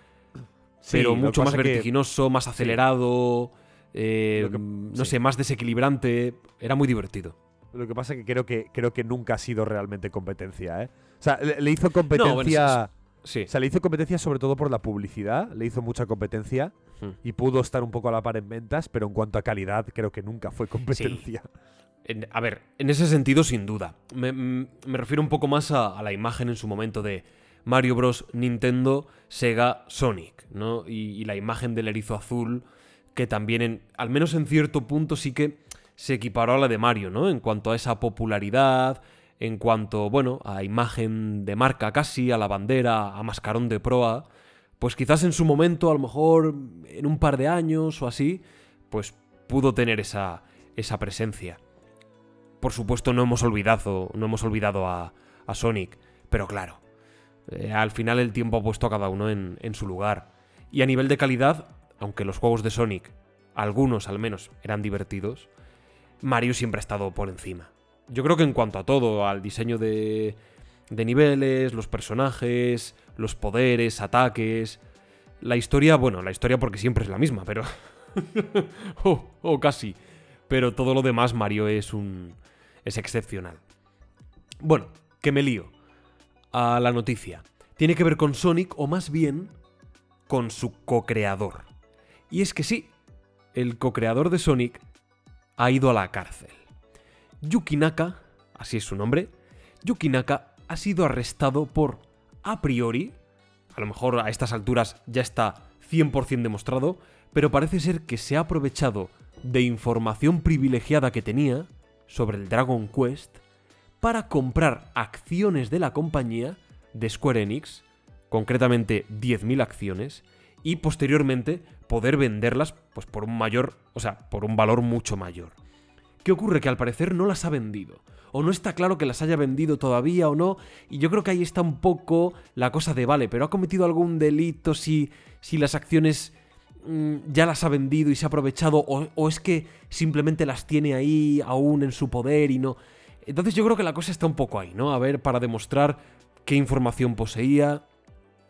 sí, pero mucho más vertiginoso, que... más acelerado... Sí. Eh, que, no sí. sé, más desequilibrante. Era muy divertido. Lo que pasa es que creo que, creo que nunca ha sido realmente competencia, ¿eh? O sea, le, le hizo competencia... No, bueno, sí. O sea, le hizo competencia sobre todo por la publicidad. Le hizo mucha competencia. Hmm. Y pudo estar un poco a la par en ventas, pero en cuanto a calidad, creo que nunca fue competencia. Sí. En, a ver, en ese sentido, sin duda. Me, me refiero un poco más a, a la imagen en su momento de Mario Bros, Nintendo, Sega, Sonic, ¿no? Y, y la imagen del erizo azul... que también, en, al menos en cierto punto, sí que se equiparó a la de Mario, ¿no? En cuanto a esa popularidad, en cuanto, bueno, a imagen de marca casi, a la bandera, a mascarón de proa, pues quizás en su momento, a lo mejor en un par de años o así, pues pudo tener esa, esa presencia. Por supuesto no hemos olvidado, no hemos olvidado a, a Sonic, pero claro, eh, al final el tiempo ha puesto a cada uno en, en su lugar. Y a nivel de calidad... Aunque los juegos de Sonic, algunos al menos, eran divertidos, Mario siempre ha estado por encima. Yo creo que en cuanto a todo, al diseño de, de niveles, los personajes, los poderes, ataques... La historia, bueno, la historia porque siempre es la misma, pero... o oh, oh, casi. Pero todo lo demás, Mario es un... es excepcional. Bueno, que me lío. A la noticia. Tiene que ver con Sonic, o más bien, con su co-creador. Y es que sí, el co-creador de Sonic ha ido a la cárcel. Yuki Naka, así es su nombre, Yuki Naka ha sido arrestado por, a priori, a lo mejor a estas alturas ya está cien por ciento demostrado, pero parece ser que se ha aprovechado de información privilegiada que tenía sobre el Dragon Quest para comprar acciones de la compañía de Square Enix, concretamente diez mil acciones, y posteriormente poder venderlas pues por un mayor, o sea, por un valor mucho mayor. ¿Qué ocurre? Que al parecer no las ha vendido, o no está claro que las haya vendido todavía o no, y yo creo que ahí está un poco la cosa de, vale, pero ha cometido algún delito si, si las acciones mmm, ya las ha vendido y se ha aprovechado, o, o es que simplemente las tiene ahí aún en su poder y no... Entonces yo creo que la cosa está un poco ahí, ¿no? A ver, para demostrar qué información poseía,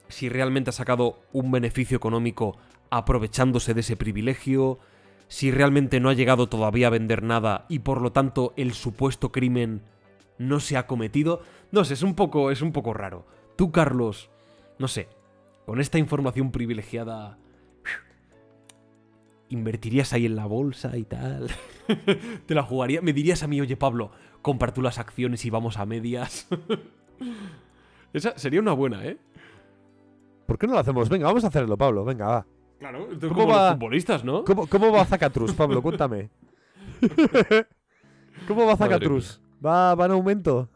si realmente ha sacado un beneficio económico aprovechándose de ese privilegio, si realmente no ha llegado todavía a vender nada y por lo tanto el supuesto crimen no se ha cometido. No sé, es un poco, es un poco raro. Tú, Carlos, no sé, con esta información privilegiada, ¿invertirías ahí en la bolsa y tal? ¿Te la jugarías? ¿Me dirías a mí, oye, Pablo, compra tú las acciones y vamos a medias? Esa sería una buena, ¿eh? ¿Por qué no lo hacemos? Venga, vamos a hacerlo, Pablo. Venga, va. Claro, ¿cómo como va, los futbolistas, ¿no? ¿Cómo, cómo va Zacatrus, Pablo? Cuéntame. ¿Cómo va Zacatrus? ¿Va, va en aumento?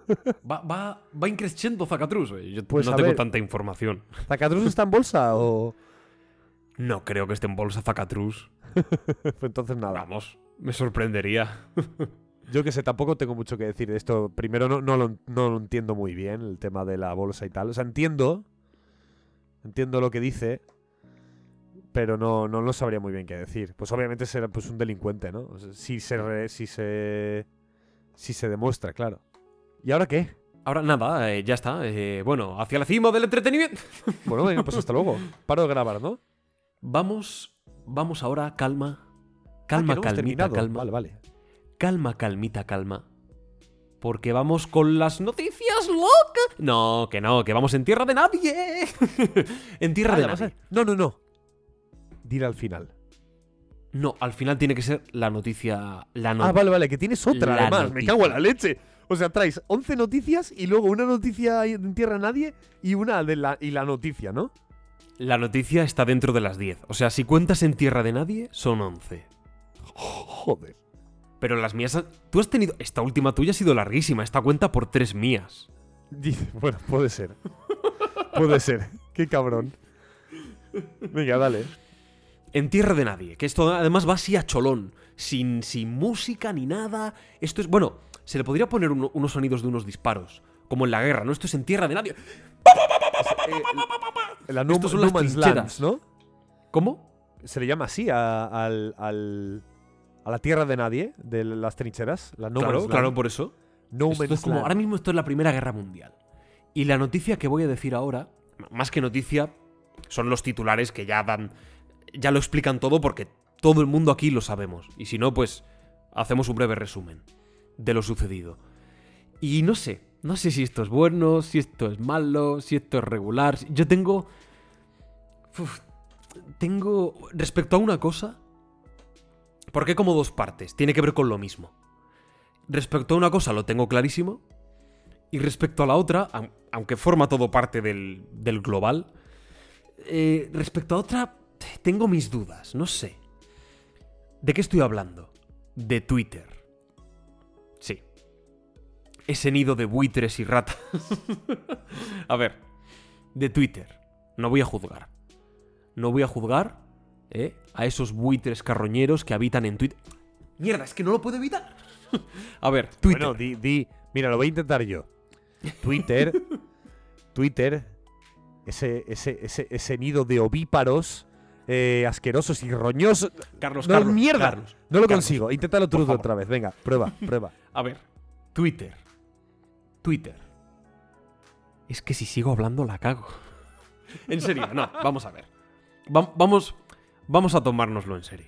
Va, va, va increciendo Zacatrus. Yo pues no tengo ver, tanta información. ¿Zacatrus está en bolsa o...? No creo que esté en bolsa Zacatrus. Entonces nada. Vamos, me sorprendería. Yo que sé, tampoco tengo mucho que decir de esto. Primero, no, no, lo, no lo entiendo muy bien, el tema de la bolsa y tal. O sea, entiendo. Entiendo lo que dice, pero no, no, no sabría muy bien qué decir. Pues obviamente será pues, un delincuente, ¿no? O sea, si se re, si se si se demuestra, claro. ¿Y ahora qué? Ahora nada, eh, ya está. Eh, bueno, hacia la cima del entretenimiento. Bueno, venga, pues hasta luego. Paro de grabar, ¿no? Vamos, vamos ahora, calma. Calma, ah, no calmita, calma. Vale, vale. Calma, calmita, calma. Porque vamos con las noticias locas. No, que no, que vamos en tierra de nadie. En tierra ah, de nadie. No, no, no. Dile al final. No, al final tiene que ser la noticia. La no... Ah, vale, vale, que tienes otra la además. Noticia. Me cago en la leche. O sea, traes once noticias y luego una noticia en tierra de nadie y una de la y la noticia, ¿no? La noticia está dentro de las diez. O sea, si cuentas en tierra de nadie, son once. Joder. Pero las mías... Tú has tenido... Esta última tuya ha sido larguísima. Esta cuenta por tres mías. Bueno, puede ser. Puede ser. Qué cabrón. Venga, dale. En tierra de nadie. Que esto además va así a cholón. Sin, sin música ni nada. Esto es... Bueno, se le podría poner uno, unos sonidos de unos disparos. Como en la guerra, ¿no? Esto es en tierra de nadie. Eh, la no, Estos son no las man's lands, ¿no? ¿Cómo? Se le llama así a, al... al... a la tierra de nadie, de las trincheras, la No Claro, Man's claro, Land. Por eso. No esto es como, Land. Ahora mismo esto es la Primera Guerra Mundial. Y la noticia que voy a decir ahora, más que noticia, son los titulares que ya dan, ya lo explican todo porque todo el mundo aquí lo sabemos. Y si no, pues hacemos un breve resumen de lo sucedido. Y no sé, no sé si esto es bueno, si esto es malo, si esto es regular. Yo tengo... Uf, tengo... Respecto a una cosa... Porque como dos partes, tiene que ver con lo mismo. Respecto a una cosa lo tengo clarísimo, y respecto a la otra, aunque forma todo parte del, del global, eh, respecto a otra tengo mis dudas, no sé. ¿De qué estoy hablando? De Twitter. Sí. Ese nido de buitres y ratas. A ver, de Twitter. No voy a juzgar. No voy a juzgar... ¿Eh? A esos buitres carroñeros que habitan en Twitter. Mierda, es que no lo puedo evitar. A ver, Twitter. Bueno, di, di. Mira, lo voy a intentar yo. Twitter. Twitter. Ese, ese, ese, ese nido de ovíparos eh, asquerosos y roñosos. Carlos, no, Carlos. Mierda. Carlos, no lo Carlos, consigo. Inténtalo tú otra vez. Venga, prueba, prueba. A ver, Twitter. Twitter. Es que si sigo hablando la cago. En serio, no, vamos a ver. Va- vamos. Vamos a tomárnoslo en serio.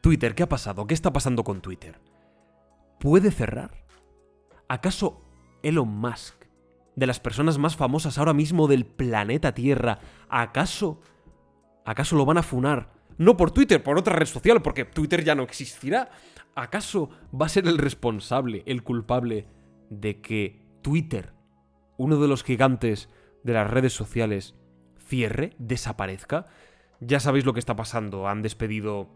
Twitter, ¿qué ha pasado? ¿Qué está pasando con Twitter? ¿Puede cerrar? ¿Acaso Elon Musk, de las personas más famosas ahora mismo del planeta Tierra, ¿acaso, acaso lo van a funar? No por Twitter, por otra red social, porque Twitter ya no existirá. ¿Acaso va a ser el responsable, el culpable de que Twitter, uno de los gigantes de las redes sociales, cierre, desaparezca? Ya sabéis lo que está pasando. Han despedido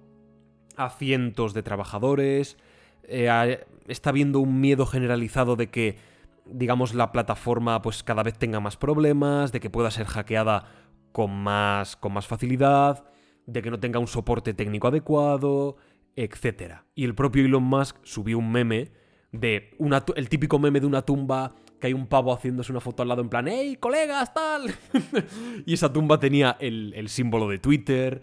a cientos de trabajadores. Eh, a, está habiendo un miedo generalizado de que, digamos, la plataforma pues cada vez tenga más problemas, de que pueda ser hackeada con más, con más facilidad, de que no tenga un soporte técnico adecuado, etcétera. Y el propio Elon Musk subió un meme, de una, el típico meme de una tumba... que hay un pavo haciéndose una foto al lado en plan ¡Ey, colegas, tal! Y esa tumba tenía el, el símbolo de Twitter.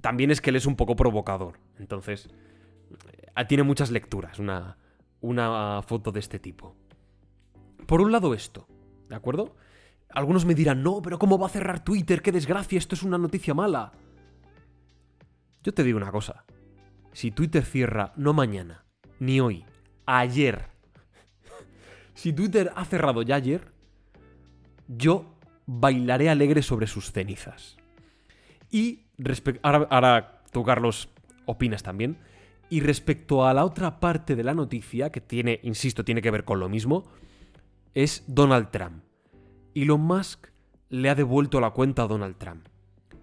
También es que él es un poco provocador. Entonces, tiene muchas lecturas una, una foto de este tipo. Por un lado esto, ¿de acuerdo? Algunos me dirán, no, pero ¿cómo va a cerrar Twitter? ¡Qué desgracia! Esto es una noticia mala. Yo te digo una cosa. Si Twitter cierra, no mañana, ni hoy, ayer... Si Twitter ha cerrado ya ayer, yo bailaré alegre sobre sus cenizas. Y respecto... Ahora, ahora tú, Carlos, opinas también. Y respecto a la otra parte de la noticia, que tiene, insisto, tiene que ver con lo mismo, es Donald Trump. Elon Musk le ha devuelto la cuenta a Donald Trump,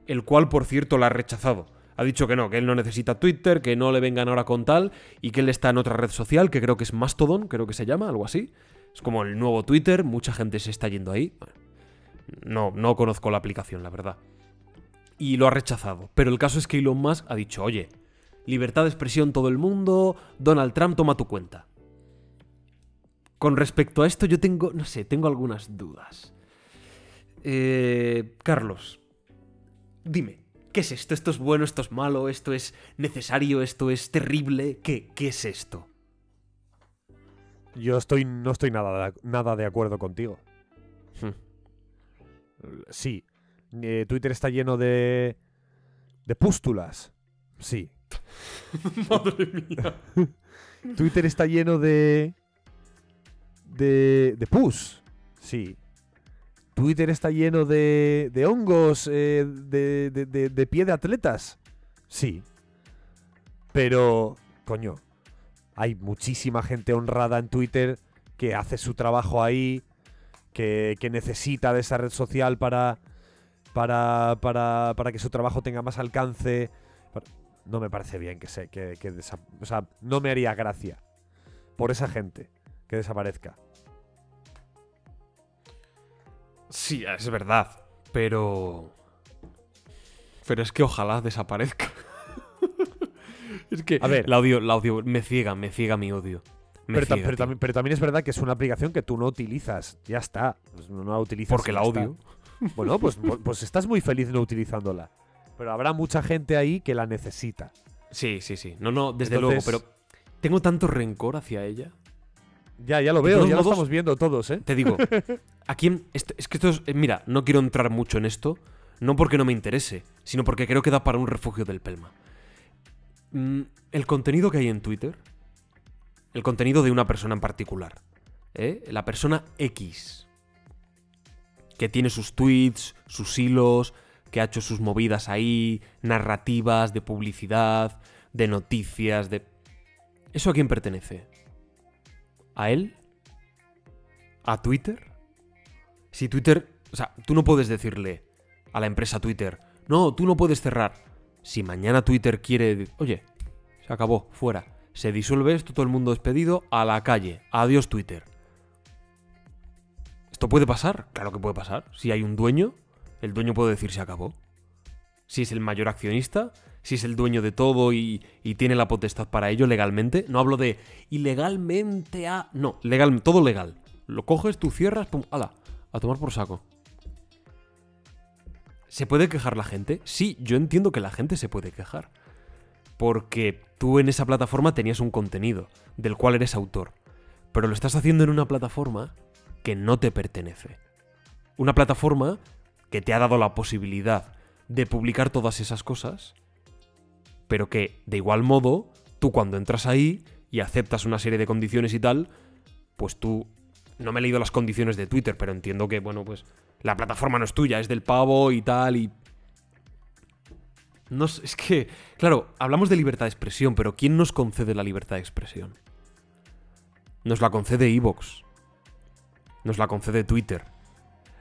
el cual, por cierto, la ha rechazado. Ha dicho que no, que él no necesita Twitter, que no le vengan ahora con tal, y que él está en otra red social, que creo que es Mastodon, creo que se llama, algo así. Es como el nuevo Twitter, mucha gente se está yendo ahí. Bueno, no, no conozco la aplicación, la verdad. Y lo ha rechazado. Pero el caso es que Elon Musk ha dicho, oye, libertad de expresión todo el mundo, Donald Trump toma tu cuenta. Con respecto a esto yo tengo, no sé, tengo algunas dudas. Eh, Carlos, dime, ¿qué es esto? ¿Esto es bueno? ¿Esto es malo? ¿Esto es necesario? ¿Esto es terrible? ¿Qué, qué es esto? Yo estoy, no estoy nada, nada de acuerdo contigo. Hmm. Sí, eh, Twitter está lleno de, de pústulas. Sí. Madre mía. Twitter está lleno de... De, de pus, sí. Twitter está lleno de, de hongos, eh, de, de, de, de pie de atletas, sí. Pero, coño, hay muchísima gente honrada en Twitter que hace su trabajo ahí, que, que necesita de esa red social para, para, para, para que su trabajo tenga más alcance. No me parece bien que se... Que, que desa- o sea, no me haría gracia por esa gente que desaparezca. Sí, es verdad, pero... Pero es que ojalá desaparezca. Es que a ver, el audio, el audio me ciega, me ciega mi odio. Me pero, ciega, ta- pero, tam- pero también es verdad que es una aplicación que tú no utilizas. Ya está. Pues no la utilizas. Porque la odio. Está. Bueno, pues, pues estás muy feliz no utilizándola. Pero habrá mucha gente ahí que la necesita. Sí, sí, sí. No, no, desde Entonces... luego, pero... Tengo tanto rencor hacia ella... Ya, ya lo veo, ya modos, lo estamos viendo todos, ¿eh? Te digo, aquí, esto, es que esto es... Mira, no quiero entrar mucho en esto, no porque no me interese, sino porque creo que da para un refugio del pelma. El contenido que hay en Twitter, el contenido de una persona en particular, ¿eh? La persona X, que tiene sus tweets, sus hilos, que ha hecho sus movidas ahí, narrativas de publicidad, de noticias, de... ¿Eso a quién pertenece? ¿A él? ¿A Twitter? Si Twitter... O sea, tú no puedes decirle a la empresa Twitter, no, tú no puedes cerrar. Si mañana Twitter quiere... Oye, se acabó, fuera. Se disuelve esto, todo el mundo despedido, a la calle. Adiós Twitter. ¿Esto puede pasar? Claro que puede pasar. Si hay un dueño, el dueño puede decir se acabó. Si es el mayor accionista, si es el dueño de todo y, y tiene la potestad para ello legalmente. No hablo de ilegalmente a... No, legal, todo legal. Lo coges, tú cierras, pum, ala, a tomar por saco. ¿Se puede quejar la gente? Sí, yo entiendo que la gente se puede quejar. Porque tú en esa plataforma tenías un contenido del cual eres autor. Pero lo estás haciendo en una plataforma que no te pertenece. Una plataforma que te ha dado la posibilidad de publicar todas esas cosas, pero que, de igual modo, tú cuando entras ahí y aceptas una serie de condiciones y tal, pues tú... No me he leído las condiciones de Twitter, pero entiendo que, bueno, pues la plataforma no es tuya, es del pavo y tal, y... No, es que, claro, hablamos de libertad de expresión, pero ¿quién nos concede la libertad de expresión? Nos la concede iVoox. Nos la concede Twitter.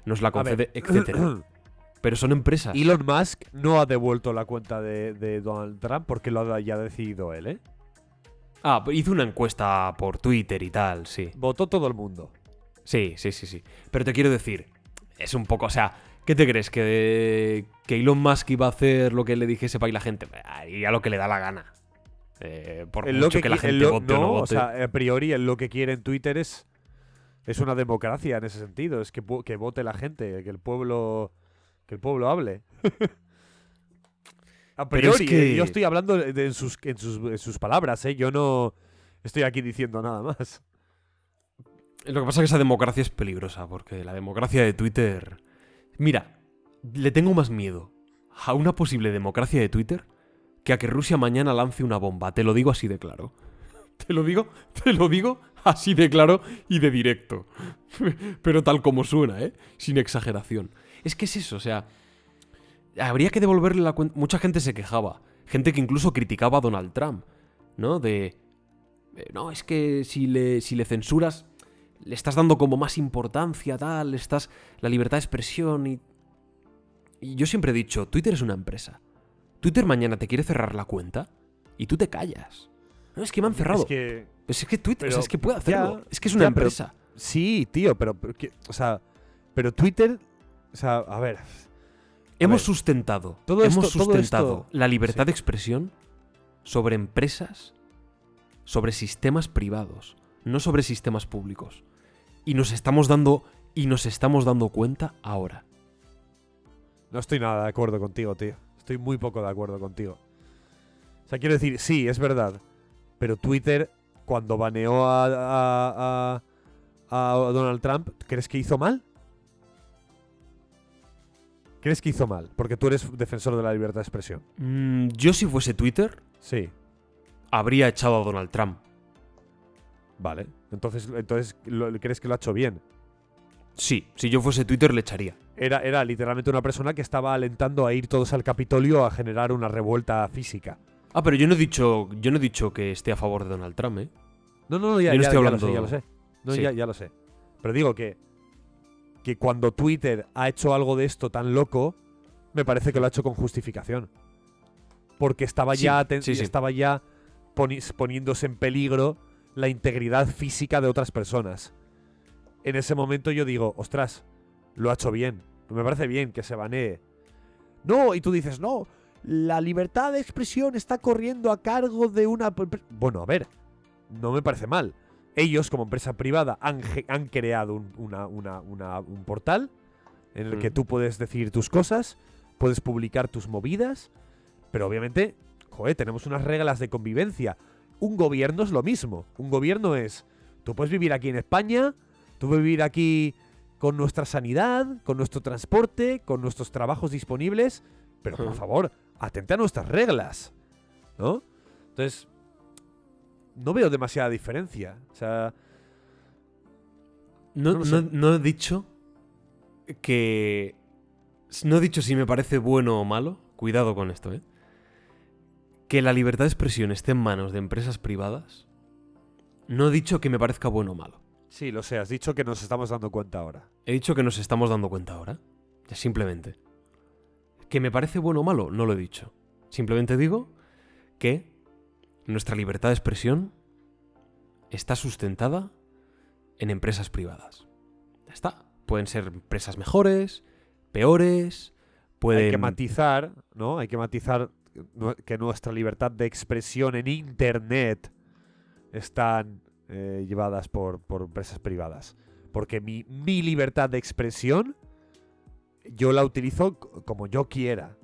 Nos la concede, etcétera. Pero son empresas. Elon Musk no ha devuelto la cuenta de, de Donald Trump porque lo ha ya decidido él, ¿eh? Ah, hizo una encuesta por Twitter y tal, sí. Votó todo el mundo. Sí, sí, sí, sí. Pero te quiero decir, es un poco... O sea, ¿qué te crees? ¿Que, que Elon Musk iba a hacer lo que le dijese para y la gente? Y a lo que le da la gana. Eh, por el mucho lo que, que la gente lo, vote no, o no vote. O sea, a priori, en lo que quiere en Twitter es, es una democracia en ese sentido. Es que, que vote la gente, que el pueblo... Que el pueblo hable. A priori, es que... yo estoy hablando de en, sus, en, sus, en sus palabras, ¿eh? Yo no estoy aquí diciendo nada más. Lo que pasa es que esa democracia es peligrosa, porque la democracia de Twitter... Mira, le tengo más miedo a una posible democracia de Twitter que a que Rusia mañana lance una bomba. Te lo digo así de claro. Te lo digo, te lo digo así de claro y de directo. Pero tal como suena, ¿eh? Sin exageración. Es que es eso, o sea, habría que devolverle la cuenta... Mucha gente se quejaba, gente que incluso criticaba a Donald Trump, ¿no? De, eh, no, es que si le, si le censuras, le estás dando como más importancia, tal, le estás... La libertad de expresión y... Y yo siempre he dicho, Twitter es una empresa. Twitter mañana te quiere cerrar la cuenta y tú te callas. No, es que me han cerrado. Es que, pues es que Twitter, pero, o sea, es que puede hacerlo. Ya, es que es una ya, empresa. Pero, sí, tío, pero... pero que, o sea, pero Twitter... O sea, a ver... A hemos ver. sustentado, todo hemos esto, sustentado todo esto, la libertad sí. de expresión sobre empresas, sobre sistemas privados, no sobre sistemas públicos. Y nos estamos dando, y nos estamos dando cuenta ahora. No estoy nada de acuerdo contigo, tío. Estoy muy poco de acuerdo contigo. O sea, quiero decir, sí, es verdad. Pero Twitter, cuando baneó a, a, a, a Donald Trump, ¿crees que hizo mal? ¿Crees que hizo mal? Porque tú eres defensor de la libertad de expresión. Mm, yo si fuese Twitter, sí, habría echado a Donald Trump. Vale. Entonces, entonces ¿crees que lo ha hecho bien? Sí. Si yo fuese Twitter, le echaría. Era, era literalmente una persona que estaba alentando a ir todos al Capitolio a generar una revuelta física. Ah, pero yo no he dicho, yo no he dicho que esté a favor de Donald Trump, ¿eh? No, no, no, ya, yo no ya, estoy ya hablando... lo sé, ya lo sé. No, sí. ya, ya lo sé. Pero digo que... que cuando Twitter ha hecho algo de esto tan loco, me parece que lo ha hecho con justificación. Porque estaba sí, ya, ten- sí, sí. Estaba ya poni- poniéndose en peligro la integridad física de otras personas. En ese momento yo digo, ostras, lo ha hecho bien. Me parece bien que se banee. No, y tú dices, no, la libertad de expresión está corriendo a cargo de una... Bueno, a ver, no me parece mal. Ellos, como empresa privada, han, ge- han creado un, una, una, una, un portal en el mm. que tú puedes decir tus cosas, puedes publicar tus movidas, pero obviamente, joder, tenemos unas reglas de convivencia. Un gobierno es lo mismo. Un gobierno es, tú puedes vivir aquí en España, tú puedes vivir aquí con nuestra sanidad, con nuestro transporte, con nuestros trabajos disponibles, pero mm. por favor, atente a nuestras reglas, ¿no? Entonces... no veo demasiada diferencia. O sea. No, no, no, no he dicho que. No he dicho si me parece bueno o malo. Cuidado con esto, ¿eh? Que la libertad de expresión esté en manos de empresas privadas. No he dicho que me parezca bueno o malo. Sí, lo sé. Has dicho que nos estamos dando cuenta ahora. He dicho que nos estamos dando cuenta ahora. Ya simplemente. ¿Que me parece bueno o malo? No lo he dicho. Simplemente digo que. Nuestra libertad de expresión está sustentada en empresas privadas. Ya está. Pueden ser empresas mejores, peores, pueden... Hay que matizar, ¿no? Hay que matizar que nuestra libertad de expresión en Internet están eh, llevadas por, por empresas privadas. Porque mi, mi libertad de expresión yo la utilizo como yo quiera.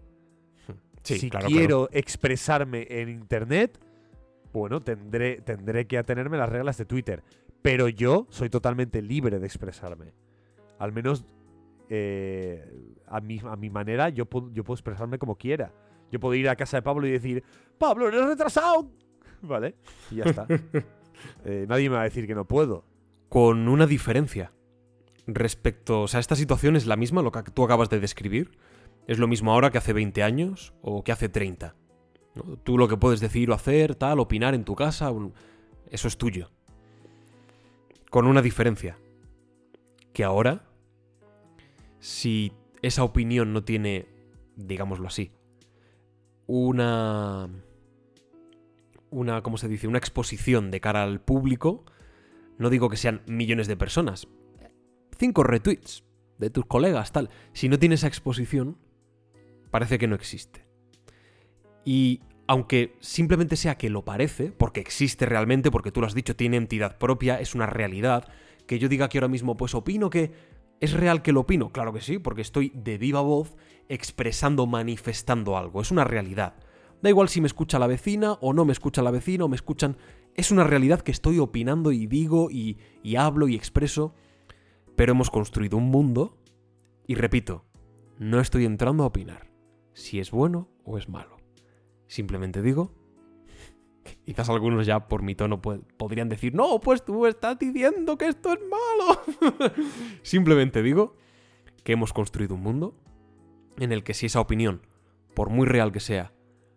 Sí, si claro, quiero claro. expresarme en Internet... Bueno, tendré, tendré que atenerme a las reglas de Twitter. Pero yo soy totalmente libre de expresarme. Al menos eh, a, mi, a mi manera yo puedo, yo puedo expresarme como quiera. Yo puedo ir a casa de Pablo y decir, ¡Pablo, eres retrasado! Vale, y ya está. eh, nadie me va a decir que no puedo. Con una diferencia. Respecto... O sea, esta situación es la misma, lo que tú acabas de describir. Es lo mismo ahora que hace veinte años o que hace treinta. ¿No? Tú lo que puedes decir o hacer, tal, opinar en tu casa, un... eso es tuyo. Con una diferencia. Que ahora, si esa opinión no tiene, digámoslo así, una... una, ¿cómo se dice? Una exposición de cara al público, no digo que sean millones de personas, cinco retweets de tus colegas, tal. Si no tiene esa exposición, parece que no existe. Y aunque simplemente sea que lo parece, porque existe realmente, porque tú lo has dicho, tiene entidad propia, es una realidad, que yo diga que ahora mismo pues opino que es real que lo opino, claro que sí, porque estoy de viva voz expresando, manifestando algo, es una realidad. Da igual si me escucha la vecina o no me escucha la vecina o me escuchan, es una realidad que estoy opinando y digo y, y hablo y expreso, pero hemos construido un mundo y repito, no estoy entrando a opinar si es bueno o es malo. Simplemente digo, quizás algunos ya por mi tono puede, podrían decir, no, pues tú estás diciendo que esto es malo. Simplemente digo que hemos construido un mundo en el que si esa opinión, por muy real que sea,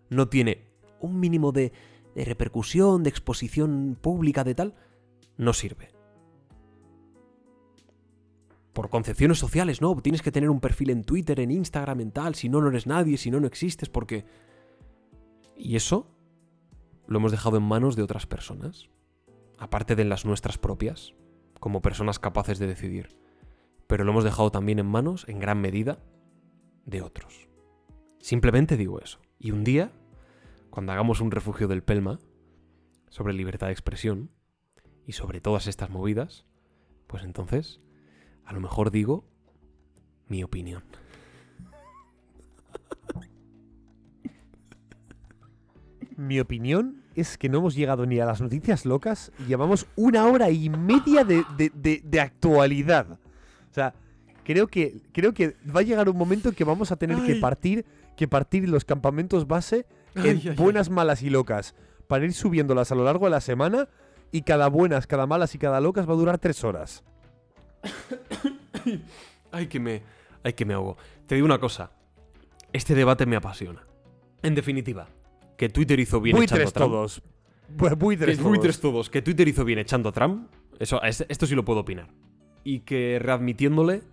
no tiene un mínimo de, de repercusión, de exposición pública, de tal, no sirve. Por concepciones sociales, ¿no? Tienes que tener un perfil en Twitter, en Instagram, en tal, si no, no eres nadie, si no, no existes, porque... Y eso lo hemos dejado en manos de otras personas, aparte de las nuestras propias, como personas capaces de decidir. Pero lo hemos dejado también en manos, en gran medida, de otros. Simplemente digo eso. Y un día, cuando hagamos un refugio del Pelma sobre libertad de expresión y sobre todas estas movidas, pues entonces a lo mejor digo mi opinión. Mi opinión es que no hemos llegado ni a las noticias locas y llevamos una hora y media de, de, de, de actualidad. O sea, creo que, creo que va a llegar un momento en que vamos a tener ay. que partir que partir los campamentos base en ay, ay, buenas, ay. malas y locas para ir subiéndolas a lo largo de la semana, y cada buenas, cada malas y cada locas va a durar tres horas. Ay, que me, ay, que me ahogo. Te digo una cosa. Este debate me apasiona. En definitiva, que Twitter hizo bien buitres echando a Trump. Todos. Bu- buitres que, todos. Buitres todos. Que Twitter hizo bien echando a Trump. Eso, es, esto sí lo puedo opinar. Y que readmitiéndole,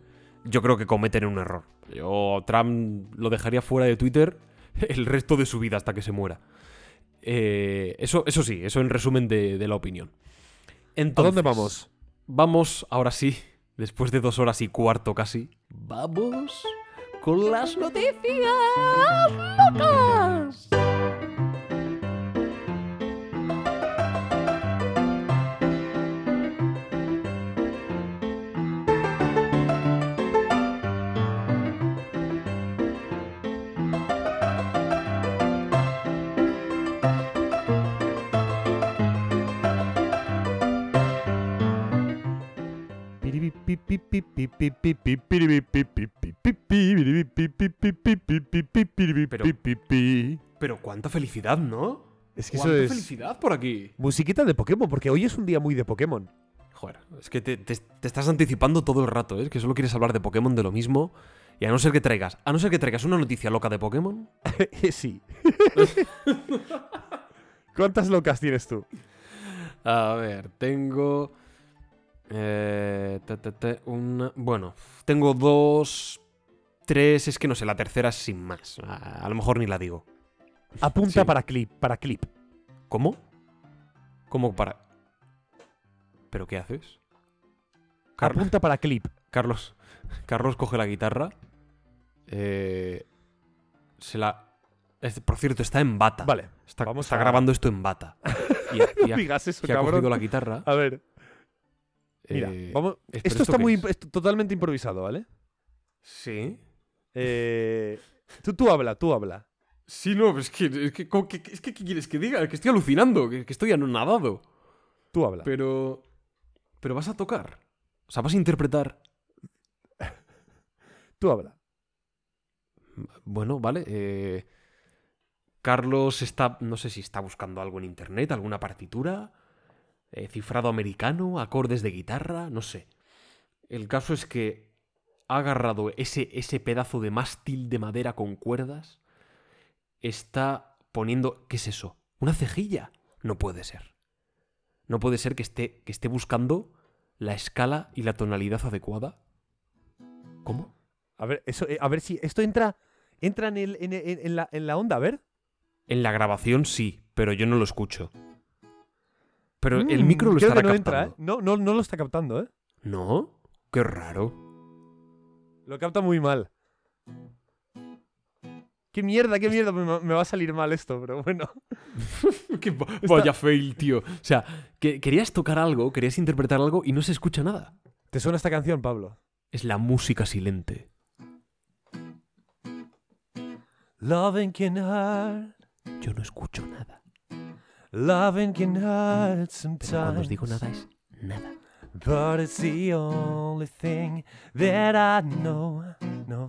yo creo que cometen un error. Yo Trump lo dejaría fuera de Twitter el resto de su vida hasta que se muera. Eh, eso, eso sí, eso en resumen de, de la opinión. Entonces, ¿a dónde vamos? Vamos, ahora sí, después de dos horas y cuarto casi, vamos con las noticias locas. Pero, pero cuánta felicidad, ¿no? Es que eso es felicidad por aquí. Musiquita de Pokémon, porque hoy es un día muy de Pokémon. Joder, es que te, te, te estás anticipando todo el rato, ¿eh? Es que solo quieres hablar de Pokémon, de lo mismo. Y a no ser que traigas, a no ser que traigas una noticia loca de Pokémon. Sí. ¿Cuántas locas tienes tú? A ver, tengo... Eh, te, te, te, una... Bueno, tengo dos, tres, es que no sé, la tercera sin más. A, a lo mejor ni la digo. Apunta sí. para clip, para clip. ¿Cómo? ¿Cómo para...? ¿Pero qué haces? Carlos, apunta para clip. Carlos, Carlos coge la guitarra. Eh, se la... Es, por cierto, está en bata. Vale. Está, vamos está a... grabando esto en bata. Y, y no ha, digas eso, cabrón. Y ha cogido la guitarra. A ver... Mira, eh, vamos, esto, esto está muy es? imp- totalmente improvisado, ¿vale? Sí. Eh, tú, tú habla, tú habla. Sí, no, es que, es que, que, es que ¿qué quieres que diga? Es que estoy alucinando, que, que estoy anonadado. Tú habla. Pero, pero vas a tocar. O sea, vas a interpretar. Tú habla. Bueno, vale. Eh, Carlos está, no sé si está buscando algo en internet, alguna partitura... Eh, cifrado americano, acordes de guitarra, no sé. El caso es que ha agarrado ese, ese pedazo de mástil de madera con cuerdas, está poniendo... ¿Qué es eso? ¿Una cejilla? No puede ser. No puede ser que esté, que esté buscando la escala y la tonalidad adecuada. ¿Cómo? A ver, eso, eh, a ver si esto entra, entra en, el, en, en, en, la, en la onda, a ver. En la grabación sí, pero yo no lo escucho. Pero mm, el micro lo creo estará que no captando. Entra, ¿eh? No, no, no lo está captando, ¿eh? ¿No? Qué raro. Lo capta muy mal. ¡Qué mierda, qué mierda! Me, me va a salir mal esto, pero bueno. Qué va- está... Vaya fail, tío. O sea, que, querías tocar algo, querías interpretar algo y no se escucha nada. ¿Te suena esta canción, Pablo? Es la música silente. Loving can hurt. Yo no escucho nada. Loving can hurt sometimes. Pero cuando os digo nada es nada. But it's the only thing that I know, know.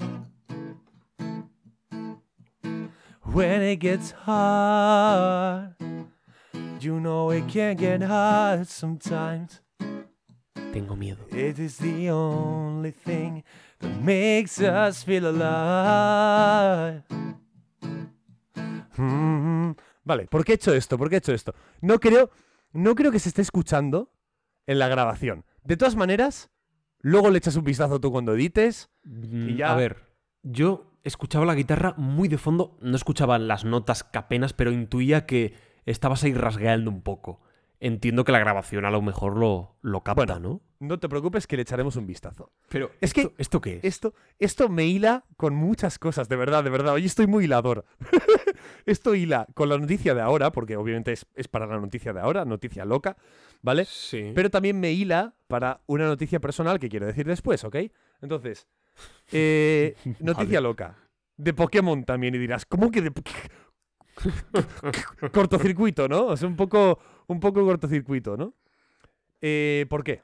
When it gets hard, you know it can get hard sometimes. Tengo miedo. It is the only thing that makes us feel alive. Mm-hmm. Vale, ¿por qué he hecho esto? ¿Por qué he hecho esto? No creo, no creo que se esté escuchando en la grabación. De todas maneras, luego le echas un vistazo tú cuando edites y ya... A ver, yo escuchaba la guitarra muy de fondo. No escuchaba las notas apenas, pero intuía que estabas ahí rasgueando un poco. Entiendo que la grabación a lo mejor lo, lo capta, bueno, ¿no? No te preocupes que le echaremos un vistazo. Pero, es esto, que, ¿esto qué es? Esto, esto me hila con muchas cosas, de verdad, de verdad. Hoy estoy muy hilador. Esto hila con la noticia de ahora, porque obviamente es, es para la noticia de ahora, noticia loca, ¿vale? Sí. Pero también me hila para una noticia personal que quiero decir después, ¿ok? Entonces, eh, noticia vale. loca. De Pokémon también, y dirás, ¿cómo que de cortocircuito, ¿no? O sea, un poco, un poco cortocircuito, ¿no? Eh, ¿Por qué?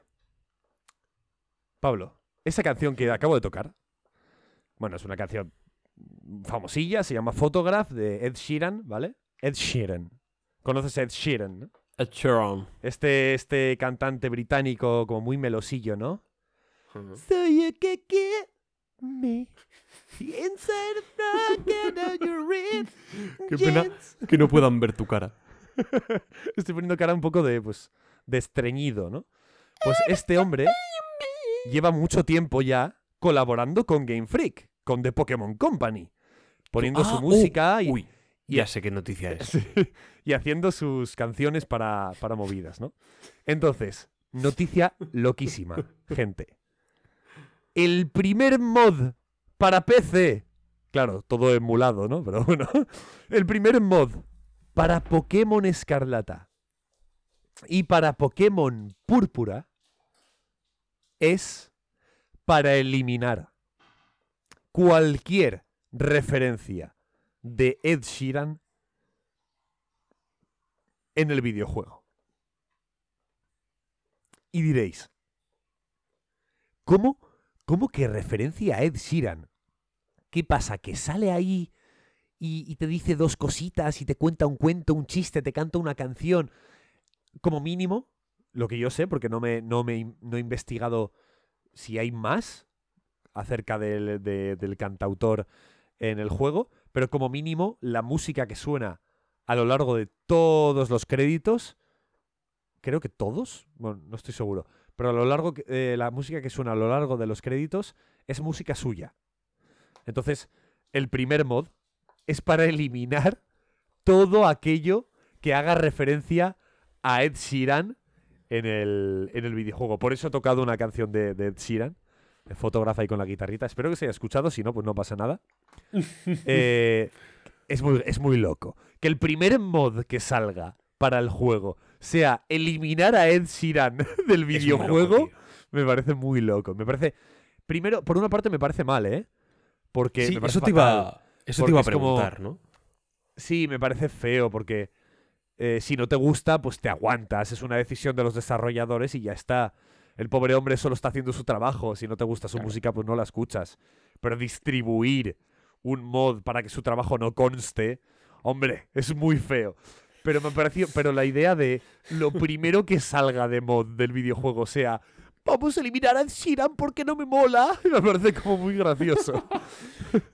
Pablo, esa canción que acabo de tocar, bueno, es una canción famosilla, se llama Photograph de Ed Sheeran, ¿vale? Ed Sheeran. ¿Conoces a Ed Sheeran, no? Ed Sheeran. Este, este cantante británico como muy melosillo, ¿no? Mm-hmm. So you can get me inside the pocket of your ribs. Qué pena que no puedan ver tu cara. Estoy poniendo cara un poco de, pues, de estreñido, ¿no? Pues este hombre lleva mucho tiempo ya colaborando con Game Freak, con The Pokémon Company, poniendo ah, su música oh, y, uy, y... ya sé qué noticia es. Y haciendo sus canciones para, para movidas, ¿no? Entonces, noticia loquísima, gente. El primer mod para P C... Claro, todo emulado, ¿no? Pero bueno. El primer mod para Pokémon Escarlata y para Pokémon Púrpura es para eliminar cualquier referencia de Ed Sheeran en el videojuego. Y diréis, ¿cómo, cómo que referencia a Ed Sheeran? ¿Qué pasa? ¿Que sale ahí y, y te dice dos cositas y te cuenta un cuento, un chiste, te canta una canción? Como mínimo, lo que yo sé, porque no me, no me no he investigado si hay más acerca del, de, del cantautor en el juego, pero como mínimo la música que suena a lo largo de todos los créditos, creo que todos, bueno, no estoy seguro, pero a lo largo eh, la música que suena a lo largo de los créditos es música suya. Entonces, el primer mod es para eliminar todo aquello que haga referencia a Ed Sheeran en el, en el videojuego. Por eso he tocado una canción de, de Ed Sheeran, Fotógrafa ahí con la guitarrita. Espero que se haya escuchado, si no, pues no pasa nada. eh, es, muy, es muy loco. Que el primer mod que salga para el juego sea eliminar a Ed Sheeran del videojuego, loco, me parece muy loco. Me parece. Primero, por una parte me parece mal, ¿eh? Porque sí, me parece eso te iba, eso te iba a preguntar, como, ¿no? Sí, me parece feo porque eh, si no te gusta, pues te aguantas. Es una decisión de los desarrolladores y ya está. El pobre hombre solo está haciendo su trabajo. Si no te gusta su claro. música, pues no la escuchas. Pero distribuir un mod para que su trabajo no conste, hombre, es muy feo. Pero me pareció, pero la idea de lo primero que salga de mod del videojuego sea vamos a eliminar a Sheeran porque no me mola, me parece como muy gracioso.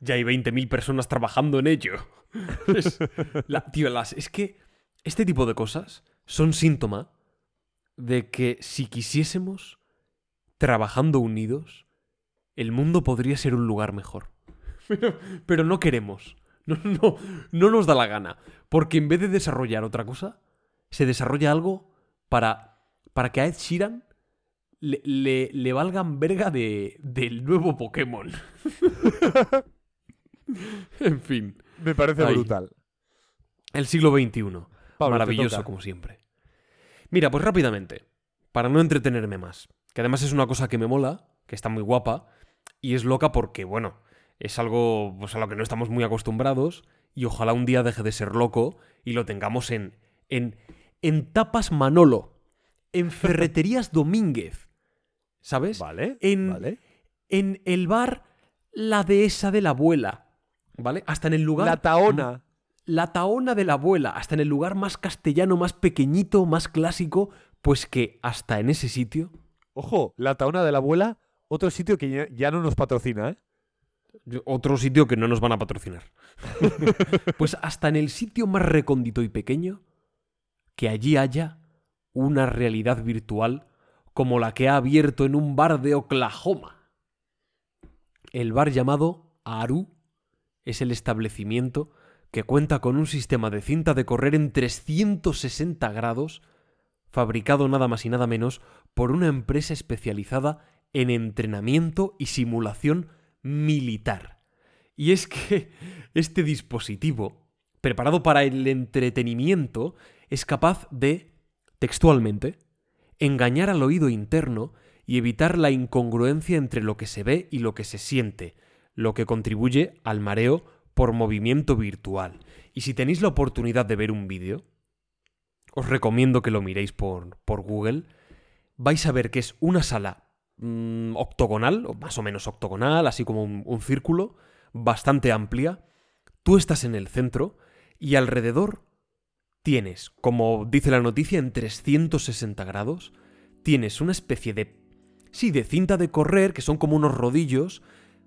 Ya hay veinte mil personas trabajando en ello. Es, la, tío, las, es que este tipo de cosas son síntoma de que si quisiésemos, trabajando unidos, el mundo podría ser un lugar mejor. Pero, pero no queremos. No, no, no nos da la gana. Porque en vez de desarrollar otra cosa, se desarrolla algo para, para que a Ed Sheeran le, le, le valgan verga de, del nuevo Pokémon. En fin. Me parece ahí. Brutal. El siglo veintiuno. Pablo, maravilloso como siempre. Mira, pues rápidamente, para no entretenerme más, que además es una cosa que me mola, que está muy guapa, y es loca porque, bueno, es algo pues, a lo que no estamos muy acostumbrados, y ojalá un día deje de ser loco y lo tengamos en, en, en Tapas Manolo, en Ferreterías Domínguez, ¿sabes? Vale, en, vale. En el bar La Dehesa de la Abuela, ¿vale? Hasta en el lugar... La Taona. La Taona de la Abuela, hasta en el lugar más castellano, más pequeñito, más clásico, pues que hasta en ese sitio... Ojo, La Taona de la Abuela, otro sitio que ya, ya no nos patrocina, ¿eh? Otro sitio que no nos van a patrocinar. Pues hasta en el sitio más recóndito y pequeño, que allí haya una realidad virtual como la que ha abierto en un bar de Oklahoma. El bar llamado Aru es el establecimiento que cuenta con un sistema de cinta de correr en trescientos sesenta grados, fabricado nada más y nada menos por una empresa especializada en entrenamiento y simulación militar. Y es que este dispositivo preparado para el entretenimiento, es capaz de, textualmente, engañar al oído interno y evitar la incongruencia entre lo que se ve y lo que se siente, lo que contribuye al mareo por movimiento virtual. Y si tenéis la oportunidad de ver un vídeo, os recomiendo que lo miréis por, por Google, vais a ver que es una sala mmm, octogonal, o más o menos octogonal, así como un, un círculo, bastante amplia. Tú estás en el centro y alrededor tienes, como dice la noticia, en trescientos sesenta grados, tienes una especie de, sí, de cinta de correr, que son como unos rodillos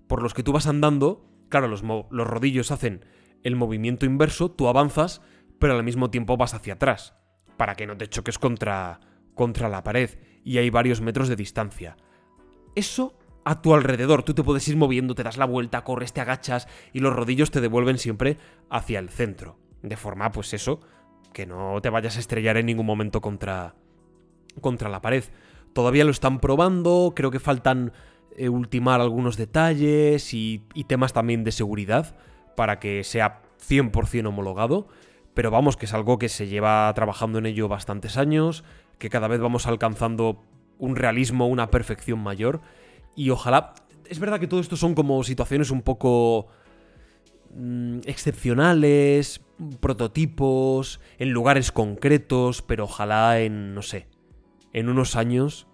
por los que tú vas andando. Claro, los, los rodillos hacen el movimiento inverso, tú avanzas, pero al mismo tiempo vas hacia atrás, para que no te choques contra, contra la pared, y hay varios metros de distancia. Eso a tu alrededor, tú te puedes ir moviendo, te das la vuelta, corres, te agachas, y los rodillos te devuelven siempre hacia el centro. De forma, pues eso, que no te vayas a estrellar en ningún momento contra, contra la pared. Todavía lo están probando, creo que faltan eh, ultimar algunos detalles y, y temas también de seguridad para que sea cien por ciento homologado, pero vamos, que es algo que se lleva trabajando en ello bastantes años, que cada vez vamos alcanzando un realismo, una perfección mayor, y ojalá... Es verdad que todo esto son como situaciones un poco mmm, excepcionales, prototipos, en lugares concretos, pero ojalá en, no sé, en unos años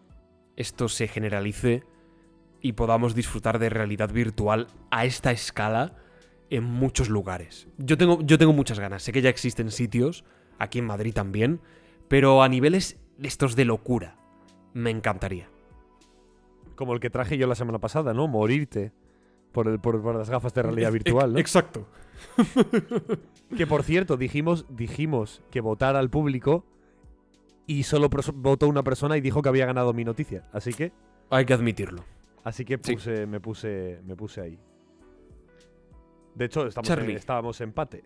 esto se generalice y podamos disfrutar de realidad virtual a esta escala en muchos lugares. Yo tengo, yo tengo muchas ganas, sé que ya existen sitios, aquí en Madrid también, pero a niveles estos de locura, me encantaría. Como el que traje yo la semana pasada, ¿no? Morirte por, el, por, por las gafas de realidad virtual, ¿no? Exacto. Que, por cierto, dijimos, dijimos que votara al público y solo pro- votó una persona y dijo que había ganado mi noticia, así que... Hay que admitirlo. Así que puse, sí. me, puse, me puse ahí. De hecho, estamos en, estábamos empate.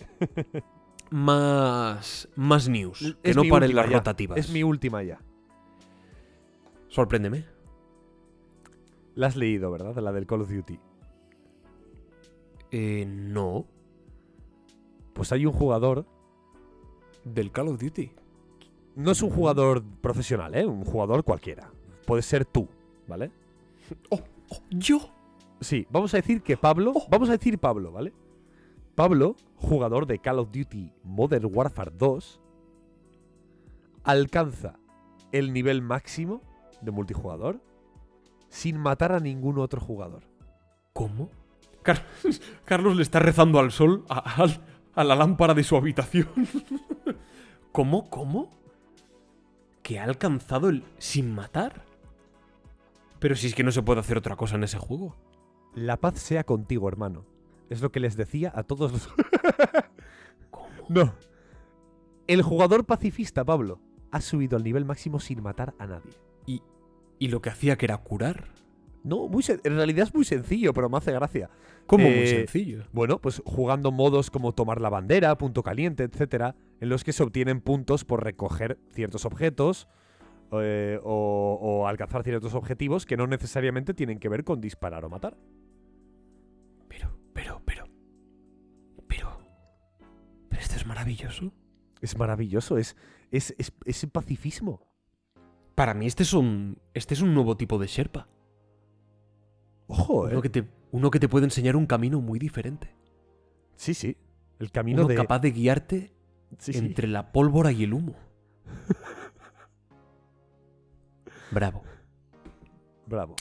Más, más news, que es no paren las ya. rotativas. Es mi última ya. Sorpréndeme. La has leído, ¿verdad? La del Call of Duty. Eh, no. Pues hay un jugador... ¿Del Call of Duty? No es un jugador profesional, ¿eh? Un jugador cualquiera. Puede ser tú, ¿vale? Oh, oh, ¿yo? Sí, vamos a decir que Pablo... Oh. Vamos a decir Pablo, ¿vale? Pablo, jugador de Call of Duty Modern Warfare dos, alcanza el nivel máximo de multijugador sin matar a ningún otro jugador. ¿Cómo? Car- Carlos le está rezando al sol, a, a la lámpara de su habitación. ¿Cómo? ¿Cómo? ¿Que ha alcanzado el sin matar? Pero si es que no se puede hacer otra cosa en ese juego. La paz sea contigo, hermano. Es lo que les decía a todos los... ¿Cómo? No. El jugador pacifista, Pablo, ha subido al nivel máximo sin matar a nadie. ¿Y, y lo que hacía que era curar? No, muy sen- en realidad es muy sencillo, pero me hace gracia. ¿Cómo eh, muy sencillo? Bueno, pues jugando modos como tomar la bandera, punto caliente, etcétera, en los que se obtienen puntos por recoger ciertos objetos eh, o, o alcanzar ciertos objetivos que no necesariamente tienen que ver con disparar o matar. Pero... Pero, pero, pero, pero esto es maravilloso. Es maravilloso, es, es, es, es pacifismo. Para mí este es un, este es un nuevo tipo de Sherpa. Ojo, uno eh. Que te, uno que te puede enseñar un camino muy diferente. Sí, sí. El camino uno de... capaz de guiarte sí, entre sí. la pólvora y el humo. Bravo. Bravo.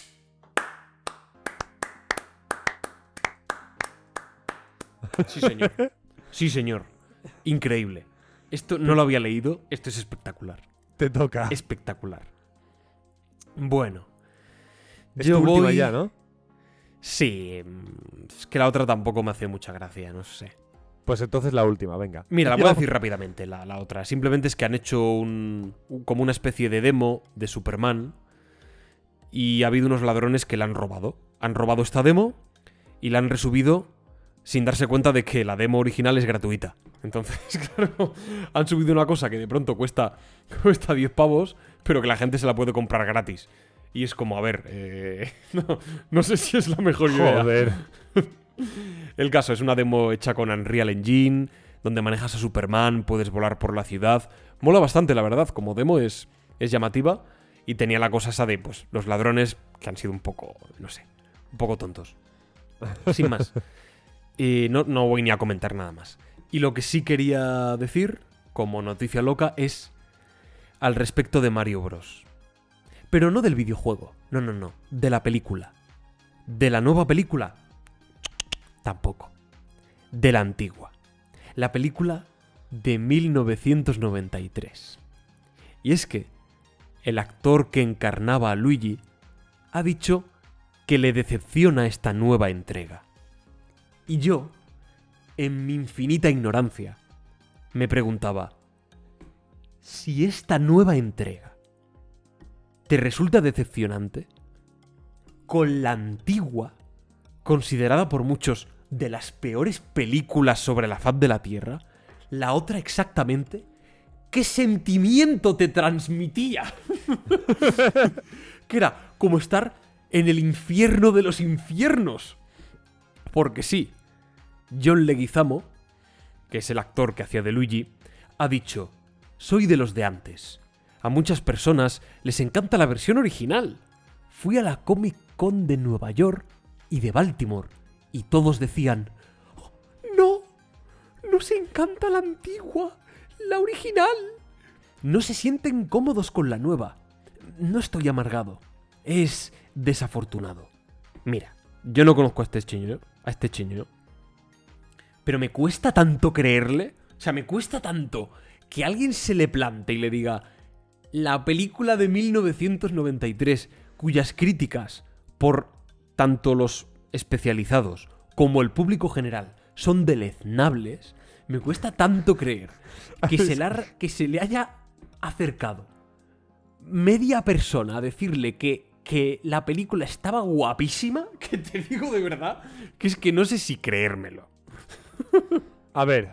Sí, señor. Sí, señor. Increíble. Esto no lo había leído. Esto es espectacular. Te toca. Espectacular. Bueno. Es yo tu voy... última ya, ¿no? Sí. Es que la otra tampoco me hace mucha gracia, no sé. Pues entonces la última, venga. Mira, la voy a decir rápidamente, la, la otra. Simplemente es que han hecho un, un como una especie de demo de Superman y ha habido unos ladrones que la han robado. Han robado esta demo y la han resubido sin darse cuenta de que la demo original es gratuita. Entonces, claro, han subido una cosa que de pronto cuesta, cuesta diez pavos, pero que la gente se la puede comprar gratis. Y es como, a ver, eh, no, no sé si es la mejor idea. Joder. El caso es una demo hecha con Unreal Engine, donde manejas a Superman, puedes volar por la ciudad. Mola bastante, la verdad, como demo es, es llamativa. Y tenía la cosa esa de, pues, los ladrones que han sido un poco, no sé, un poco tontos. Sin más. Y no, no voy ni a comentar nada más. Y lo que sí quería decir, como noticia loca, es al respecto de Mario Bros. Pero no del videojuego. No, no, no. De la película. De la nueva película. Tampoco. De la antigua. La película de mil novecientos noventa y tres. Y es que el actor que encarnaba a Luigi ha dicho que le decepciona esta nueva entrega. Y yo, en mi infinita ignorancia, me preguntaba, si esta nueva entrega te resulta decepcionante, con la antigua, considerada por muchos de las peores películas sobre la faz de la Tierra, la otra exactamente, ¿qué sentimiento te transmitía? Que era como estar en el infierno de los infiernos. Porque sí, John Leguizamo, que es el actor que hacía de Luigi, ha dicho, soy de los de antes. A muchas personas les encanta la versión original. Fui a la Comic Con de Nueva York y de Baltimore y todos decían, oh, no, nos encanta la antigua. ¡La original! No se sienten cómodos con la nueva. No estoy amargado. Es desafortunado. Mira, yo no conozco a este chiño, a este chiño. Pero me cuesta tanto creerle. O sea, me cuesta tanto que alguien se le plante y le diga la película de mil novecientos noventa y tres, cuyas críticas por tanto los especializados como el público general son deleznables. Me cuesta tanto creer que se, la, que se le haya acercado media persona a decirle que, que la película estaba guapísima, que te digo de verdad, que es que no sé si creérmelo. A ver,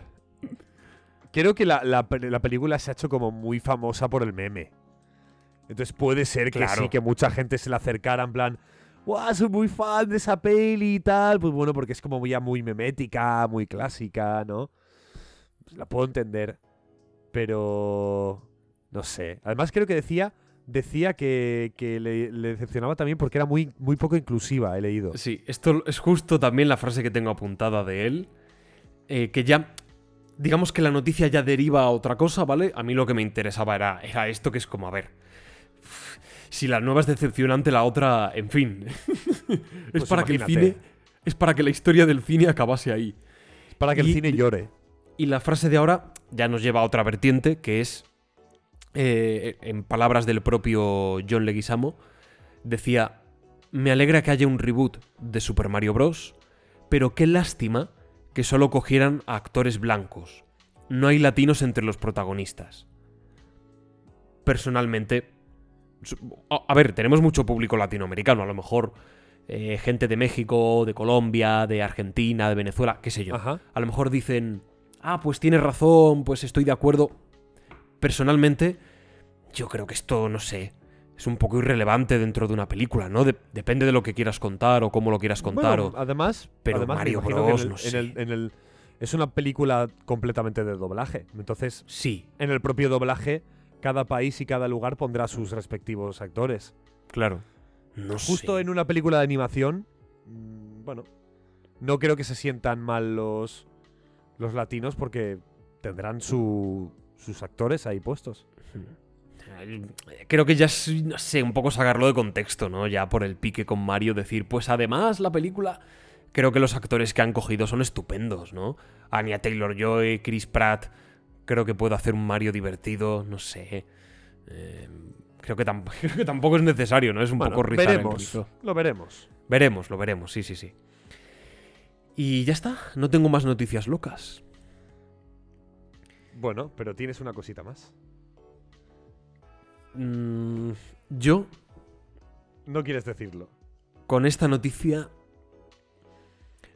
creo que la, la, la película se ha hecho como muy famosa por el meme. Entonces puede ser que claro, sí, que mucha gente se la acercara en plan, ¡guau, soy muy fan de esa peli y tal! Pues bueno, porque es como ya muy memética, muy clásica, ¿no? La puedo entender, pero no sé. Además creo que decía decía que, que le, le decepcionaba también porque era muy, muy poco inclusiva, he leído. Sí, esto es justo también la frase que tengo apuntada de él, eh, que ya, digamos que la noticia ya deriva a otra cosa, ¿vale? A mí lo que me interesaba era, era esto, que es como, a ver, si la nueva es decepcionante, la otra, en fin. es pues para imagínate. Que el cine, es para que la historia del cine acabase ahí. Es para que y, el cine llore. Y la frase de ahora ya nos lleva a otra vertiente, que es, eh, en palabras del propio John Leguizamo, decía, me alegra que haya un reboot de Super Mario Bros, pero qué lástima que solo cogieran a actores blancos. No hay latinos entre los protagonistas. Personalmente, a ver, tenemos mucho público latinoamericano, a lo mejor eh, gente de México, de Colombia, de Argentina, de Venezuela, qué sé yo. Ajá. A lo mejor dicen, ah, pues tienes razón, pues estoy de acuerdo. Personalmente, yo creo que esto, no sé, es un poco irrelevante dentro de una película, ¿no? De- depende de lo que quieras contar o cómo lo quieras contar. Bueno, o... además, pero además, Mario Bros, el, no sé. En el, en el, es una película completamente de doblaje. Entonces, sí, en el propio doblaje, cada país y cada lugar pondrá sus respectivos actores. Claro. No Justo sé. En una película de animación, bueno, no creo que se sientan mal los... los latinos, porque tendrán su, sus actores ahí puestos. Creo que ya es, no sé, un poco sacarlo de contexto, ¿no? Ya por el pique con Mario decir, pues además la película... Creo que los actores que han cogido son estupendos, ¿no? Anya Taylor-Joy, Chris Pratt... Creo que puedo hacer un Mario divertido, no sé... Eh, creo, que tamp- creo que tampoco es necesario, ¿no? Es un bueno, poco rizar veremos, el rizo. Lo veremos. Veremos, lo veremos, sí, sí, sí. Y ya está, no tengo más noticias locas. Bueno, pero tienes una cosita más. Mm, yo... No quieres decirlo. Con esta noticia...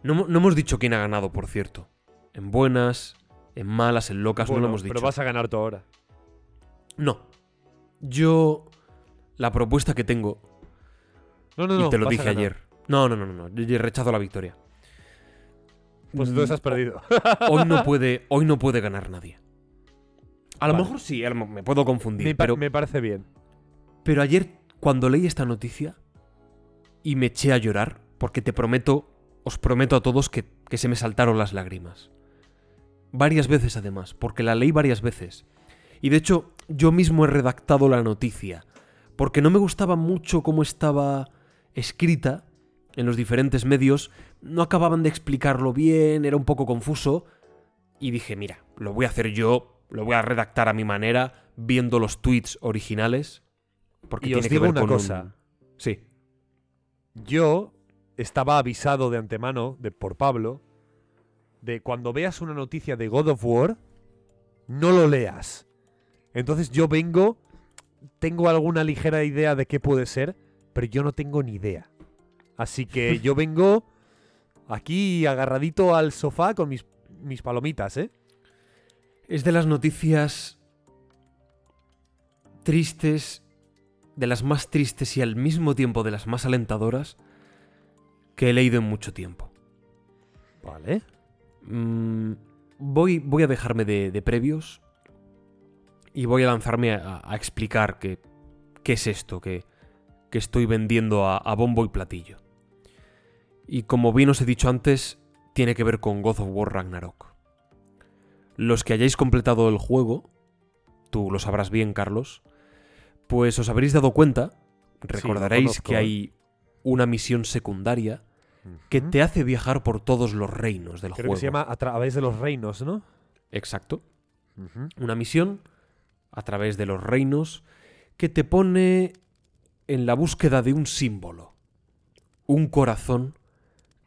No, no hemos dicho quién ha ganado, por cierto. En buenas, en malas, en locas, bueno, no lo hemos dicho. Pero vas a ganar tú ahora. No. Yo... La propuesta que tengo... No, no, no. Y te lo dije ayer. No, no, no, no, no. Yo rechazo la victoria. Pues entonces has perdido. Hoy no puede, hoy no puede ganar nadie. A vale. lo mejor sí, a lo mejor me puedo confundir. Me, par- pero, me parece bien. Pero ayer, cuando leí esta noticia y me eché a llorar, porque te prometo, os prometo a todos que, que se me saltaron las lágrimas. Varias veces, además, porque la leí varias veces. Y de hecho, yo mismo he redactado la noticia, porque no me gustaba mucho cómo estaba escrita en los diferentes medios. No acababan de explicarlo bien, era un poco confuso. Y dije, mira, lo voy a hacer yo, lo voy a redactar a mi manera, viendo los tweets originales. Porque y tiene os digo que ver una con cosa. Un... Sí. Yo estaba avisado de antemano, de, por Pablo, de cuando veas una noticia de God of War, no lo leas. Entonces yo vengo, tengo alguna ligera idea de qué puede ser, pero yo no tengo ni idea. Así que yo vengo aquí agarradito al sofá con mis, mis palomitas, ¿eh? Es de las noticias tristes, de las más tristes y al mismo tiempo de las más alentadoras que he leído en mucho tiempo. Vale. Mm, voy, voy a dejarme de, de previos y voy a lanzarme a, a explicar qué es esto que, que estoy vendiendo a, a bombo y platillo. Y como bien os he dicho antes, tiene que ver con God of War Ragnarok. Los que hayáis completado el juego, tú lo sabrás bien, Carlos, pues os habréis dado cuenta, recordaréis sí, que hay una misión secundaria que te hace viajar por todos los reinos del Creo juego. Que se llama A través de los reinos, ¿no? Exacto. Uh-huh. Una misión a través de los reinos que te pone en la búsqueda de un símbolo. Un corazón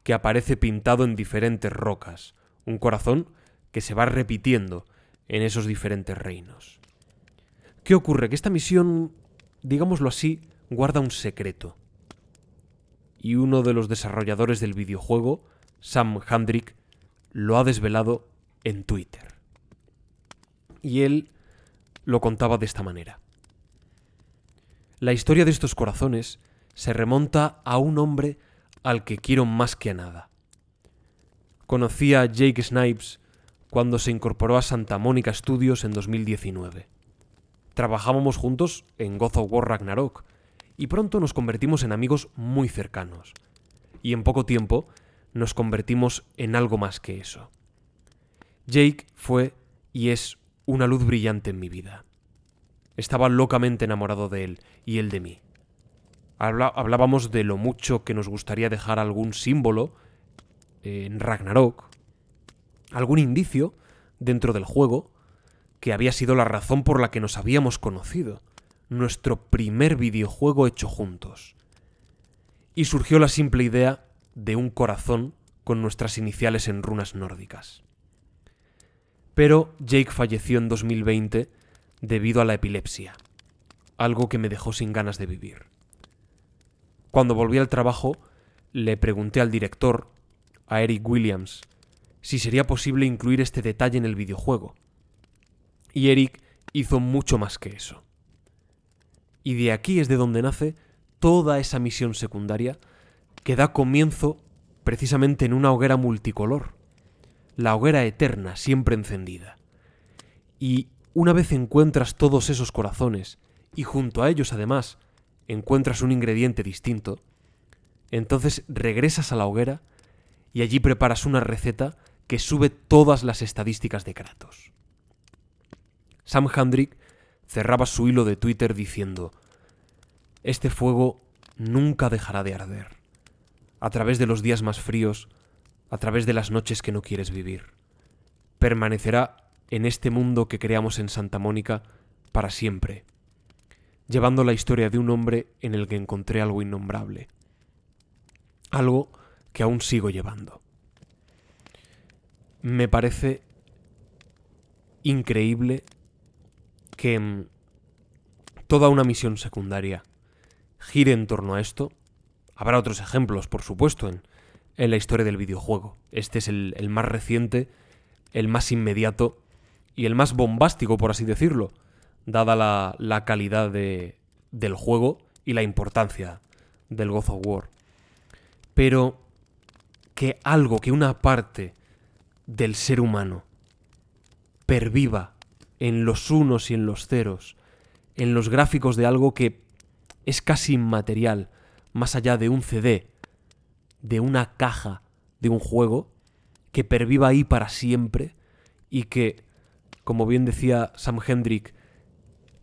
que aparece pintado en diferentes rocas. Un corazón que se va repitiendo en esos diferentes reinos. ¿Qué ocurre? Que esta misión, digámoslo así, guarda un secreto. Y uno de los desarrolladores del videojuego, Sam Handrick, lo ha desvelado en Twitter. Y él lo contaba de esta manera. La historia de estos corazones se remonta a un hombre al que quiero más que a nada. Conocí a Jake Snipes cuando se incorporó a Santa Monica Studios en dos mil diecinueve. Trabajábamos juntos en God of War Ragnarok, y pronto nos convertimos en amigos muy cercanos. Y en poco tiempo nos convertimos en algo más que eso. Jake fue y es una luz brillante en mi vida. Estaba locamente enamorado de él y él de mí. Habla- hablábamos de lo mucho que nos gustaría dejar algún símbolo en Ragnarok, algún indicio dentro del juego que había sido la razón por la que nos habíamos conocido. Nuestro primer videojuego hecho juntos. Y surgió la simple idea de un corazón con nuestras iniciales en runas nórdicas. Pero Jake falleció en dos mil veinte debido a la epilepsia, algo que me dejó sin ganas de vivir. Cuando volví al trabajo, le pregunté al director, a Eric Williams, si sería posible incluir este detalle en el videojuego. Y Eric hizo mucho más que eso. Y de aquí es de donde nace toda esa misión secundaria que da comienzo precisamente en una hoguera multicolor. La hoguera eterna, siempre encendida. Y una vez encuentras todos esos corazones, y junto a ellos además encuentras un ingrediente distinto, entonces regresas a la hoguera y allí preparas una receta que sube todas las estadísticas de Kratos. Sam Handrick cerraba su hilo de Twitter diciendo: este fuego nunca dejará de arder, a través de los días más fríos, a través de las noches que no quieres vivir. Permanecerá en este mundo que creamos en Santa Mónica para siempre, llevando la historia de un hombre en el que encontré algo innombrable, algo que aún sigo llevando. Me parece increíble que toda una misión secundaria gire en torno a esto. Habrá otros ejemplos, por supuesto, en, en la historia del videojuego. Este es el, el más reciente, el más inmediato y el más bombástico, por así decirlo, dada la, la calidad de, del juego y la importancia del God of War. Pero que algo, que una parte del ser humano. Perviva en los unos y en los ceros, en los gráficos de algo que es casi inmaterial, más allá de un C D, de una caja, de un juego, que perviva ahí para siempre y que, como bien decía Sam Handrick,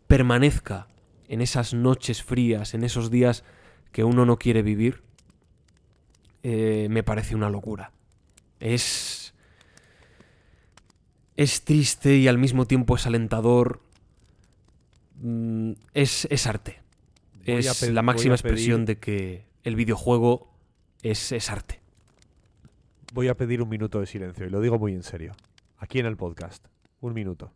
permanezca en esas noches frías, en esos días que uno no quiere vivir, eh, me parece una locura. Es... es triste y al mismo tiempo es alentador. Es, es arte. Es la máxima expresión de que el videojuego es, es arte. Voy a pedir un minuto de silencio, y lo digo muy en serio. Aquí en el podcast. Un minuto.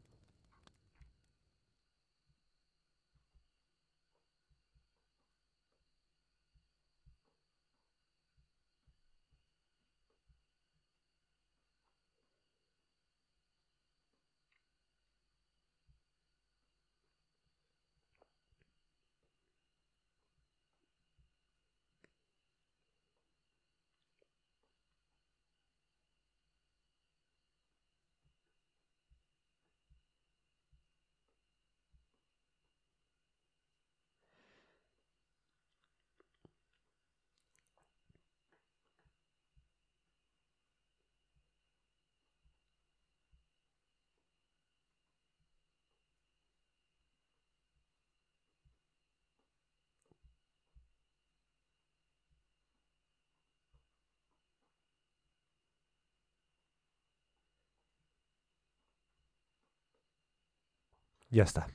Ya está.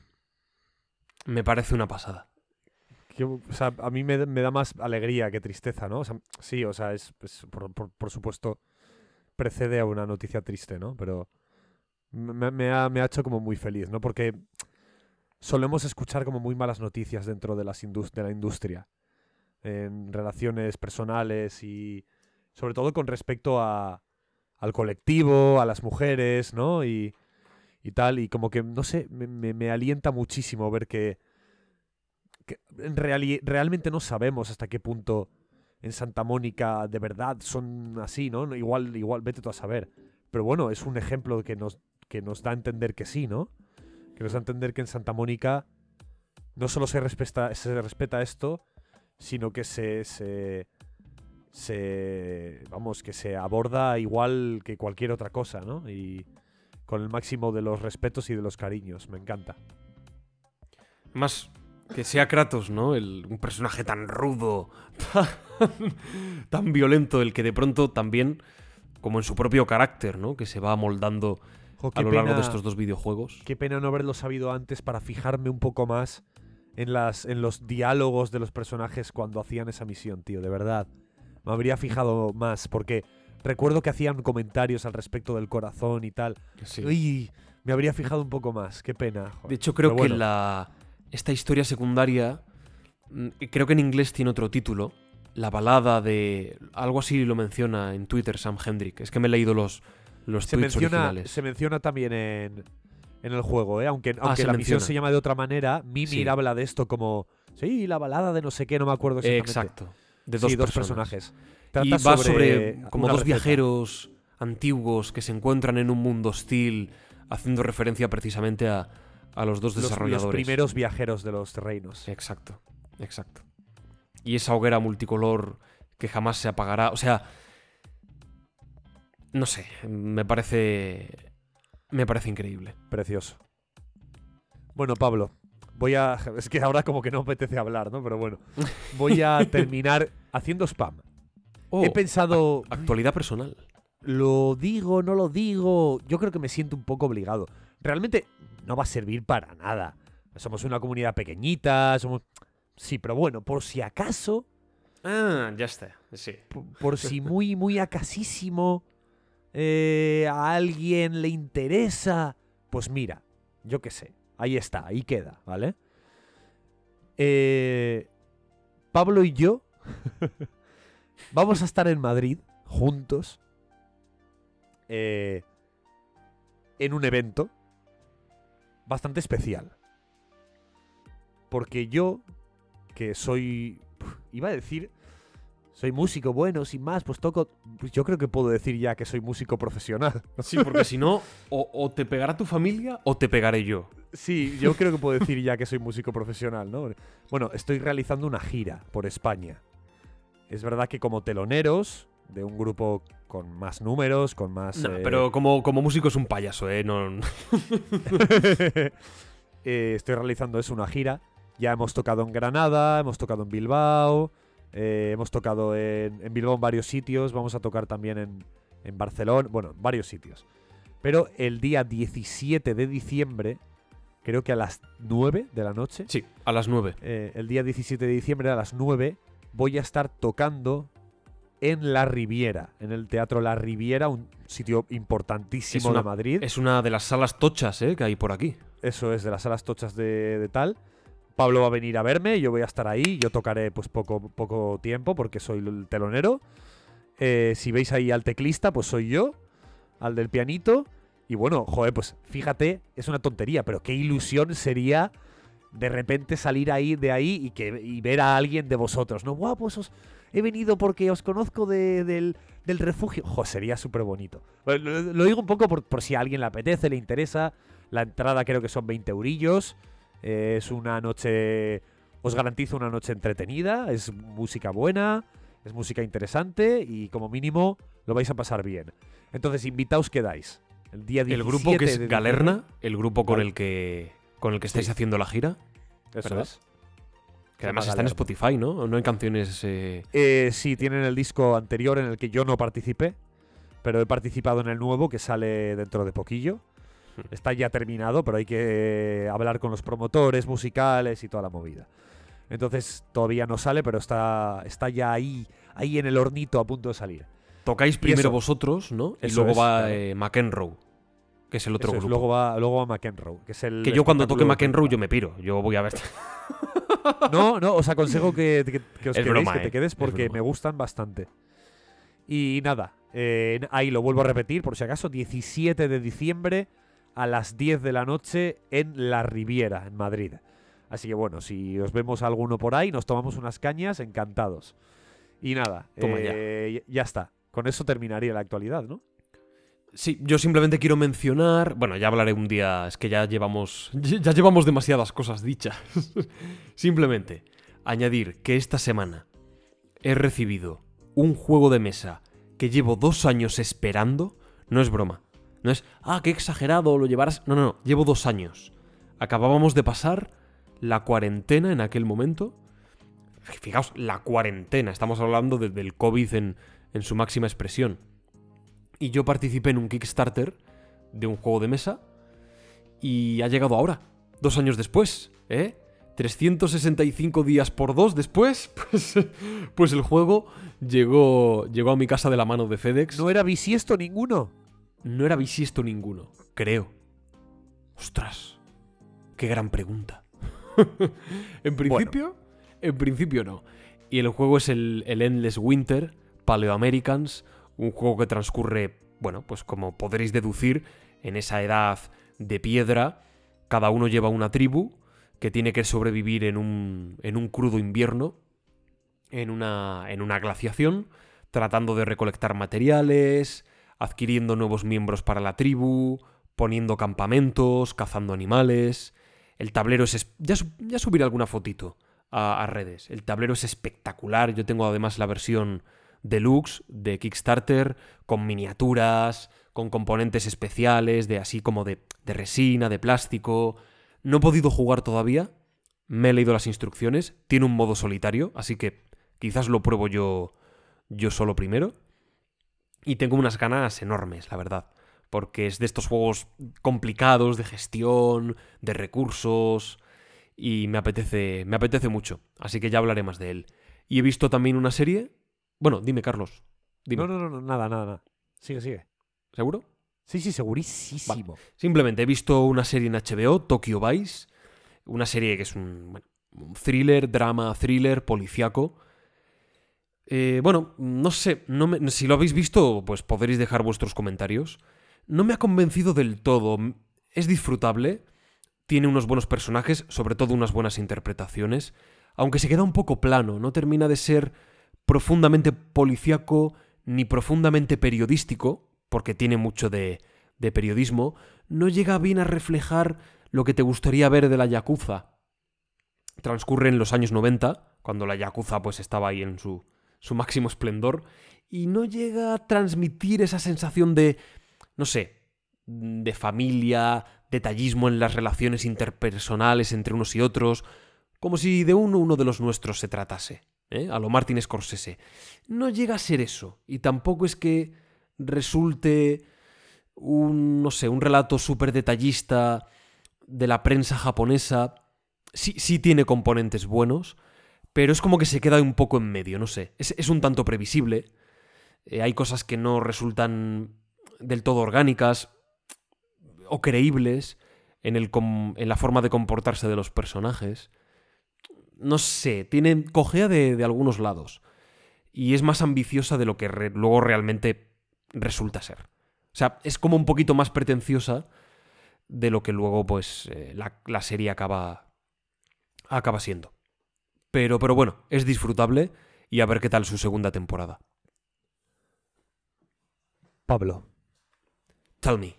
Me parece una pasada. Que, o sea, a mí me, me da más alegría que tristeza, ¿no? O sea, sí, o sea, es, es por, por, por supuesto precede a una noticia triste, ¿no? Pero me, me, ha, me ha hecho como muy feliz, ¿no? Porque solemos escuchar como muy malas noticias dentro de, las indust- de la industria, en relaciones personales y sobre todo con respecto a, al colectivo, a las mujeres, ¿no? Y... y tal, y como que, no sé, me, me, me alienta muchísimo ver que, que reali- realmente no sabemos hasta qué punto en Santa Mónica de verdad son así, ¿no? Igual, igual vete tú a saber. Pero bueno, es un ejemplo que nos, que nos da a entender que sí, ¿no? Que nos da a entender que en Santa Mónica no solo se respeta, se respeta esto, sino que se, se, se, vamos, que se aborda igual que cualquier otra cosa, ¿no? Y... con el máximo de los respetos y de los cariños. Me encanta. Más que sea Kratos, ¿no? El, un personaje tan rudo, tan, tan violento, el que de pronto también, como en su propio carácter, ¿no? Que se va moldando jo, a lo pena, largo de estos dos videojuegos. Qué pena no haberlo sabido antes para fijarme un poco más en, las, en los diálogos de los personajes cuando hacían esa misión, tío. De verdad. Me habría fijado más porque... recuerdo que hacían comentarios al respecto del corazón y tal. Sí. Uy, me habría fijado un poco más. Qué pena. Joder. De hecho, creo bueno. que la esta historia secundaria, creo que en inglés tiene otro título. La balada de... algo así lo menciona en Twitter Sam Handrick. Es que me he leído los, los se tweets menciona, originales. Se menciona también en, en el juego, ¿eh? Aunque, aunque ah, la menciona. Misión se llama de otra manera, Mimir sí. habla de esto como... sí, la balada de no sé qué, no me acuerdo exactamente. Exacto. De dos, sí, dos personajes. Trata y va sobre, sobre como dos receta. viajeros antiguos que se encuentran en un mundo hostil, haciendo referencia precisamente a, a los dos desarrolladores. Los, los primeros viajeros de los reinos. Exacto, exacto. Y esa hoguera multicolor que jamás se apagará. O sea, no sé, me parece, me parece increíble. Precioso. Bueno, Pablo, voy a... es que ahora como que no me apetece hablar, ¿no? Pero bueno, voy a terminar haciendo spam. Oh, he pensado... actualidad personal. Lo digo, no lo digo... yo creo que me siento un poco obligado. Realmente no va a servir para nada. Somos una comunidad pequeñita, somos... sí, pero bueno, por si acaso... ah, ya está, sí. Por, por si muy, muy acasísimo eh, a alguien le interesa... pues mira, yo qué sé. Ahí está, ahí queda, ¿vale? Eh, Pablo y yo... vamos a estar en Madrid, juntos, eh, en un evento bastante especial. Porque yo, que soy, iba a decir, Soy músico bueno, sin más, pues toco... Yo creo que puedo decir ya que soy músico profesional. Sí, porque si no, o, o te pegará tu familia o te pegaré yo. Sí, yo creo que puedo decir ya que soy músico profesional, ¿no? Bueno, estoy realizando una gira por España. Es verdad que como teloneros de un grupo con más números, con más... No, eh... pero como, como músico es un payaso, ¿eh? No... eh, estoy realizando eso, una gira. Ya hemos tocado en Granada, hemos tocado en Bilbao... Eh, hemos tocado en, en Bilbao en varios sitios. Vamos a tocar también en, en Barcelona. Bueno, en varios sitios. Pero el día diecisiete de diciembre, creo que a las nueve de la noche. Sí, a las nueve. Eh, el día diecisiete de diciembre a las nueve voy a estar tocando en La Riviera, en el Teatro La Riviera, un sitio importantísimo una, de Madrid. Es una de las salas tochas, eh, que hay por aquí. Eso es, de las salas tochas de, de tal. Pablo va a venir a verme, yo voy a estar ahí, yo tocaré pues poco, poco tiempo porque soy el telonero. Eh, si veis ahí al teclista, pues soy yo, al del pianito. Y bueno, joder, pues fíjate, es una tontería, pero qué ilusión sería de repente salir ahí de ahí y, que, y ver a alguien de vosotros, ¿no? Guau, pues os he venido porque os conozco de, del, del refugio. Joder, sería súper bonito. Bueno, lo, lo digo un poco por, por si a alguien le apetece, le interesa. La entrada creo que son veinte eurillos. Es una noche, os garantizo una noche entretenida, es música buena, es música interesante y como mínimo lo vais a pasar bien. Entonces, invitaos, quedáis. El día diecisiete. El grupo que es Galerna, el grupo con el que con el que estáis sí. haciendo la gira. Eso ¿verdad? Es. Que además está en Spotify, ¿no? No hay canciones... Eh... Eh, sí, tienen el disco anterior en el que yo no participé, pero he participado en el nuevo que sale dentro de poquillo. Está ya terminado, pero hay que hablar con los promotores musicales y toda la movida. Entonces todavía no sale, pero está, está ya ahí, ahí en el hornito a punto de salir. Tocáis primero eso, vosotros, ¿no? Y luego es, va claro. eh, McEnroe, que es el otro eso grupo. Es, luego, va, luego va McEnroe, que es el... Que yo cuando toque McEnroe yo me piro, yo voy a ver... No, no, os aconsejo que, que, que os es quedéis, broma, que eh. te quedes porque me gustan bastante. Y nada, eh, ahí lo vuelvo a repetir, por si acaso, diecisiete de diciembre... a las diez de la noche en La Riviera, en Madrid. Así que bueno, si os vemos alguno por ahí, nos tomamos unas cañas, encantados. Y nada, eh, ya. ya está. Con eso terminaría la actualidad, ¿no? Sí, yo simplemente quiero mencionar... Bueno, ya hablaré un día, es que ya llevamos, ya llevamos demasiadas cosas dichas. Simplemente, añadir que esta semana he recibido un juego de mesa que llevo dos años esperando. No es broma. No es, ah, qué exagerado, lo llevarás... No, no, no, llevo dos años. Acabábamos de pasar la cuarentena en aquel momento. Fijaos, la cuarentena. Estamos hablando de, del COVID en, en su máxima expresión. Y yo participé en un Kickstarter de un juego de mesa y ha llegado ahora, dos años después, ¿eh? trescientos sesenta y cinco días por dos después, pues, pues el juego llegó, llegó a mi casa de la mano de FedEx. No era bisiesto ninguno. No era bisiesto ninguno, creo. Ostras, qué gran pregunta. En principio, bueno. en principio no. Y el juego es el, el Endless Winter, Paleo Americans, un juego que transcurre, bueno, pues como podréis deducir, en esa edad de piedra, cada uno lleva una tribu que tiene que sobrevivir en un, en un crudo invierno, en una, en una glaciación, tratando de recolectar materiales... adquiriendo nuevos miembros para la tribu, poniendo campamentos, cazando animales... El tablero es... es... Ya, su... ya subiré alguna fotito a... a redes. El tablero es espectacular. Yo tengo además la versión deluxe de Kickstarter, con miniaturas, con componentes especiales, de así como de, de resina, de plástico... No he podido jugar todavía. Me he leído las instrucciones. Tiene un modo solitario, así que quizás lo pruebo yo, yo solo primero. Y tengo unas ganas enormes, la verdad, porque es de estos juegos complicados de gestión, de recursos, y me apetece, me apetece mucho, así que ya hablaré más de él. Y he visto también una serie... Bueno, dime, Carlos. Dime. No, no, no, nada, nada, nada. Sigue, sigue. ¿Seguro? Sí, sí, segurísimo. Vale. Simplemente he visto una serie en H B O, Tokyo Vice, una serie que es un, bueno, un thriller, drama, thriller, policiaco... Eh, bueno, no sé, no me, si lo habéis visto, pues podréis dejar vuestros comentarios. No me ha convencido del todo. Es disfrutable, tiene unos buenos personajes, sobre todo unas buenas interpretaciones, aunque se queda un poco plano, no termina de ser profundamente policíaco ni profundamente periodístico, porque tiene mucho de, de periodismo, no llega bien a reflejar lo que te gustaría ver de la Yakuza. Transcurre en los años noventa, cuando la Yakuza pues estaba ahí en su, su máximo esplendor, y no llega a transmitir esa sensación de, no sé, de familia, detallismo en las relaciones interpersonales entre unos y otros, como si de uno uno de los nuestros se tratase, ¿eh? A lo Martin Scorsese. No llega a ser eso, y tampoco es que resulte un, no sé, un relato súper detallista de la prensa japonesa. Sí, sí tiene componentes buenos, pero es como que se queda un poco en medio, no sé. Es, es un tanto previsible, eh, hay cosas que no resultan del todo orgánicas o creíbles en, el com- en la forma de comportarse de los personajes. No sé, tiene, cojea de, de algunos lados. Y es más ambiciosa de lo que re- luego realmente resulta ser. O sea, es como un poquito más pretenciosa de lo que luego pues eh, la, la serie acaba, acaba siendo. Pero, pero bueno, es disfrutable y a ver qué tal su segunda temporada. Pablo. Tell me.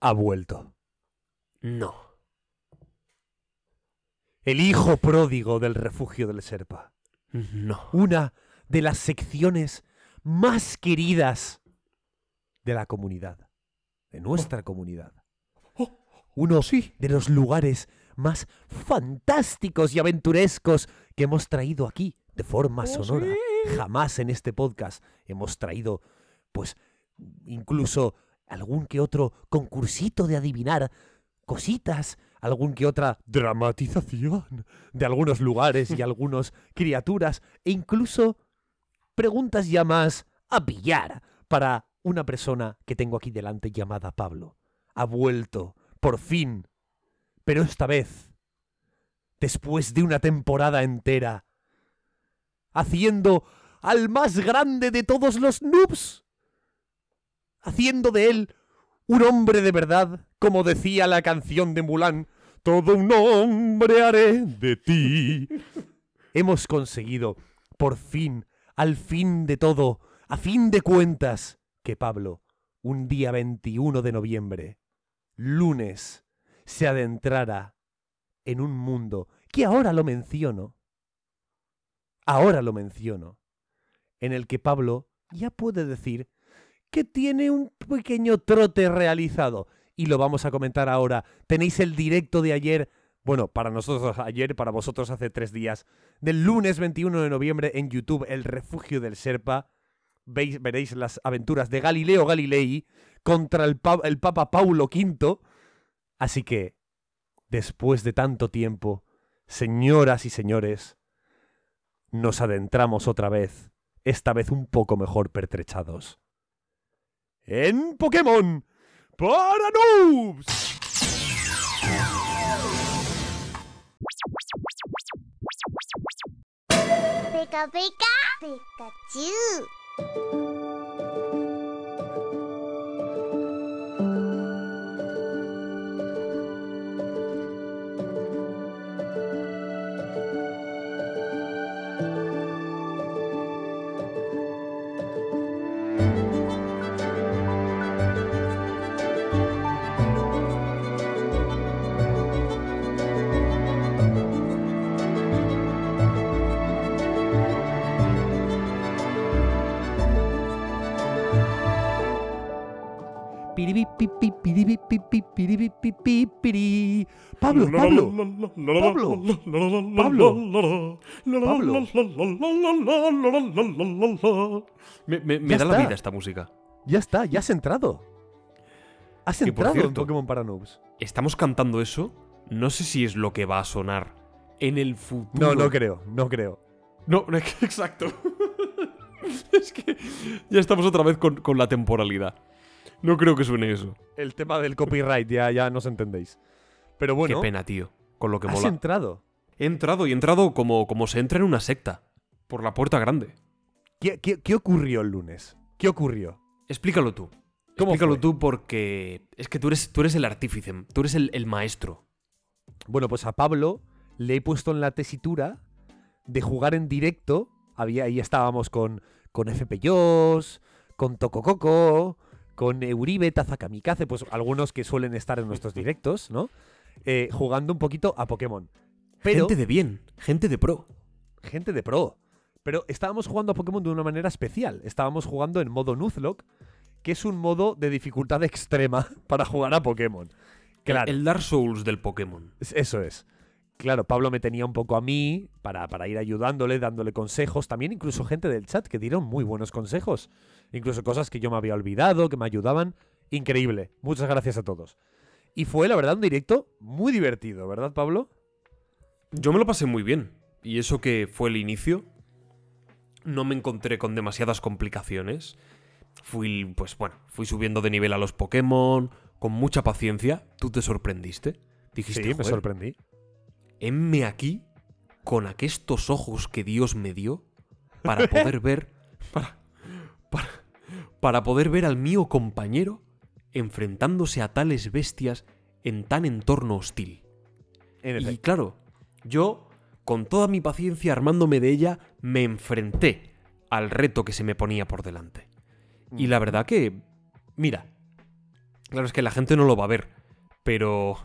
Ha vuelto. No. El hijo pródigo del refugio del Sherpa. No. Una de las secciones más queridas de la comunidad. De nuestra oh. comunidad. Oh. Uno sí. de los lugares más fantásticos y aventurescos que hemos traído aquí de forma oh, sonora. Sí. Jamás en este podcast hemos traído, pues, incluso algún que otro concursito de adivinar cositas, algún que otra dramatización de algunos lugares y algunas criaturas, e incluso preguntas ya más a pillar para una persona que tengo aquí delante llamada Pablo. Ha vuelto, por fin, pero esta vez, después de una temporada entera, haciendo al más grande de todos los noobs, haciendo de él un hombre de verdad, como decía la canción de Mulan, todo un hombre haré de ti. Hemos conseguido, por fin, al fin de todo, a fin de cuentas, que Pablo, un día veintiuno de noviembre, lunes, se adentrara en un mundo que ahora lo menciono, ahora lo menciono, en el que Pablo ya puede decir que tiene un pequeño trote realizado. Y lo vamos a comentar ahora. Tenéis el directo de ayer, bueno, para nosotros ayer, para vosotros hace tres días, del lunes veintiuno de noviembre en YouTube, El Refugio del Sherpa. Veis, veréis las aventuras de Galileo Galilei contra el, pa- el Papa Paulo quinto. Así que, después de tanto tiempo, señoras y señores, nos adentramos otra vez, esta vez un poco mejor pertrechados, en Pokémon para noobs. Pica, pica, Pikachu. Pablo, Pablo, Pablo, Pablo, Pablo. Me, me, me da está. la vida esta música. Ya está, ya has entrado. Has que entrado cierto, en Pokémon para noobs. Estamos cantando eso. No sé si es lo que va a sonar en el futuro. No, no creo, no creo. No, no es que, exacto. Es que ya estamos otra vez con, con la temporalidad. No creo que suene eso. El tema del copyright, ya, ya nos entendéis. Pero bueno. Qué pena, tío. Con lo que mola. Has entrado. He entrado y he entrado como, como se entra en una secta. Por la puerta grande. ¿Qué, qué, qué ocurrió el lunes? ¿Qué ocurrió? Explícalo tú. ¿Cómo Explícalo fue? tú porque es que tú eres, tú eres el artífice, tú eres el, el maestro. Bueno, pues a Pablo le he puesto en la tesitura de jugar en directo, había, ahí estábamos con, con F P Yos, con Tocococo, con Euribe, Taza Kamikaze, pues algunos que suelen estar en nuestros directos, ¿no? Eh, jugando un poquito a Pokémon. Pero, gente de bien, gente de pro. Gente de pro. Pero estábamos jugando a Pokémon de una manera especial. Estábamos jugando en modo Nuzlocke, que es un modo de dificultad extrema para jugar a Pokémon. Claro. El Dark Souls del Pokémon. Eso es. Claro, Pablo me tenía un poco a mí para, para ir ayudándole, dándole consejos. También incluso gente del chat que dieron muy buenos consejos. Incluso cosas que yo me había olvidado, que me ayudaban. Increíble. Muchas gracias a todos. Y fue, la verdad, un directo muy divertido, ¿verdad, Pablo? Yo me lo pasé muy bien. Y eso que fue el inicio, no me encontré con demasiadas complicaciones. Fui, pues bueno, fui subiendo de nivel a los Pokémon, con mucha paciencia. ¿Tú te sorprendiste? Dijiste, sí, me sorprendí. Heme aquí, con aquestos ojos que Dios me dio, para poder ver... Para, para, para poder ver al mío compañero enfrentándose a tales bestias en tan entorno hostil. En y claro, yo, con toda mi paciencia, armándome de ella, me enfrenté al reto que se me ponía por delante. Y la verdad que... Mira, claro, es que la gente no lo va a ver, pero...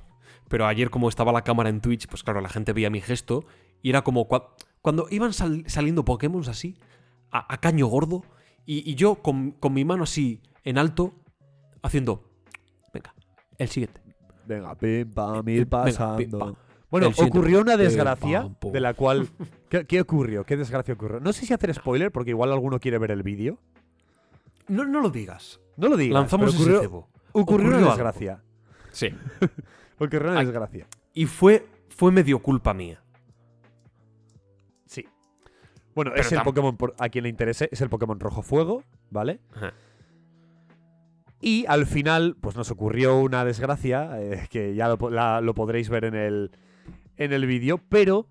Pero ayer, como estaba la cámara en Twitch, pues claro, la gente veía mi gesto y era como cua- cuando iban sal- saliendo Pokémon así, a, a caño gordo, y, y yo con, con mi mano así en alto, haciendo, venga, el siguiente. Venga, pim, pam, ir pasando. Venga, pim, pam. Bueno, el ocurrió una desgracia pim, pam, de la cual... ¿Qué, ¿Qué ocurrió? ¿Qué desgracia ocurrió? No sé si hacer spoiler, porque igual alguno quiere ver el vídeo. No, no lo digas. No lo digas. Lanzamos ocurrió, ese cebo. Ocurrió, ocurrió una desgracia. Algo. Sí. Porque era una desgracia. Y fue, fue medio culpa mía. Sí. Bueno, pero es el tam- Pokémon, por, a quien le interese, es el Pokémon Rojo Fuego, ¿vale? Ajá. Y al final, pues nos ocurrió una desgracia, eh, que ya lo, la, lo podréis ver en el, en el vídeo, pero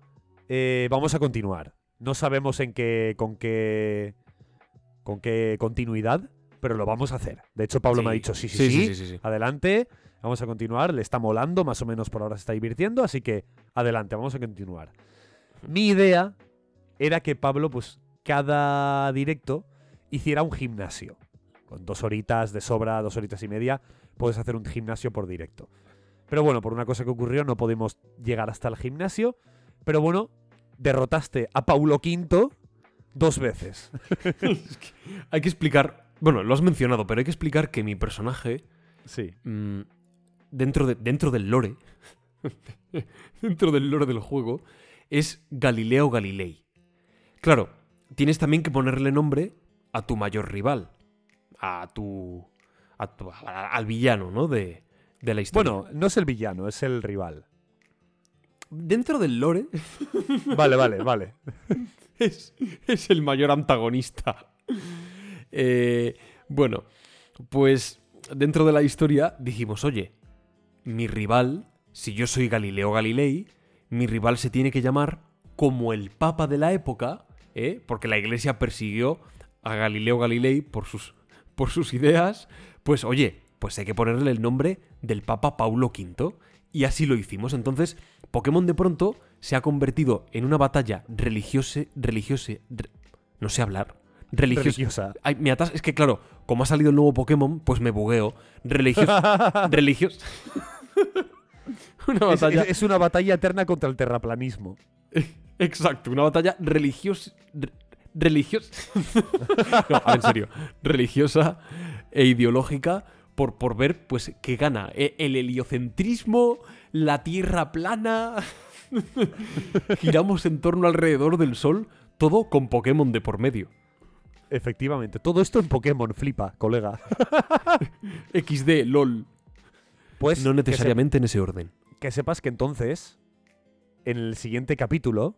eh, vamos a continuar. No sabemos en qué, con qué, con qué continuidad, pero lo vamos a hacer. De hecho, Pablo sí. me ha dicho, sí, sí, sí, sí, sí, sí, sí. Adelante. Vamos a continuar, le está molando, más o menos por ahora se está divirtiendo, así que adelante, vamos a continuar. Mi idea era que Pablo, pues, cada directo hiciera un gimnasio. Con dos horitas de sobra, dos horitas y media, puedes hacer un gimnasio por directo. Pero bueno, por una cosa que ocurrió, no pudimos llegar hasta el gimnasio, pero bueno, derrotaste a Paulo Quinto dos veces. Es que hay que explicar, bueno, lo has mencionado, pero hay que explicar que mi personaje... Sí. Mmm, Dentro, de, dentro del lore, dentro del lore del juego, es Galileo Galilei. Claro, tienes también que ponerle nombre a tu mayor rival, a tu, a tu a, al villano, ¿no? De, de la historia. Bueno, no es el villano, es el rival. Dentro del lore... Vale, vale, vale. Es, es el mayor antagonista. Eh, bueno, pues dentro de la historia dijimos, oye... Mi rival, si yo soy Galileo Galilei, mi rival se tiene que llamar como el papa de la época, ¿eh? Porque la iglesia persiguió a Galileo Galilei por sus, por sus ideas. Pues oye, pues hay que ponerle el nombre del papa Paulo Quinto. Y así lo hicimos. Entonces, Pokémon de pronto se ha convertido en una batalla religiosa... religiosa re, no sé hablar. Religiosa. religiosa. Ay, me atas- es que claro, como ha salido el nuevo Pokémon, pues me bugueo. Religiosa. Religiosa. Una batalla. Es, es, es una batalla eterna contra el terraplanismo. Exacto, una batalla religios, re, religiosa. No, en serio. Religiosa e ideológica por, por ver pues qué gana. El heliocentrismo, la tierra plana. Giramos en torno alrededor del sol, todo con Pokémon de por medio. Efectivamente, todo esto en Pokémon, flipa, colega. equis de, LOL. Pues no necesariamente se... en ese orden. Que sepas que entonces, en el siguiente capítulo,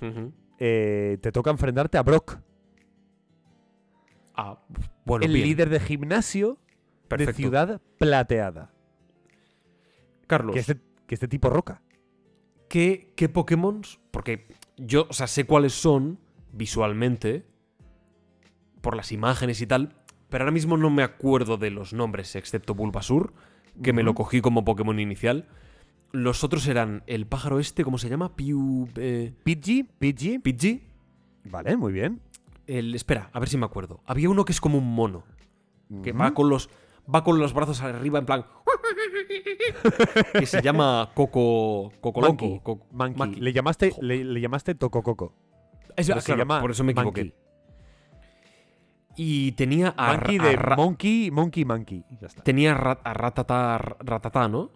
uh-huh. eh, te toca enfrentarte a Brock. Ah, bueno, el bien. Líder de gimnasio Perfecto. De Ciudad Plateada. Carlos. Que es de, que es de tipo roca. ¿Qué, qué Pokémon? Porque yo, o sea, sé cuáles son visualmente, por las imágenes y tal, pero ahora mismo no me acuerdo de los nombres, excepto Bulbasur, que me lo cogí como Pokémon inicial. Los otros eran el pájaro este, ¿cómo se llama? Piu... Eh... Pidgey, Pidgey. Pidgey. Vale, muy bien. El, espera, a ver si me acuerdo. Había uno que es como un mono. Uh-huh. Que va con los... Va con los brazos arriba en plan... que se llama Coco... Coco Monkey. Coco, Monkey. Monkey. Le llamaste, le, le llamaste Toco Coco. Es, claro, se llama por eso me equivoqué. Monkey. Y tenía a... Monkey de a ra- Monkey, Monkey, Monkey. Ya está. Tenía ra- a Ratata, Ratata, ¿no?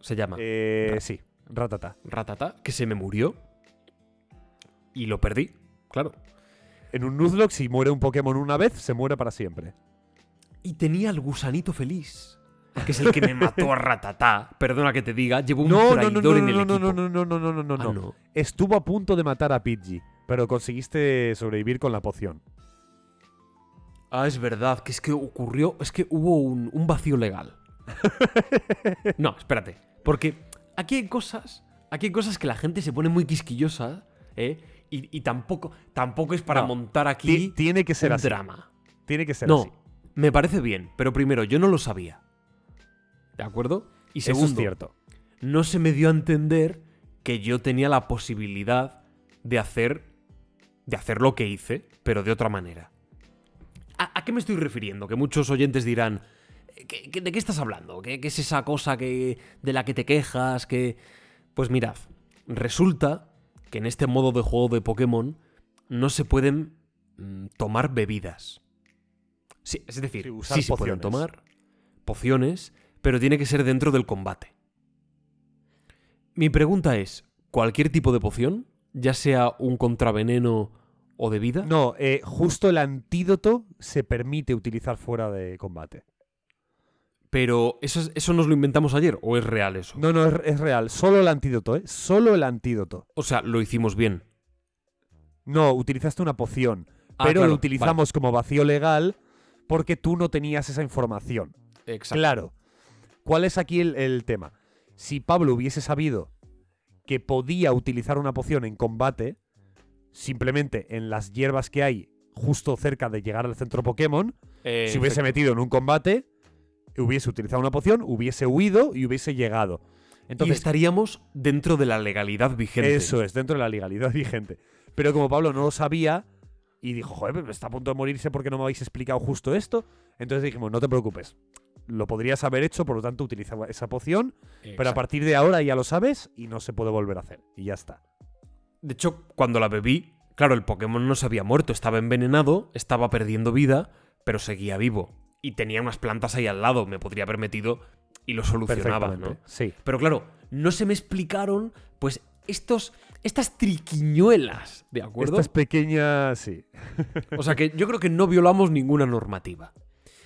Se llama. Eh, ra- sí, Ratata. Ratata, que se me murió. Y lo perdí, claro. En un Nuzlocke, si muere un Pokémon una vez, se muere para siempre. Y tenía al gusanito feliz, que es el que me mató a Ratatá. Perdona que te diga, llevó un no, traidor no, no, no, en el no, equipo. No, no, no, no, no, no, no, ah, no, no. Estuvo a punto de matar a Pidgey, pero conseguiste sobrevivir con la poción. Ah, es verdad, que es que ocurrió... Es que hubo un, un vacío legal. No, espérate. Porque aquí hay cosas... Aquí hay cosas que la gente se pone muy quisquillosa, ¿eh? Y, y tampoco, tampoco es para no, montar aquí tiene que ser un así. Drama. Tiene que ser no, así. Me parece bien, pero primero, yo no lo sabía. ¿De acuerdo? Y segundo, eso es cierto. No se me dio a entender que yo tenía la posibilidad de hacer, de hacer lo que hice, pero de otra manera. ¿A, a qué me estoy refiriendo? Que muchos oyentes dirán, ¿qué, qué, ¿de qué estás hablando? ¿Qué, qué es esa cosa que, de la que te quejas? Que... Pues mirad, resulta que en este modo de juego de Pokémon no se pueden mm, tomar bebidas. Sí, es decir, sí, usar sí se pueden tomar pociones, pero tiene que ser dentro del combate. Mi pregunta es, ¿cualquier tipo de poción? Ya sea un contraveneno o bebida. No, eh, justo el antídoto se permite utilizar fuera de combate. Pero, ¿eso, es, ¿eso nos lo inventamos ayer o es real eso? No, no, es, es real. Solo el antídoto, ¿eh? Solo el antídoto. O sea, lo hicimos bien. No, utilizaste una poción. Ah, pero claro, lo utilizamos vale. como vacío legal porque tú no tenías esa información. Exacto. Claro. ¿Cuál es aquí el, el tema? Si Pablo hubiese sabido que podía utilizar una poción en combate, simplemente en las hierbas que hay justo cerca de llegar al centro Pokémon, eh, si hubiese metido en un combate... Hubiese utilizado una poción, hubiese huido y hubiese llegado. Entonces, y estaríamos dentro de la legalidad vigente. Eso es, dentro de la legalidad vigente. Pero como Pablo no lo sabía y dijo, joder, está a punto de morirse porque no me habéis explicado justo esto, entonces dijimos, no te preocupes, lo podrías haber hecho, por lo tanto utiliza esa poción, exacto, pero a partir de ahora ya lo sabes y no se puede volver a hacer. Y ya está. De hecho, cuando la bebí, claro, el Pokémon no se había muerto, estaba envenenado, estaba perdiendo vida, pero seguía vivo. Y tenía unas plantas ahí al lado, me podría haber metido y lo solucionaba, ¿no? Sí. Pero claro, no se me explicaron, pues, estos, estas triquiñuelas, ¿de acuerdo? Estas pequeñas, sí. O sea que yo creo que no violamos ninguna normativa.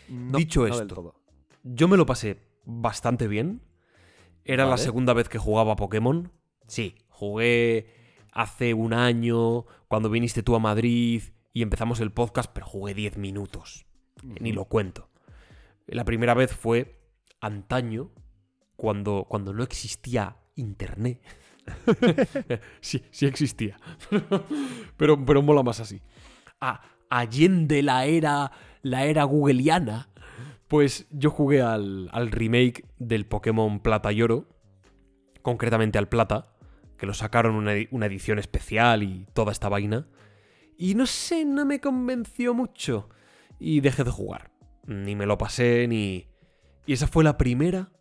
No, dicho esto, no del todo. Yo me lo pasé bastante bien. Era vale. la segunda vez que jugaba a Pokémon. Sí, jugué hace un año, cuando viniste tú a Madrid y empezamos el podcast, pero jugué diez minutos. Ni lo cuento. La primera vez fue antaño, cuando, cuando no existía internet. sí, sí existía. pero, pero mola más así. Ah, allende la era, la era googleiana, pues yo jugué al, al remake del Pokémon Plata y Oro, concretamente al Plata, que lo sacaron una, una edición especial y toda esta vaina. Y no sé, no me convenció mucho. Y dejé de jugar. Ni me lo pasé, ni... Y esa fue la primera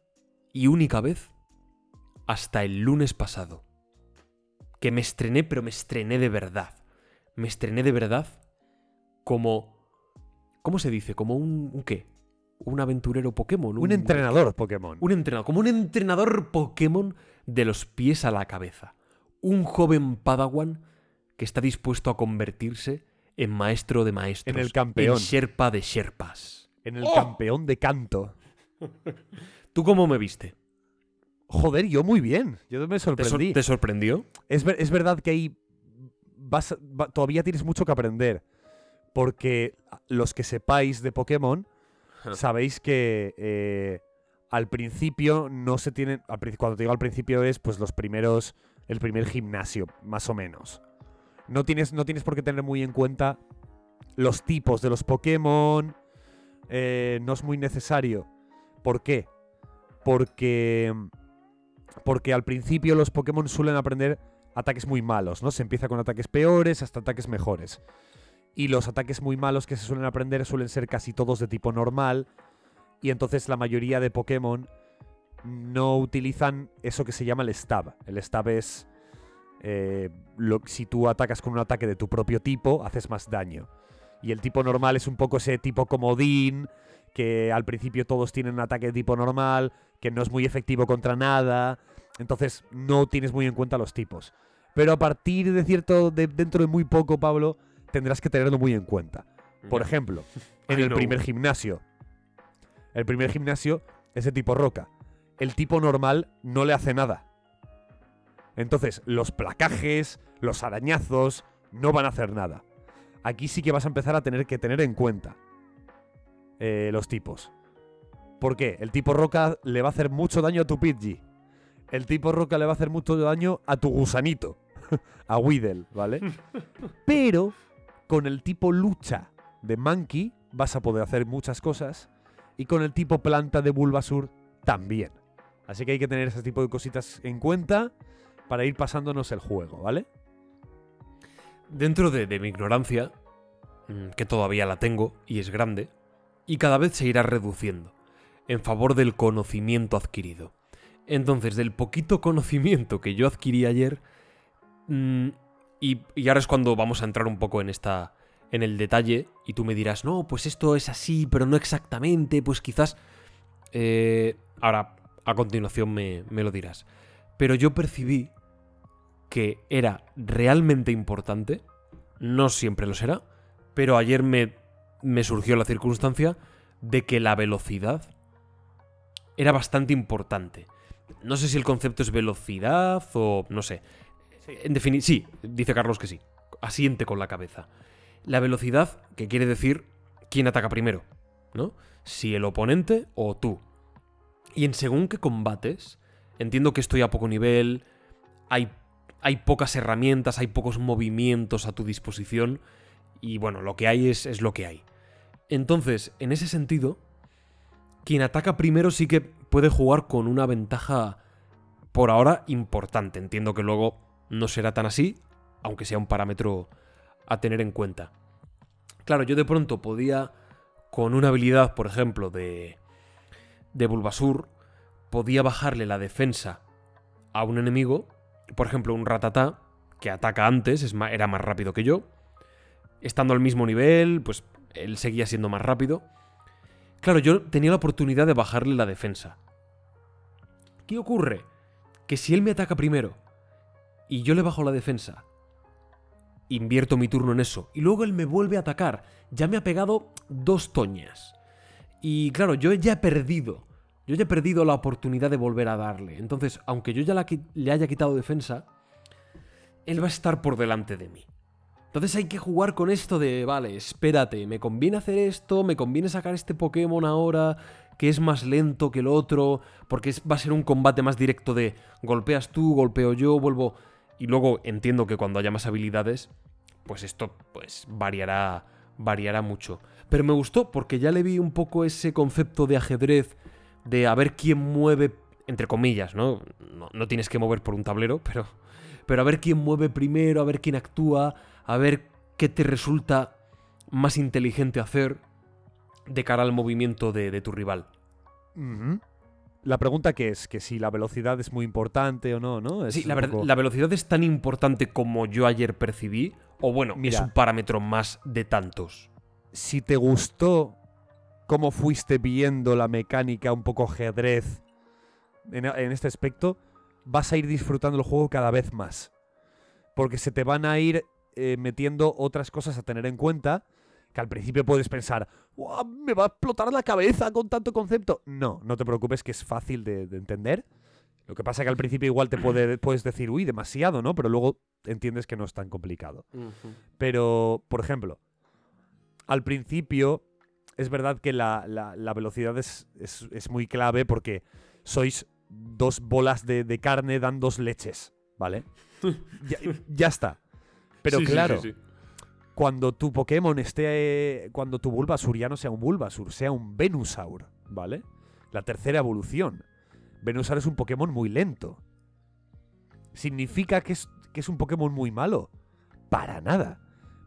y única vez hasta el lunes pasado. Que me estrené, pero me estrené de verdad. Me estrené de verdad como... ¿Cómo se dice? Como un... ¿Un qué? Un aventurero Pokémon. Un, un entrenador Pokémon. Un entrenador. Como un entrenador Pokémon de los pies a la cabeza. Un joven Padawan que está dispuesto a convertirse... En maestro de maestros. En el campeón. En Sherpa de Sherpas. En el ¡Oh! campeón de canto. ¿Tú cómo me viste? Joder, yo muy bien. Yo me sorprendí. ¿Te, sor- te sorprendió? Es, ver- es verdad que ahí vas a- va- todavía tienes mucho que aprender. Porque los que sepáis de Pokémon, sabéis que eh, al principio no se tienen... Al pri- cuando te digo al principio es pues los primeros... El primer gimnasio, más o menos. No tienes, no tienes por qué tener muy en cuenta los tipos de los Pokémon. Eh, no es muy necesario. ¿Por qué? Porque porque al principio los Pokémon suelen aprender ataques muy malos, ¿no? Se empieza con ataques peores hasta ataques mejores. Y los ataques muy malos que se suelen aprender suelen ser casi todos de tipo normal, y entonces la mayoría de Pokémon no utilizan eso que se llama el stab. El stab es... Eh, lo, si tú atacas con un ataque de tu propio tipo, haces más daño. Y el tipo normal es un poco ese tipo comodín, que al principio todos tienen un ataque de tipo normal, que no es muy efectivo contra nada, entonces no tienes muy en cuenta los tipos. Pero a partir de cierto, de, dentro de muy poco, Pablo, tendrás que tenerlo muy en cuenta. Por no. ejemplo, en I el know. primer gimnasio. El primer gimnasio es de tipo roca. El tipo normal no le hace nada. Entonces, los placajes, los arañazos, no van a hacer nada. Aquí sí que vas a empezar a tener que tener en cuenta eh, los tipos. ¿Por qué? El tipo roca le va a hacer mucho daño a tu Pidgey. El tipo roca le va a hacer mucho daño a tu gusanito. A Weedle, ¿vale? Pero con el tipo lucha de Mankey vas a poder hacer muchas cosas. Y con el tipo planta de Bulbasur también. Así que hay que tener ese tipo de cositas en cuenta para ir pasándonos el juego, ¿vale? Dentro de, de mi ignorancia, que todavía la tengo y es grande, y cada vez se irá reduciendo, en favor del conocimiento adquirido. Entonces, del poquito conocimiento que yo adquirí ayer, y, y ahora es cuando vamos a entrar un poco en esta, en el detalle, y tú me dirás, no, pues esto es así, pero no exactamente, pues quizás... Eh, ahora, a continuación me, me lo dirás. Pero yo percibí que era realmente importante, no siempre lo será, pero ayer me, me surgió la circunstancia de que la velocidad era bastante importante. No sé si el concepto es velocidad o no sé. Sí. En defini- sí, dice Carlos que sí. Asiente con la cabeza. La velocidad, que quiere decir quién ataca primero, ¿no? Si el oponente o tú. Y en según qué combates... Entiendo que estoy a poco nivel, hay, hay pocas herramientas, hay pocos movimientos a tu disposición y bueno, lo que hay es, es lo que hay. Entonces, en ese sentido, quien ataca primero sí que puede jugar con una ventaja por ahora importante. Entiendo que luego no será tan así, aunque sea un parámetro a tener en cuenta. Claro, yo de pronto podía, con una habilidad, por ejemplo, de, de Bulbasur, podía bajarle la defensa a un enemigo, por ejemplo un Rattata, que ataca antes, es más, era más rápido que yo, estando al mismo nivel, pues él seguía siendo más rápido. Claro, yo tenía la oportunidad de bajarle la defensa. ¿Qué ocurre? Que si él me ataca primero y yo le bajo la defensa, invierto mi turno en eso, y luego él me vuelve a atacar, ya me ha pegado dos toñas. Y claro, yo ya he perdido... Yo ya he perdido la oportunidad de volver a darle. Entonces, aunque yo ya la, le haya quitado defensa, él va a estar por delante de mí. Entonces hay que jugar con esto de, vale, espérate, me conviene hacer esto, me conviene sacar este Pokémon ahora, que es más lento que el otro, porque es, va a ser un combate más directo de golpeas tú, golpeo yo, vuelvo... Y luego entiendo que cuando haya más habilidades, pues esto pues variará, variará mucho. Pero me gustó porque ya le vi un poco ese concepto de ajedrez, de a ver quién mueve, entre comillas, ¿no? No, no tienes que mover por un tablero, pero, pero a ver quién mueve primero, a ver quién actúa, a ver qué te resulta más inteligente hacer de cara al movimiento de, de tu rival. Mm-hmm. La pregunta que es, que si la velocidad es muy importante o no, ¿no? Es sí, la, ver- poco... la velocidad es tan importante como yo ayer percibí, o bueno, mira, es un parámetro más de tantos. Si te gustó... ¿Cómo fuiste viendo la mecánica un poco ajedrez en, en este aspecto? Vas a ir disfrutando el juego cada vez más. Porque se te van a ir eh, metiendo otras cosas a tener en cuenta que al principio puedes pensar, ¡wow, me va a explotar la cabeza con tanto concepto! No, no te preocupes, que es fácil de, de entender. Lo que pasa es que al principio igual te puede, puedes decir, uy, demasiado, ¿no? Pero luego entiendes que no es tan complicado. Uh-huh. Pero, por ejemplo, al principio... Es verdad que la, la, la velocidad es, es, es muy clave porque sois dos bolas de, de carne, dan dos leches, ¿vale? ya, ya está. Pero sí, claro, sí, sí, sí. Cuando tu Pokémon esté... Cuando tu Bulbasur ya no sea un Bulbasur, sea un Venusaur, ¿vale? La tercera evolución. Venusaur es un Pokémon muy lento. ¿Significa que es, que es un Pokémon muy malo? Para nada.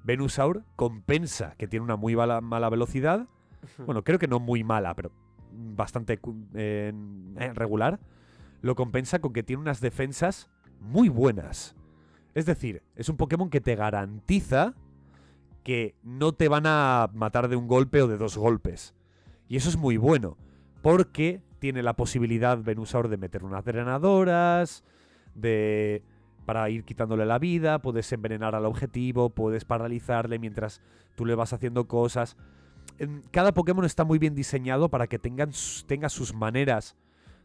Venusaur compensa que tiene una muy mala, mala velocidad. Bueno, creo que no muy mala, pero bastante eh, regular. Lo compensa con que tiene unas defensas muy buenas. Es decir, es un Pokémon que te garantiza que no te van a matar de un golpe o de dos golpes. Y eso es muy bueno, porque tiene la posibilidad Venusaur de meter unas drenadoras, de... para ir quitándole la vida, puedes envenenar al objetivo, puedes paralizarle mientras tú le vas haciendo cosas. Cada Pokémon está muy bien diseñado para que tengan, tenga sus maneras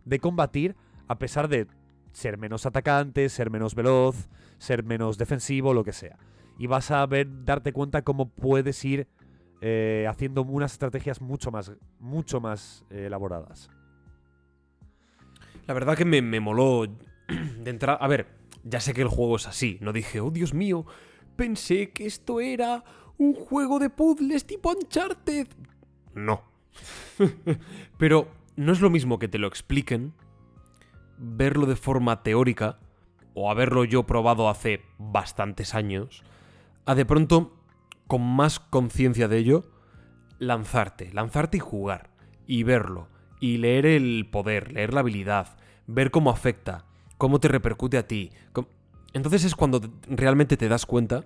de combatir, a pesar de ser menos atacante, ser menos veloz, ser menos defensivo, lo que sea. Y vas a ver, darte cuenta cómo puedes ir eh, haciendo unas estrategias mucho más, mucho más eh, elaboradas. La verdad que me, me moló de entrada. A ver, ya sé que el juego es así. No dije, oh Dios mío, pensé que esto era un juego de puzzles tipo Uncharted. No. Pero no es lo mismo que te lo expliquen, verlo de forma teórica, o haberlo yo probado hace bastantes años, a de pronto, con más conciencia de ello, lanzarte, lanzarte y jugar, y verlo, y leer el poder, leer la habilidad, ver cómo afecta, cómo te repercute a ti. Entonces es cuando realmente te das cuenta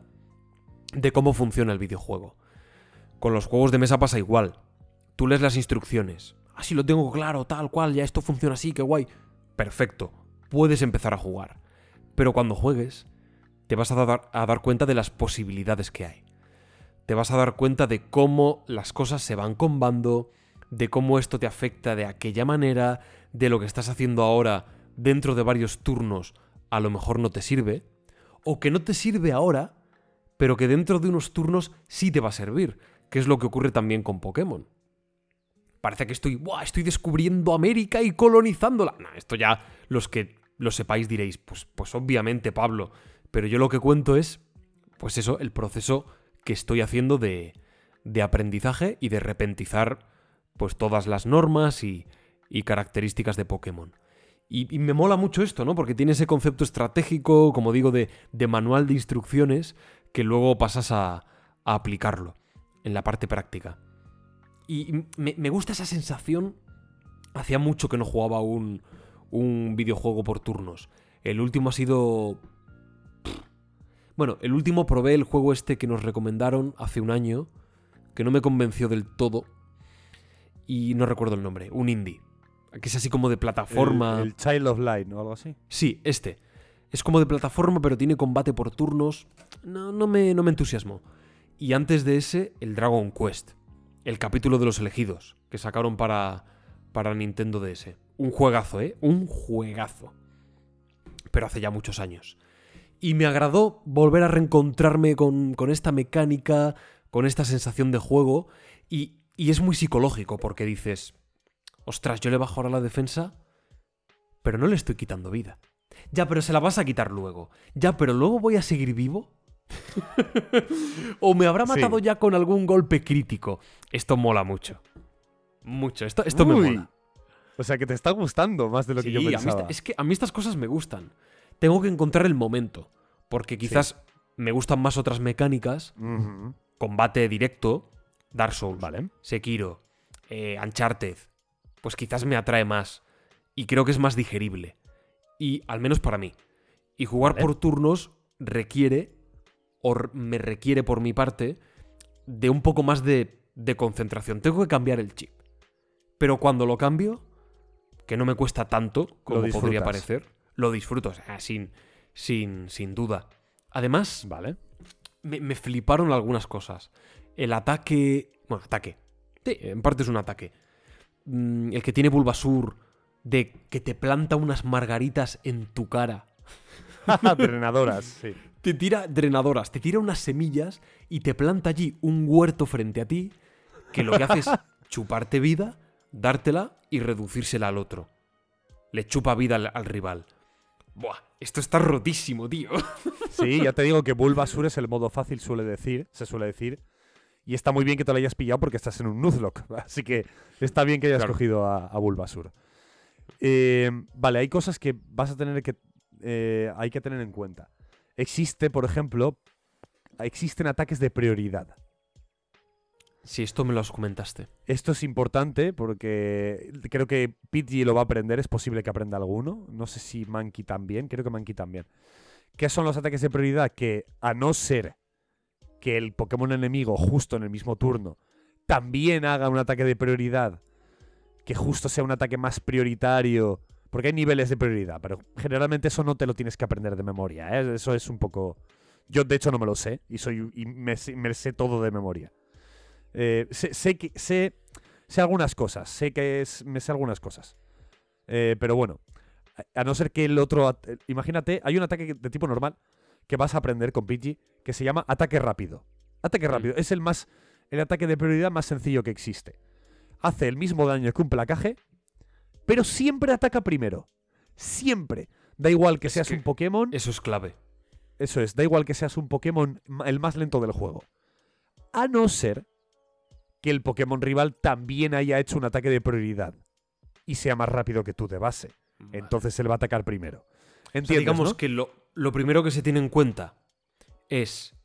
de cómo funciona el videojuego. Con los juegos de mesa pasa igual. Tú lees las instrucciones. Ah, sí, lo tengo claro, tal cual, ya esto funciona así, qué guay. Perfecto, puedes empezar a jugar. Pero cuando juegues, te vas a dar, a dar cuenta de las posibilidades que hay. Te vas a dar cuenta de cómo las cosas se van combando, de cómo esto te afecta de aquella manera, de lo que estás haciendo ahora dentro de varios turnos a lo mejor no te sirve, o que no te sirve ahora, pero que dentro de unos turnos sí te va a servir, que es lo que ocurre también con Pokémon. Parece que estoy, ¡buah!, estoy descubriendo América y colonizándola. Nah, esto ya los que lo sepáis diréis, pues, pues obviamente, Pablo, pero yo lo que cuento es, pues eso, el proceso que estoy haciendo de, de aprendizaje y de repentizar pues todas las normas y, y características de Pokémon. Y, y me mola mucho esto, ¿no? Porque tiene ese concepto estratégico, como digo, de, de manual de instrucciones que luego pasas a, a aplicarlo en la parte práctica. Y me, me gusta esa sensación. Hacía mucho que no jugaba un, un videojuego por turnos. El último ha sido... Bueno, el último probé el juego este que nos recomendaron hace un año, que no me convenció del todo, y no recuerdo el nombre, un indie, que es así como de plataforma... El, el Child of Light, ¿no? Algo así. Sí, este. Es como de plataforma, pero tiene combate por turnos. No, no me, no me entusiasmó. Y antes de ese, el Dragon Quest. El capítulo de los elegidos, que sacaron para, para Nintendo D S. Un juegazo, ¿eh? Un juegazo. Pero hace ya muchos años. Y me agradó volver a reencontrarme con, con esta mecánica, con esta sensación de juego. Y, y es muy psicológico, porque dices... Ostras, yo le bajo ahora la defensa, pero no le estoy quitando vida. Ya, pero se la vas a quitar luego. Ya, pero luego voy a seguir vivo. O me habrá matado sí. ya con algún golpe crítico. Esto mola mucho. Mucho. Esto, esto me mola. O sea, que te está gustando más de lo sí, que yo pensaba. A mí, es que a mí estas cosas me gustan. Tengo que encontrar el momento. Porque quizás sí. me gustan más otras mecánicas. Uh-huh. Combate directo. Dark Souls. Vale. Sekiro. Eh, Uncharted. Pues quizás me atrae más. Y creo que es más digerible. Y al menos para mí. Y jugar vale. por turnos requiere, o me requiere por mi parte, de un poco más de, de concentración. Tengo que cambiar el chip. Pero cuando lo cambio, que no me cuesta tanto como podría parecer, lo disfruto. O sea, sin, sin, sin duda. Además, vale. me, me fliparon algunas cosas. El ataque... Bueno, ataque. Sí, en parte es un ataque. El que tiene Bulbasur, de que te planta unas margaritas en tu cara. Drenadoras, sí. Te tira drenadoras, te tira unas semillas y te planta allí un huerto frente a ti, que lo que hace es chuparte vida, dártela y reducírsela al otro. Le chupa vida al, al rival. Buah, esto está rotísimo, tío. Sí, ya te digo que Bulbasur es el modo fácil, suele decir, se suele decir. Y está muy bien que te lo hayas pillado porque estás en un Nuzlocke. Así que está bien que hayas claro. cogido a, a Bulbasur. Eh, vale, hay cosas que vas a tener que... Eh, hay que tener en cuenta. Existe, por ejemplo... Existen ataques de prioridad. Sí, esto me lo comentaste. Esto es importante porque creo que Pidgey lo va a aprender. Es posible que aprenda alguno. No sé si Mankey también. Creo que Mankey también. ¿Qué son los ataques de prioridad? Que a no ser que el Pokémon enemigo justo en el mismo turno también haga un ataque de prioridad, que justo sea un ataque más prioritario, porque hay niveles de prioridad, pero generalmente eso no te lo tienes que aprender de memoria, ¿eh? Eso es un poco... Yo de hecho no me lo sé y, soy, y me, me sé todo de memoria. Eh, sé, sé, que, sé, sé algunas cosas, sé que es, me sé algunas cosas. Eh, pero bueno, a, a no ser que el otro... Imagínate, hay un ataque de tipo normal que vas a aprender con Pidgey que se llama ataque rápido. Ataque rápido, es el más... El ataque de prioridad más sencillo que existe. Hace el mismo daño que un placaje, pero siempre ataca primero. Siempre. Da igual que es seas que un Pokémon... Eso es clave. Eso es, da igual que seas un Pokémon el más lento del juego. A no ser que el Pokémon rival también haya hecho un ataque de prioridad y sea más rápido que tú de base. Vale. Entonces él va a atacar primero. ¿Entiendes, o sea, digamos, ¿no? Que lo, lo primero que se tiene en cuenta es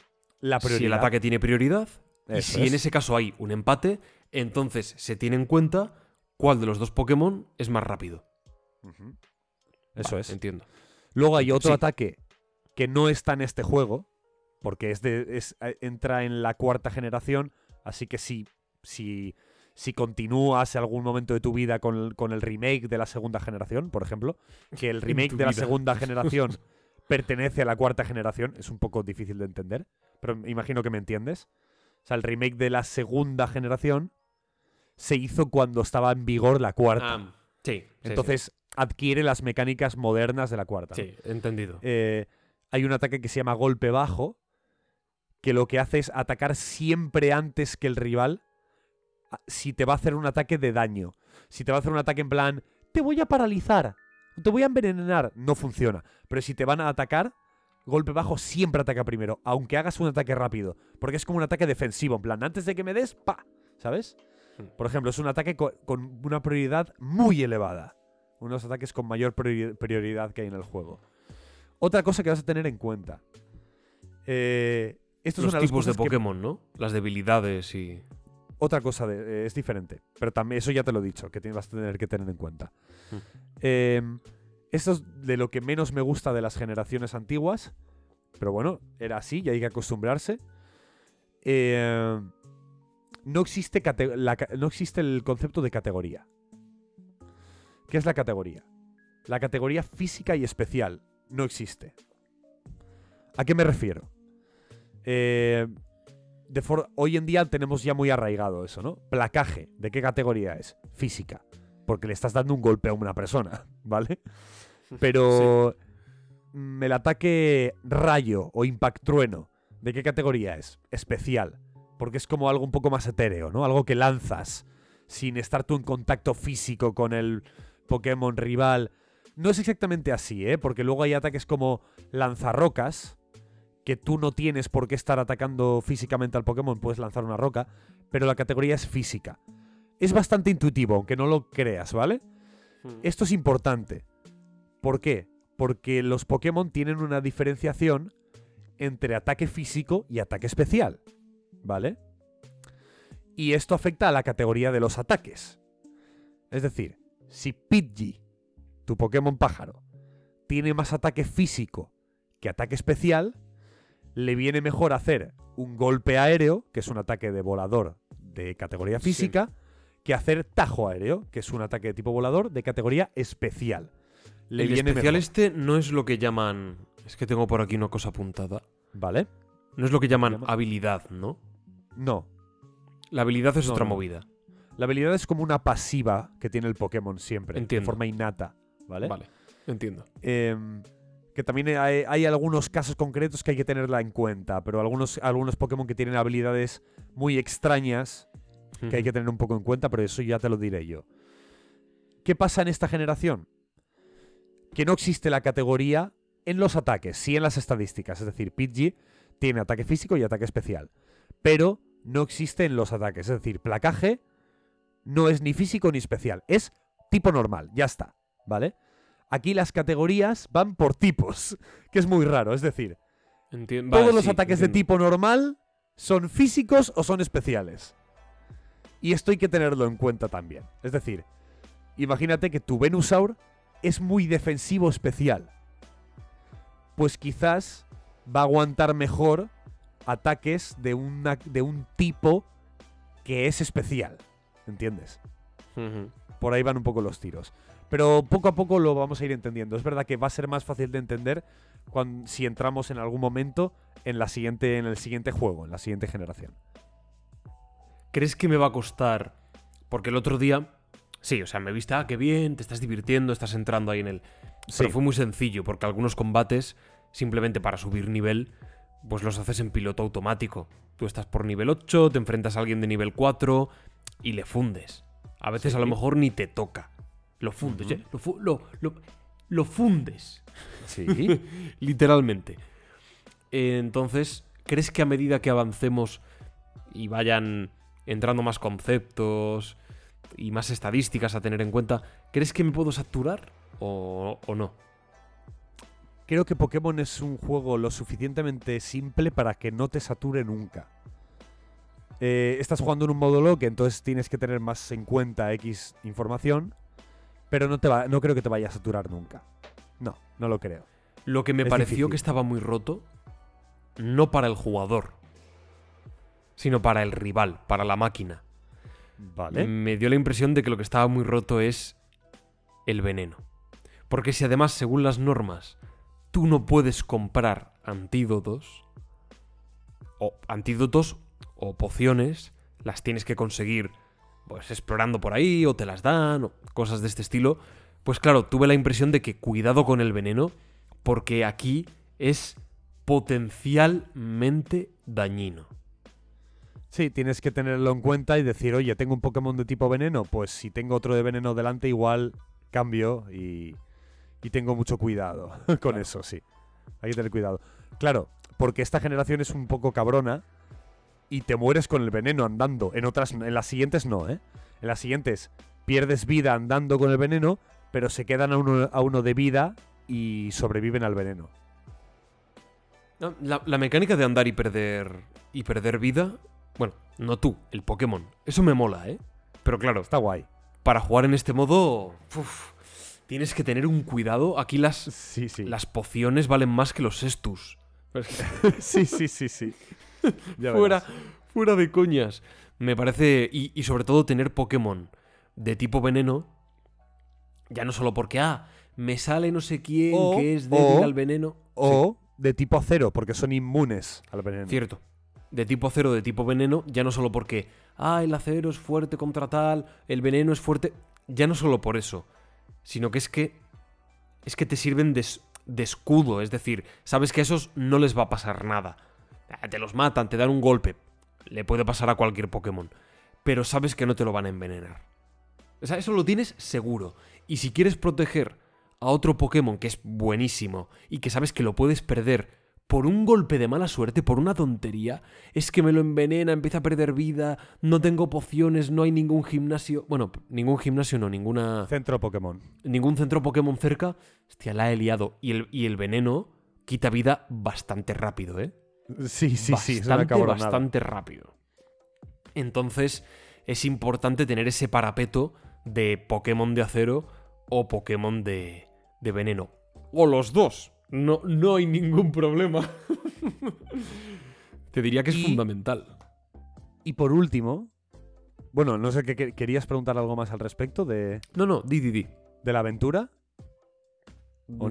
la prioridad. Si el ataque tiene prioridad... Y Eso si es. en ese caso hay un empate, entonces se tiene en cuenta cuál de los dos Pokémon es más rápido. Uh-huh. Eso vale, es. Entiendo. Luego hay otro sí. ataque que no está en este juego, porque es de, es, entra en la cuarta generación, así que si, si, si continúas en algún momento de tu vida con, con el remake de la segunda generación, por ejemplo, que el remake de vida. la segunda generación pertenece a la cuarta generación, es un poco difícil de entender, pero imagino que me entiendes. O sea, el remake de la segunda generación se hizo cuando estaba en vigor la cuarta. Um, sí. Entonces sí, sí. adquiere las mecánicas modernas de la cuarta. Sí, entendido. Eh, hay un ataque que se llama golpe bajo, que lo que hace es atacar siempre antes que el rival si te va a hacer un ataque de daño. Si te va a hacer un ataque en plan, te voy a paralizar, te voy a envenenar, no funciona. Pero si te van a atacar... Golpe bajo siempre ataca primero, aunque hagas un ataque rápido, porque es como un ataque defensivo, en plan, antes de que me des, pa, ¿sabes? Por ejemplo, es un ataque co- con una prioridad muy elevada, uno de los ataques con mayor priori- prioridad que hay en el juego. Otra cosa que vas a tener en cuenta. Eh, estos los son tipos de Pokémon, que... ¿no? Las debilidades y... Otra cosa de, eh, es diferente, pero también eso ya te lo he dicho, que te, vas a tener que tener en cuenta. Mm. Eh... Esto es de lo que menos me gusta de las generaciones antiguas. Pero bueno, era así y hay que acostumbrarse. Eh, no, existe cate- la, no existe el concepto de categoría. ¿Qué es la categoría? La categoría física y especial no existe. ¿A qué me refiero? Eh, de for- hoy en día tenemos ya muy arraigado eso, ¿no? Placaje. ¿De qué categoría es? Física. Porque le estás dando un golpe a una persona, ¿vale? Pero sí. el ataque rayo o impactrueno, ¿de qué categoría es? Especial. Porque es como algo un poco más etéreo, ¿no? Algo que lanzas sin estar tú en contacto físico con el Pokémon rival. No es exactamente así, ¿eh? Porque luego hay ataques como lanzarrocas, que tú no tienes por qué estar atacando físicamente al Pokémon, puedes lanzar una roca, pero la categoría es física. Es bastante intuitivo, aunque no lo creas, ¿vale? Mm. Esto es importante. ¿Por qué? Porque los Pokémon tienen una diferenciación entre ataque físico y ataque especial, ¿vale? Y esto afecta a la categoría de los ataques. Es decir, si Pidgey, tu Pokémon pájaro, tiene más ataque físico que ataque especial, le viene mejor hacer un golpe aéreo, que es un ataque de volador de categoría física, sí. que hacer tajo aéreo, que es un ataque de tipo volador de categoría especial. Le el viene especial mejor. Este no es lo que llaman... Es que tengo por aquí una cosa apuntada. Vale. No es lo que llaman Llama... habilidad, ¿no? No. La habilidad es no, otra no. movida. La habilidad es como una pasiva que tiene el Pokémon siempre. Entiendo. De forma innata, ¿vale? Vale, entiendo. Eh, que también hay, hay algunos casos concretos que hay que tenerla en cuenta, pero algunos, algunos Pokémon que tienen habilidades muy extrañas... que hay que tener un poco en cuenta, pero eso ya te lo diré yo. ¿Qué pasa en esta generación? Que no existe la categoría en los ataques, sí en las estadísticas. Es decir, Pidgey tiene ataque físico y ataque especial, pero no existe en los ataques. Es decir, placaje no es ni físico ni especial, es tipo normal, ya está. ¿vale? Aquí las categorías van por tipos, que es muy raro. Es decir, Entien... todos vale, los sí, ataques entiendo. de tipo normal son físicos o son especiales. Y esto hay que tenerlo en cuenta también. Es decir, imagínate que tu Venusaur es muy defensivo especial. Pues quizás va a aguantar mejor ataques de, una, de un tipo que es especial. ¿Entiendes? Uh-huh. Por ahí van un poco los tiros. Pero poco a poco lo vamos a ir entendiendo. Es verdad que va a ser más fácil de entender cuando, si entramos en algún momento en, la siguiente, en el siguiente juego, en la siguiente generación. ¿Crees que me va a costar? Porque el otro día... Sí, o sea, me viste, ah, qué bien, te estás divirtiendo, estás entrando ahí en él. Sí. Pero fue muy sencillo, porque algunos combates, simplemente para subir nivel, pues los haces en piloto automático. Tú estás por nivel ocho, te enfrentas a alguien de nivel cuatro y le fundes. A veces sí. a lo mejor ni te toca. Lo fundes, uh-huh. ¿eh? Lo, fu- lo, lo, lo fundes. Sí. Literalmente. Entonces, ¿crees que a medida que avancemos y vayan entrando más conceptos y más estadísticas a tener en cuenta, ¿crees que me puedo saturar o, o no? Creo que Pokémon es un juego lo suficientemente simple para que no te sature nunca. Eh, estás jugando en un modo lock, entonces tienes que tener más en cuenta X información, pero no, te va, no creo que te vaya a saturar nunca. No, no lo creo. Lo que me es pareció difícil. Que estaba muy roto, no para el jugador, sino para el rival, para la máquina. Vale. Me dio la impresión de que lo que estaba muy roto es el veneno. Porque si además, según las normas, tú no puedes comprar antídotos, o antídotos o pociones, las tienes que conseguir pues explorando por ahí, o te las dan, o cosas de este estilo, pues claro, tuve la impresión de que cuidado con el veneno, porque aquí es potencialmente dañino. Sí, tienes que tenerlo en cuenta y decir, oye, tengo un Pokémon de tipo veneno, pues si tengo otro de veneno delante, igual cambio y, y tengo mucho cuidado con claro. eso, sí. Hay que tener cuidado. Claro, porque esta generación es un poco cabrona y te mueres con el veneno andando. En otras, en las siguientes no, ¿eh? En las siguientes pierdes vida andando con el veneno, pero se quedan a uno, a uno de vida y sobreviven al veneno. La, la mecánica de andar y perder y perder vida... Bueno, no tú, el Pokémon. Eso me mola, ¿eh? Pero claro, está guay. Para jugar en este modo, uf, tienes que tener un cuidado. Aquí las, sí, sí. las pociones valen más que los Estus. sí, sí, sí, sí. Ya fuera, fuera de coñas. Me parece... Y, y sobre todo tener Pokémon de tipo veneno, ya no solo porque, ah, me sale no sé quién o, que es débil o, al veneno. O sí. de tipo acero, porque son inmunes al veneno. Cierto. De tipo acero, de tipo veneno, ya no solo porque ah, el acero es fuerte contra tal, el veneno es fuerte, ya no solo por eso, sino que es que es que te sirven de, de escudo, es decir, sabes que a esos no les va a pasar nada, te los matan, te dan un golpe, le puede pasar a cualquier Pokémon, pero sabes que no te lo van a envenenar, o sea, eso lo tienes seguro, y si quieres proteger a otro Pokémon que es buenísimo y que sabes que lo puedes perder por un golpe de mala suerte, por una tontería, es que me lo envenena, empieza a perder vida, no tengo pociones, no hay ningún gimnasio... Bueno, ningún gimnasio no, ninguna... Centro Pokémon. Ningún centro Pokémon cerca. Hostia, la he liado. Y el, y el veneno quita vida bastante rápido, ¿eh? Sí, sí, bastante, sí. Es una cabronada. Bastante rápido. Entonces, es importante tener ese parapeto de Pokémon de acero o Pokémon de, de veneno. O los dos. No, no hay ningún problema. Te diría que es y, fundamental. Y por último... Bueno, no sé, que ¿querías preguntar algo más al respecto de...? No, no, di, di, di. ¿De la aventura? ¿O mm,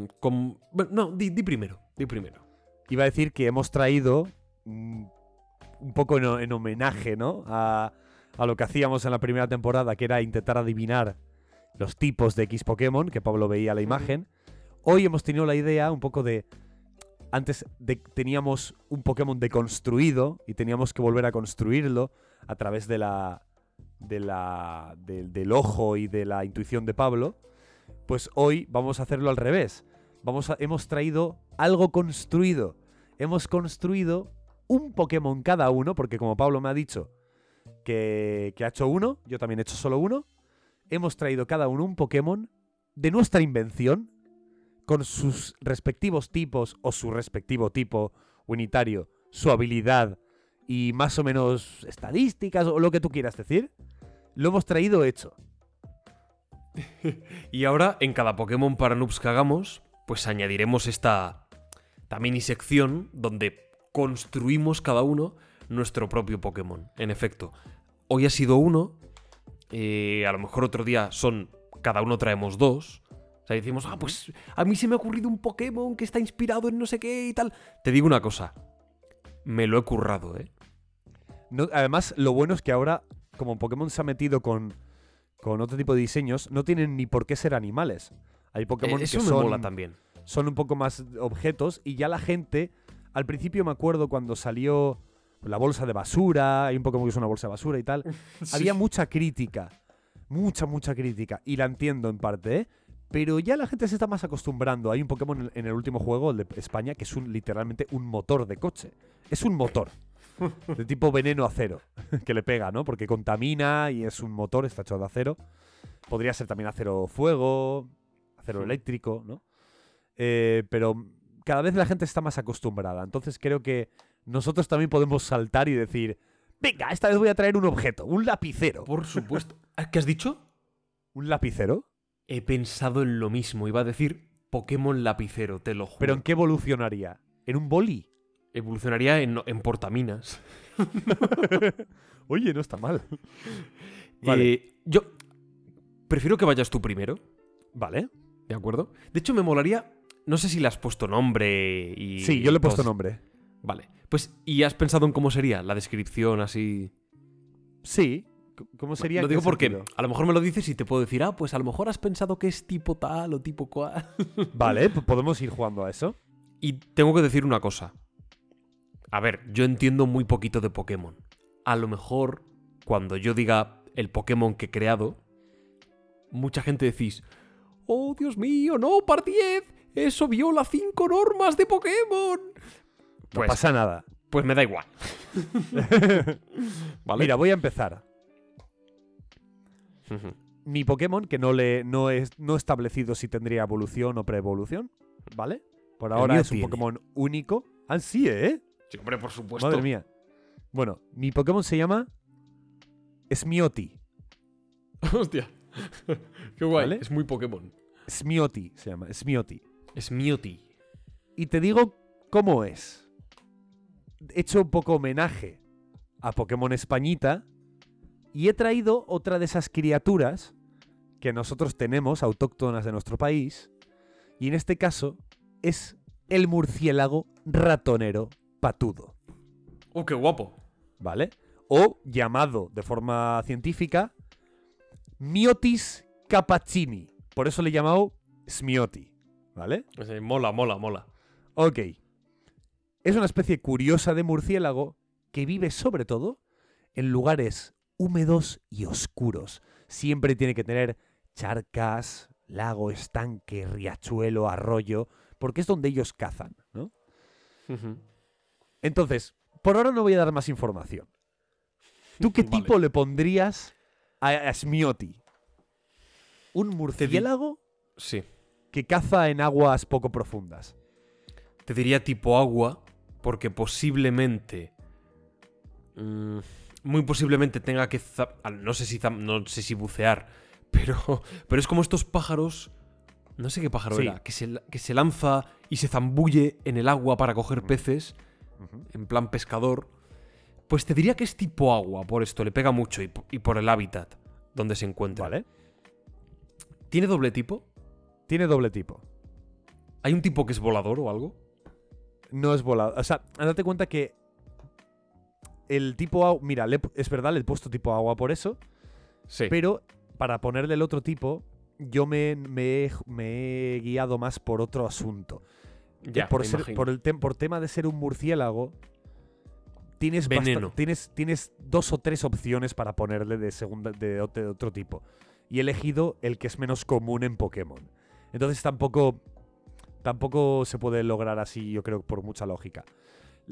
no? Con, no, di, di primero, di primero. Iba a decir que hemos traído mm, un poco en, en homenaje, ¿no? A, a lo que hacíamos en la primera temporada, que era intentar adivinar los tipos de X Pokémon, que Pablo veía la imagen. Mm-hmm. Hoy hemos tenido la idea un poco de... Antes de, teníamos un Pokémon deconstruido y teníamos que volver a construirlo a través de la, de la, de, del ojo y de la intuición de Pablo. Pues hoy vamos a hacerlo al revés. Vamos a, hemos traído algo construido. Hemos construido un Pokémon cada uno, porque como Pablo me ha dicho que, que ha hecho uno, yo también he hecho solo uno. Hemos traído cada uno un Pokémon de nuestra invención, con sus respectivos tipos o su respectivo tipo unitario, su habilidad y más o menos estadísticas o lo que tú quieras decir, lo hemos traído hecho. Y ahora, en cada Pokémon para noobs que hagamos, pues añadiremos esta, esta mini sección donde construimos cada uno nuestro propio Pokémon. En efecto, hoy ha sido uno, eh, a lo mejor otro día son, cada uno traemos dos. O sea, decimos, ah, pues a mí se me ha ocurrido un Pokémon que está inspirado en no sé qué y tal. Te digo una cosa, me lo he currado, ¿eh? No, además, lo bueno es que ahora, como Pokémon se ha metido con... con otro tipo de diseños, no tienen ni por qué ser animales. Hay Pokémon eh, que son, mola también. Son un poco más objetos y ya la gente... Al principio me acuerdo cuando salió la bolsa de basura, hay un Pokémon que es una bolsa de basura y tal, sí. Había mucha crítica, mucha, mucha crítica, y la entiendo en parte, ¿eh? Pero ya la gente se está más acostumbrando. Hay un Pokémon en el último juego, el de España, que es un, literalmente un motor de coche. Es un motor. De tipo veneno acero, que le pega, ¿no? Porque contamina y es un motor, está hecho de acero. Podría ser también acero fuego, acero eléctrico, ¿no? Eh, pero cada vez la gente está más acostumbrada. Entonces creo que nosotros también podemos saltar y decir, venga, esta vez voy a traer un objeto, un lapicero. Por supuesto. ¿Qué has dicho? ¿Un lapicero? He pensado en lo mismo. Iba a decir Pokémon lapicero, te lo juro. ¿Pero en qué evolucionaría? ¿En un boli? Evolucionaría en, en portaminas. Oye, no está mal. Vale. Eh, yo prefiero que vayas tú primero. Vale. ¿De acuerdo? De hecho, me molaría... No sé si le has puesto nombre y... Sí, yo le he puesto nombre. Vale. Pues, ¿y has pensado en cómo sería la descripción así...? Sí. ¿Cómo sería? Lo digo porque a lo mejor me lo dices y te puedo decir, ah, pues a lo mejor has pensado que es tipo tal o tipo cual. Vale, pues podemos ir jugando a eso. Y tengo que decir una cosa. A ver, yo entiendo muy poquito de Pokémon. A lo mejor, cuando yo diga el Pokémon que he creado, mucha gente decís, ¡oh, Dios mío, no, par diez! ¡Eso viola cinco normas de Pokémon! Pues, no pasa nada. Pues me da igual. ¿Vale? Mira, voy a empezar. Uh-huh. Mi Pokémon, que no le no he no establecido si tendría evolución o preevolución, ¿vale? Por ahora es tiene. un Pokémon único. Ah, sí, ¿eh? Sí, hombre, por supuesto. Madre mía. Bueno, mi Pokémon se llama Smioti. Hostia. Qué guay. ¿Vale? Es muy Pokémon. Smioti se llama. Smioti. Smioti. Y te digo cómo es. He hecho un poco homenaje a Pokémon Españita y he traído otra de esas criaturas que nosotros tenemos, autóctonas de nuestro país. Y en este caso es el murciélago ratonero patudo. ¡Oh, qué guapo! ¿Vale? O llamado de forma científica Myotis cappuccini. Por eso le he llamado Smioti. ¿Vale? Sí, mola, mola, mola. Ok. Es una especie curiosa de murciélago que vive sobre todo en lugares húmedos y oscuros. Siempre tiene que tener charcas, lago, estanque, riachuelo, arroyo, porque es donde ellos cazan, ¿no? Uh-huh. Entonces, por ahora no voy a dar más información. ¿Tú qué tipo vale. le pondrías a, a Smioti? ¿Un murciélago? Sí. Que caza en aguas poco profundas. Te diría tipo agua, porque posiblemente... Mmm, muy posiblemente tenga que... Zap, no, sé si zap, no sé si bucear, pero, pero es como estos pájaros... No sé qué pájaro sí. era, que se, que se lanza y se zambulle en el agua para coger peces... en plan pescador, pues te diría que es tipo agua, por esto, le pega mucho y, y por el hábitat donde se encuentra. Vale. ¿Tiene doble tipo? Tiene doble tipo. ¿Hay un tipo que es volador o algo? No es volador. O sea, date cuenta que el tipo agua... Mira, le, es verdad, le he puesto tipo agua por eso, sí. Pero para ponerle el otro tipo, yo me, me, me he guiado más por otro asunto. Ya, por, ser, por, el tem, por tema de ser un murciélago, tienes, bast- tienes, tienes dos o tres opciones para ponerle de, segunda, de, de otro tipo. Y he elegido el que es menos común en Pokémon. Entonces tampoco, tampoco se puede lograr así, yo creo, por mucha lógica.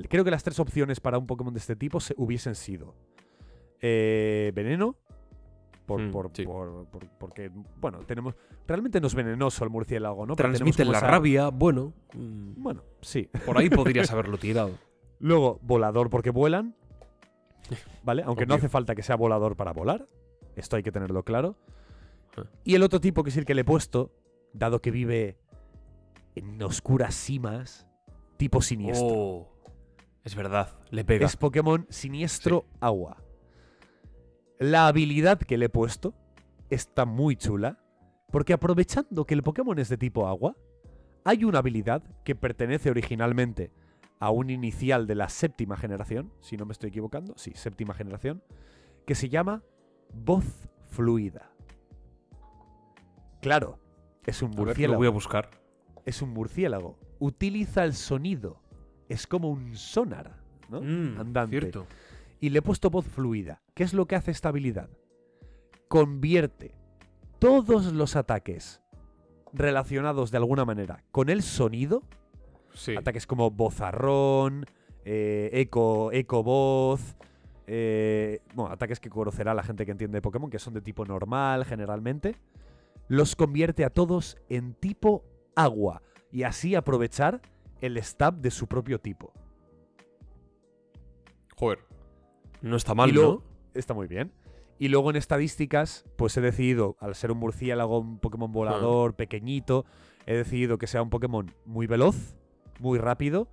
Creo que las tres opciones para un Pokémon de este tipo se hubiesen sido eh, veneno, por, mm, por, sí. por, por porque, bueno, tenemos... Realmente no es venenoso el murciélago, ¿no? Transmiten la esa... rabia, bueno. Mm, bueno, sí. Por ahí podrías haberlo tirado. Luego, volador porque vuelan, ¿vale? Aunque no hace falta que sea volador para volar. Esto hay que tenerlo claro. Y el otro tipo, que es el que le he puesto, dado que vive en oscuras simas, tipo siniestro. Oh, es verdad, le pega. Es Pokémon siniestro sí. agua. La habilidad que le he puesto está muy chula, porque aprovechando que el Pokémon es de tipo agua, hay una habilidad que pertenece originalmente a un inicial de la séptima generación, si no me estoy equivocando, sí, séptima generación, que se llama voz fluida. Claro, es un murciélago. A ver, lo voy a buscar. Es un murciélago. Utiliza el sonido. Es como un sonar, ¿no? Mm, andante. Cierto. Y le he puesto voz fluida. ¿Qué es lo que hace esta habilidad? Convierte todos los ataques relacionados de alguna manera con el sonido. Sí. Ataques como bozarrón, eh, eco, eco voz. Eh, bueno, ataques que conocerá la gente que entiende Pokémon, que son de tipo normal generalmente. Los convierte a todos en tipo agua y así aprovechar el stab de su propio tipo. Joder, no está mal, luego, ¿no? Está muy bien. Y luego en estadísticas, pues he decidido, al ser un murciélago, un Pokémon volador, ah. pequeñito, he decidido que sea un Pokémon muy veloz, muy rápido,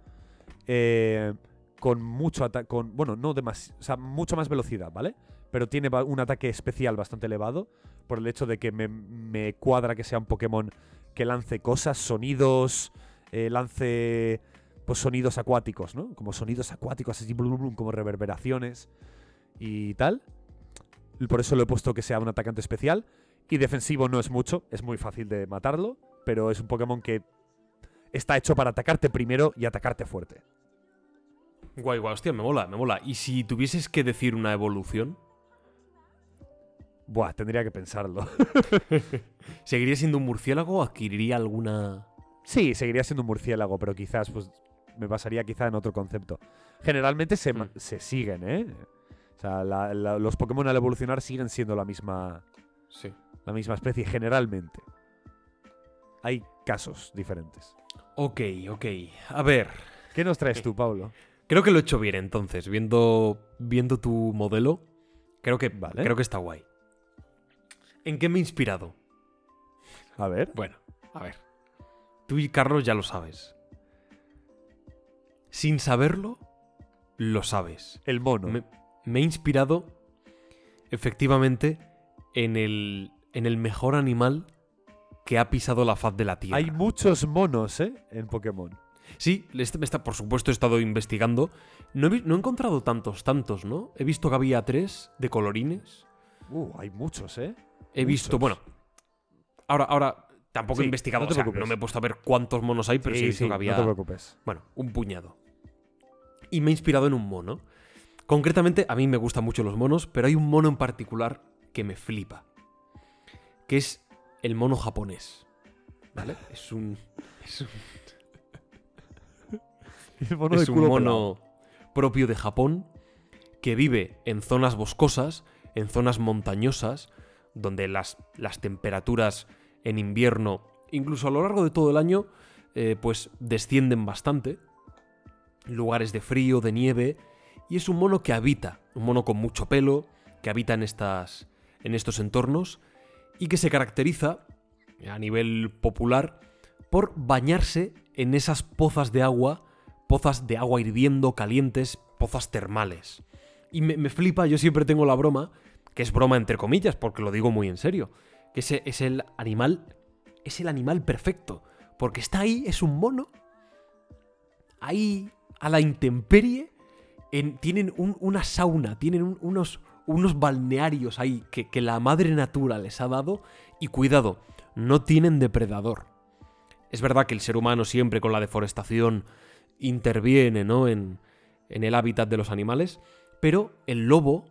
eh, con mucho ataque, con, bueno, no demasiado, o sea, mucho más velocidad, ¿vale? Pero tiene un ataque especial bastante elevado por el hecho de que me, me cuadra que sea un Pokémon que lance cosas, sonidos, eh, lance pues sonidos acuáticos, ¿no? Como sonidos acuáticos, así blum, blum, como reverberaciones y tal. Por eso lo he puesto que sea un atacante especial. Y defensivo no es mucho, es muy fácil de matarlo, pero es un Pokémon que está hecho para atacarte primero y atacarte fuerte. Guay, guay, hostia, me mola, me mola. ¿Y si tuvieses que decir una evolución? Buah, tendría que pensarlo. ¿Seguiría siendo un murciélago o adquiriría alguna...? Sí, seguiría siendo un murciélago, pero quizás pues me basaría quizá en otro concepto. Generalmente se, mm. se siguen, ¿eh? O sea, la, la, los Pokémon al evolucionar siguen siendo la misma... Sí. La misma especie, generalmente. Hay casos diferentes. Ok, ok. A ver... ¿Qué nos traes tú, Pablo? Creo que lo he hecho bien, entonces. Viendo, viendo tu modelo, creo que, vale. creo que está guay. ¿En qué me he inspirado? A ver. Bueno, a ver. Tú y Carlos ya lo sabes. Sin saberlo, lo sabes. El mono. Me, me he inspirado, efectivamente, en el, en el mejor animal que ha pisado la faz de la Tierra. Hay muchos monos, ¿eh? En Pokémon. Sí, este me está, por supuesto he estado investigando. No he, no he encontrado tantos, tantos, ¿no? He visto que había tres de colorines. Uh, hay muchos, ¿eh? He muchos. visto, bueno. Ahora, ahora tampoco sí, he investigado, no te o sea, preocupes. No me he puesto a ver cuántos monos hay, pero sí, sí he visto sí, que había. No te preocupes. Bueno, un puñado. Y me he inspirado en un mono. Concretamente, a mí me gustan mucho los monos, pero hay un mono en particular que me flipa. Que es el mono japonés. ¿Vale? Es un. Es un. El mono es un mono pelado. propio de Japón que vive en zonas boscosas, en zonas montañosas, donde las, las temperaturas en invierno, incluso a lo largo de todo el año, eh, pues descienden bastante. Lugares de frío, de nieve. Y es un mono que habita, un mono con mucho pelo, que habita en, estas, en estos entornos y que se caracteriza, a nivel popular, por bañarse en esas pozas de agua Pozas de agua hirviendo, calientes, pozas termales. Y me, me flipa, yo siempre tengo la broma, que es broma entre comillas, porque lo digo muy en serio, que ese es el animal, es el animal perfecto, porque está ahí, es un mono, ahí a la intemperie, en, tienen un, una sauna, tienen un, unos, unos balnearios ahí que, que la madre natura les ha dado, y cuidado, no tienen depredador. Es verdad que el ser humano siempre con la deforestación interviene, ¿no? en, en el hábitat de los animales, pero el lobo,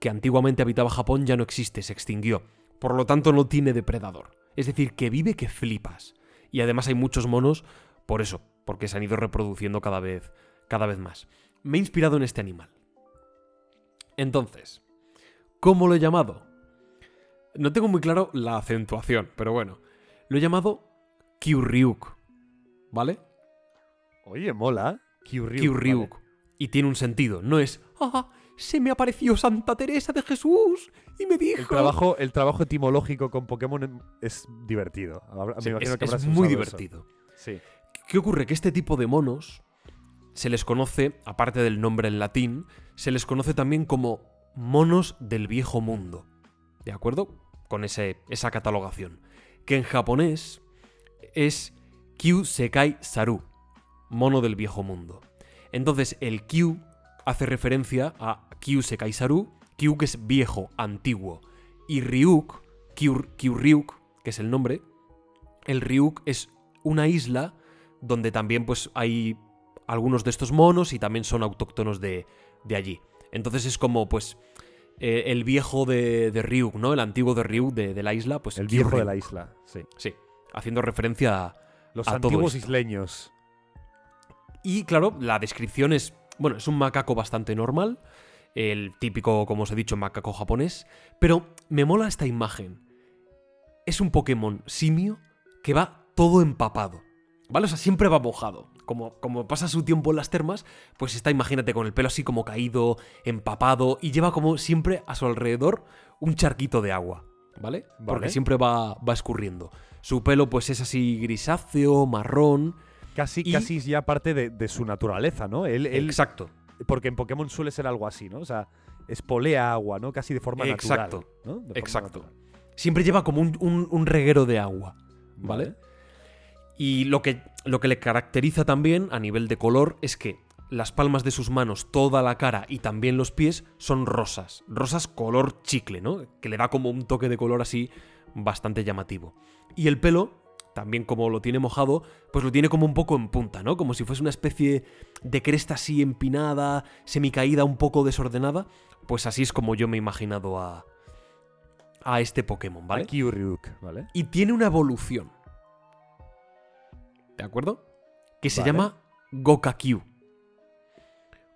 que antiguamente habitaba Japón, ya no existe, se extinguió. Por lo tanto, no tiene depredador. Es decir, que vive que flipas. Y además hay muchos monos por eso, porque se han ido reproduciendo cada vez, cada vez más. Me he inspirado en este animal. Entonces, ¿cómo lo he llamado? No tengo muy claro la acentuación, pero bueno. Lo he llamado Kyurryuk, ¿vale? Oye, mola. Kyurryuk. Kyurryuk. Vale. Y tiene un sentido. No es... ¡Ah! Se me apareció Santa Teresa de Jesús y me dijo... El trabajo, el trabajo etimológico con Pokémon es divertido. Sí, es que es muy divertido. Sí. ¿Qué ocurre? Que este tipo de monos se les conoce, aparte del nombre en latín, se les conoce también como monos del viejo mundo. ¿De acuerdo? Con ese, esa catalogación. Que en japonés es Kyu Sekai Saru, mono del viejo mundo. Entonces el Kyu hace referencia a Kyu Sekai Saru, Kyu que es viejo, antiguo, y Ryuk, Kyur, Kyurryuk, que es el nombre. El Ryuk es una isla donde también pues, hay algunos de estos monos y también son autóctonos de, de allí. Entonces es como pues eh, el viejo de, de Ryuk, ¿no? El antiguo de Ryuk de, de la isla, pues el Kyurryuk, viejo de la isla, sí. Sí, haciendo referencia a los a antiguos todo isleños. Y claro, la descripción es... Bueno, es un macaco bastante normal, el típico, como os he dicho, macaco japonés, pero me mola esta imagen. Es un Pokémon simio que va todo empapado, ¿vale? O sea, siempre va mojado. Como, como pasa su tiempo en las termas, pues está, imagínate, con el pelo así como caído, empapado, y lleva como siempre a su alrededor un charquito de agua, ¿vale? ¿Vale? Porque siempre va, va escurriendo. Su pelo pues es así grisáceo, marrón... Casi, y... casi ya parte de, de su naturaleza, ¿no? Él, él, exacto. Porque en Pokémon suele ser algo así, ¿no? O sea, espolea agua, ¿no? Casi de forma exacto. natural. ¿no? De forma exacto. Natural. Siempre lleva como un, un, un reguero de agua, ¿vale? ¿Vale? Y lo que, lo que le caracteriza también a nivel de color es que las palmas de sus manos, toda la cara y también los pies son rosas. Rosas color chicle, ¿no? Que le da como un toque de color así bastante llamativo. Y el pelo... También como lo tiene mojado, pues lo tiene como un poco en punta, ¿no? Como si fuese una especie de cresta así empinada, semicaída, un poco desordenada. Pues así es como yo me he imaginado a, a este Pokémon, ¿vale? A Kyurryuk, ¿vale? Y tiene una evolución, ¿de acuerdo? Que se vale. llama Gokakyu.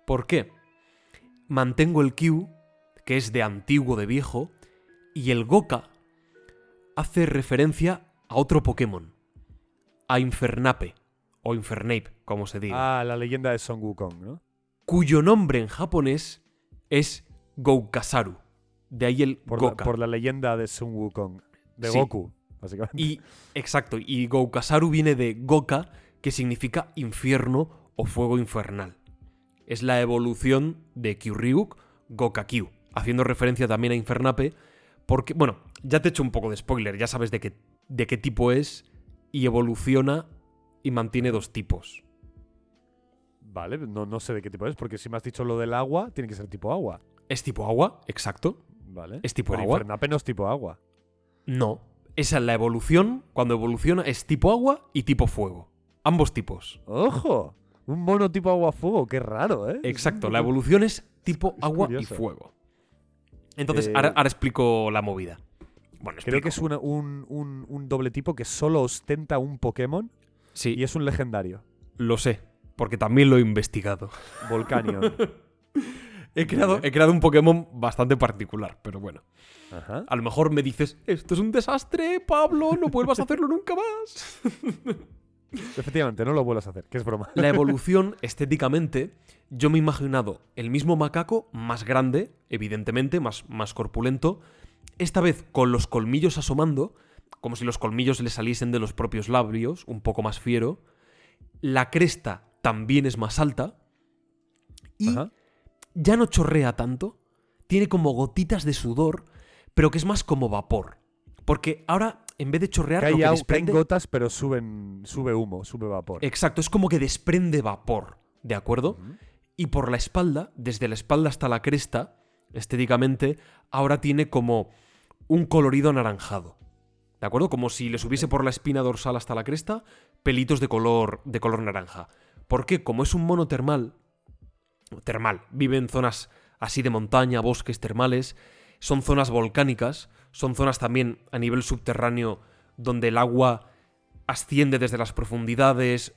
¿Por qué? Mantengo el Kyu, que es de antiguo, de viejo, y el Goka hace referencia a otro Pokémon, a Infernape, o Infernape, como se diga. Ah, la leyenda de Son Wukong, ¿no? Cuyo nombre en japonés es Goukasaru. De ahí el por Goka. La, por la leyenda de Son Wukong. De sí. Goku, básicamente. Y, exacto, y Goukasaru viene de Goka, que significa infierno o fuego infernal. Es la evolución de Kyurryuk, Gokakyu, haciendo referencia también a Infernape, porque, bueno, ya te he hecho un poco de spoiler, ya sabes de qué de qué tipo es, y evoluciona y mantiene dos tipos. Vale, no, no sé de qué tipo es, porque si me has dicho lo del agua, tiene que ser tipo agua. Es tipo agua, exacto. Vale. Es tipo Pero agua. Infernape no es tipo agua. No, esa es la evolución. Cuando evoluciona es tipo agua y tipo fuego. Ambos tipos. ¡Ojo! Un mono tipo agua-fuego, qué raro, ¿eh? Exacto, la evolución es tipo es agua curioso. Y fuego. Entonces, eh... ahora, ahora explico la movida. Bueno, creo que es una, un, un, un doble tipo que solo ostenta un Pokémon sí. y es un legendario. Lo sé, porque también lo he investigado. Volcanion. he, creado, he creado un Pokémon bastante particular, pero bueno. Ajá. A lo mejor me dices, esto es un desastre, Pablo, no vuelvas a hacerlo nunca más. Efectivamente, no lo vuelvas a hacer, que es broma. La evolución, estéticamente, yo me he imaginado el mismo macaco, más grande, evidentemente, más, más corpulento, esta vez con los colmillos asomando, como si los colmillos le saliesen de los propios labios, un poco más fiero. La cresta también es más alta. Y Ajá. ya no chorrea tanto. Tiene como gotitas de sudor, pero que es más como vapor. Porque ahora, en vez de chorrear, cae, lo que desprende... Caen gotas, pero suben, sube humo, sube vapor. Exacto, es como que desprende vapor, ¿de acuerdo? Uh-huh. Y por la espalda, desde la espalda hasta la cresta, estéticamente, ahora tiene como un colorido anaranjado, ¿de acuerdo? Como si le subiese por la espina dorsal hasta la cresta pelitos de color, de color naranja. Porque como es un mono termal, termal, vive en zonas así de montaña, bosques termales, son zonas volcánicas, son zonas también a nivel subterráneo donde el agua asciende desde las profundidades,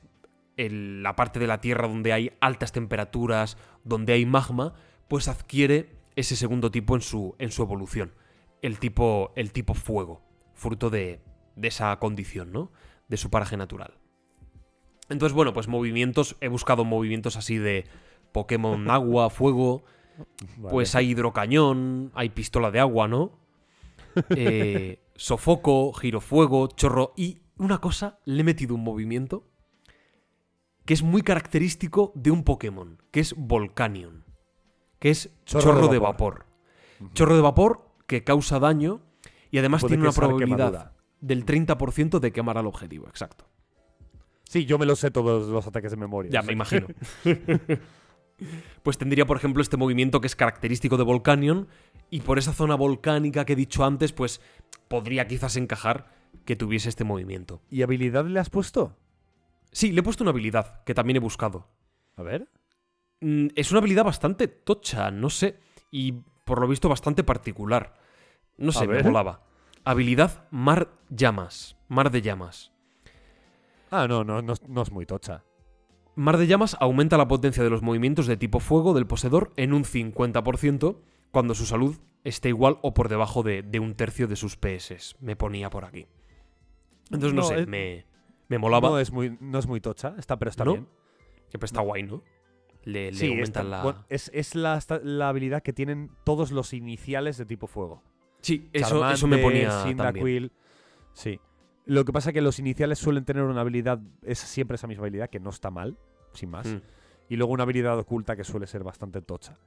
en la parte de la tierra donde hay altas temperaturas, donde hay magma, pues adquiere ese segundo tipo en su, en su evolución. el tipo, el tipo fuego, fruto de, de esa condición, ¿no? De su paraje natural. Entonces, bueno, pues movimientos, he buscado movimientos así de Pokémon agua, fuego, vale. Pues hay hidrocañón, hay pistola de agua, ¿no? Eh, sofoco, girofuego, chorro. Y una cosa, le he metido un movimiento que es muy característico de un Pokémon, que es Volcanion, que es chorro, chorro de vapor. De vapor. Uh-huh. Chorro de vapor que causa daño y además puede tiene una probabilidad quemadura del treinta por ciento de quemar al objetivo, exacto. Sí, yo me lo sé todos los ataques de memoria. Ya, o sea, me imagino. Pues tendría, por ejemplo, este movimiento que es característico de Volcanion, y por esa zona volcánica que he dicho antes, pues podría quizás encajar que tuviese este movimiento. ¿Y habilidad le has puesto? Sí, le he puesto una habilidad que también he buscado. A ver. Mm, es una habilidad bastante tocha, no sé, y por lo visto bastante particular. No sé, me volaba. Habilidad Mar Llamas. Mar de Llamas. Ah, no, no, no, no es muy tocha. Mar de Llamas aumenta la potencia de los movimientos de tipo fuego del poseedor en un cincuenta por ciento cuando su salud esté igual o por debajo de, de un tercio de sus P S. Me ponía por aquí. Entonces, no, no sé, es, me, me molaba. No es muy, no es muy tocha, está, pero está ¿no? bien. Siempre está guay, ¿no? Le, le sí, aumenta está, la... Bueno, es es la, la habilidad que tienen todos los iniciales de tipo fuego. Sí, Charmante, eso, eso me ponía también. Quill, sí. Lo que pasa es que los iniciales suelen tener una habilidad, es siempre esa misma habilidad, que no está mal, sin más. Mm. Y luego una habilidad oculta que suele ser bastante tocha.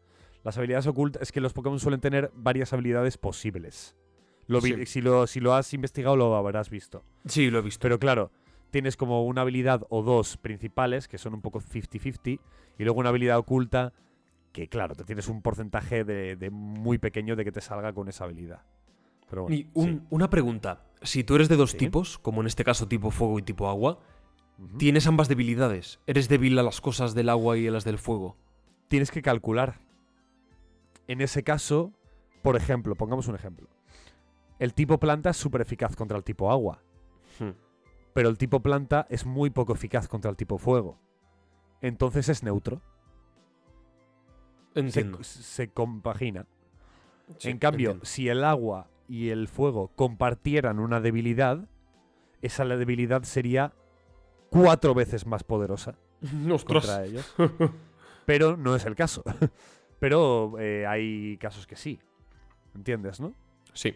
Las habilidades ocultas es que los Pokémon suelen tener varias habilidades posibles. Lo vi- sí. si, lo, si lo has investigado, lo habrás visto. Sí, lo he visto. Pero claro, tienes como una habilidad o dos principales, que son un poco cincuenta cincuenta, y luego una habilidad oculta que, claro, te tienes un porcentaje de, de muy pequeño de que te salga con esa habilidad. Pero bueno, y un, sí. una pregunta. Si tú eres de dos ¿Sí? tipos, como en este caso tipo fuego y tipo agua, uh-huh. ¿tienes ambas debilidades? ¿Eres débil a las cosas del agua y a las del fuego? Tienes que calcular. En ese caso, por ejemplo, pongamos un ejemplo. El tipo planta es súper eficaz contra el tipo agua. Hmm. Pero el tipo planta es muy poco eficaz contra el tipo fuego. Entonces es neutro. Entiendo. Se, se compagina. Sí, en cambio, entiendo. Si el agua y el fuego compartieran una debilidad, esa la debilidad sería cuatro veces más poderosa ¡Ostras! Contra ellos. Pero no es el caso. Pero eh, hay casos que sí. ¿Entiendes, no? Sí.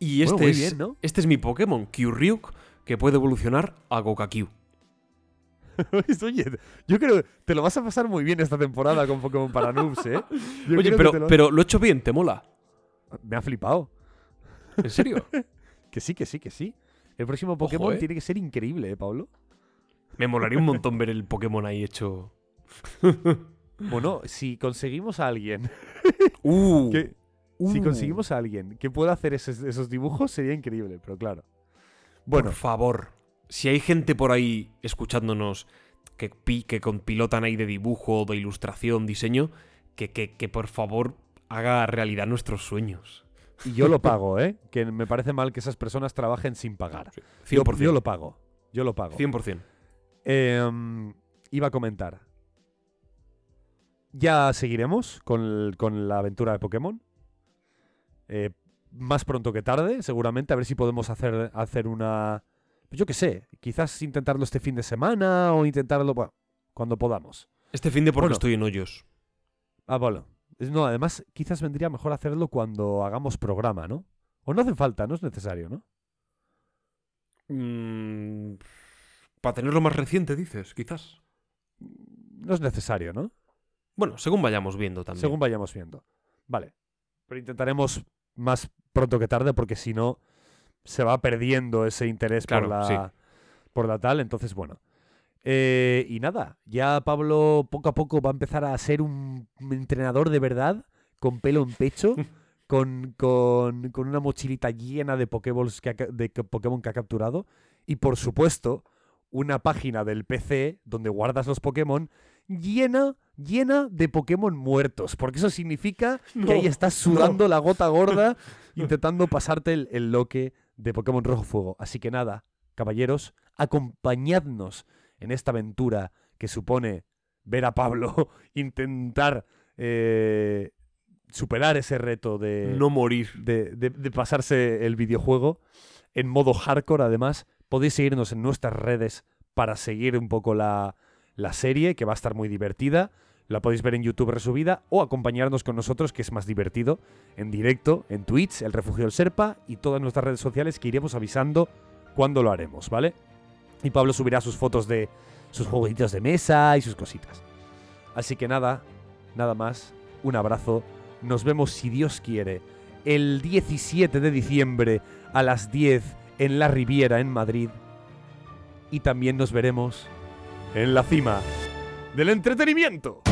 Y este, bueno, es, bien, ¿no? este es mi Pokémon, Kyurryuk, que puede evolucionar a Gokakyu. Oye, yo creo que te lo vas a pasar muy bien esta temporada con Pokémon para noobs, ¿eh? Yo Oye, pero, lo... pero lo he hecho bien, ¿te mola? Me ha flipado. ¿En serio? Que sí, que sí, que sí. El próximo Pokémon Ojo, ¿eh? tiene que ser increíble, ¿eh, Pablo? Me molaría un montón ver el Pokémon ahí hecho. Bueno, si conseguimos a alguien... Uh, que, uh. Si conseguimos a alguien que pueda hacer esos, esos dibujos, sería increíble, pero claro. Bueno. Por favor, si hay gente por ahí escuchándonos que, pi, que con pilotan ahí de dibujo, de ilustración, diseño, que, que, que por favor... haga realidad nuestros sueños. Y yo lo pago, ¿eh? Que me parece mal que esas personas trabajen sin pagar. Yo, yo lo pago. Yo lo pago. cien por ciento. Eh, iba a comentar. Ya seguiremos con, el, con la aventura de Pokémon. Eh, más pronto que tarde, seguramente. A ver si podemos hacer, hacer una... Yo qué sé. Quizás intentarlo este fin de semana o intentarlo bueno, cuando podamos. Este fin de porque bueno. estoy en hoyos. Ah, bueno. No, además, quizás vendría mejor hacerlo cuando hagamos programa, ¿no? O no hace falta, no es necesario, ¿no? Mm, para tenerlo más reciente, dices, quizás. No es necesario, ¿no? Bueno, según vayamos viendo también. Según vayamos viendo. Vale. Pero intentaremos más pronto que tarde, porque si no, se va perdiendo ese interés claro, por la, sí. por la tal. Entonces, bueno. Eh, y nada, ya Pablo poco a poco va a empezar a ser un entrenador de verdad, con pelo en pecho, con, con, con una mochilita llena de Pokéballs que ha, de Pokémon que ha capturado y por supuesto una página del P C donde guardas los Pokémon llena, llena de Pokémon muertos, porque eso significa no, que ahí estás sudando no. la gota gorda intentando pasarte el, el loque de Pokémon Rojo Fuego. Así que nada, caballeros, acompañadnos en esta aventura que supone ver a Pablo intentar eh, superar ese reto de... No morir. De, de, de pasarse el videojuego en modo hardcore, además. Podéis seguirnos en nuestras redes para seguir un poco la, la serie, que va a estar muy divertida. La podéis ver en YouTube resubida o acompañarnos con nosotros, que es más divertido, en directo, en Twitch, El Refugio del Serpa y todas nuestras redes sociales, que iremos avisando cuándo lo haremos, ¿vale? Y Pablo subirá sus fotos de sus jueguitos de mesa y sus cositas. Así que nada, nada más. Un abrazo. Nos vemos, si Dios quiere, el diecisiete de diciembre a las diez en La Riviera, en Madrid. Y también nos veremos en la cima del entretenimiento.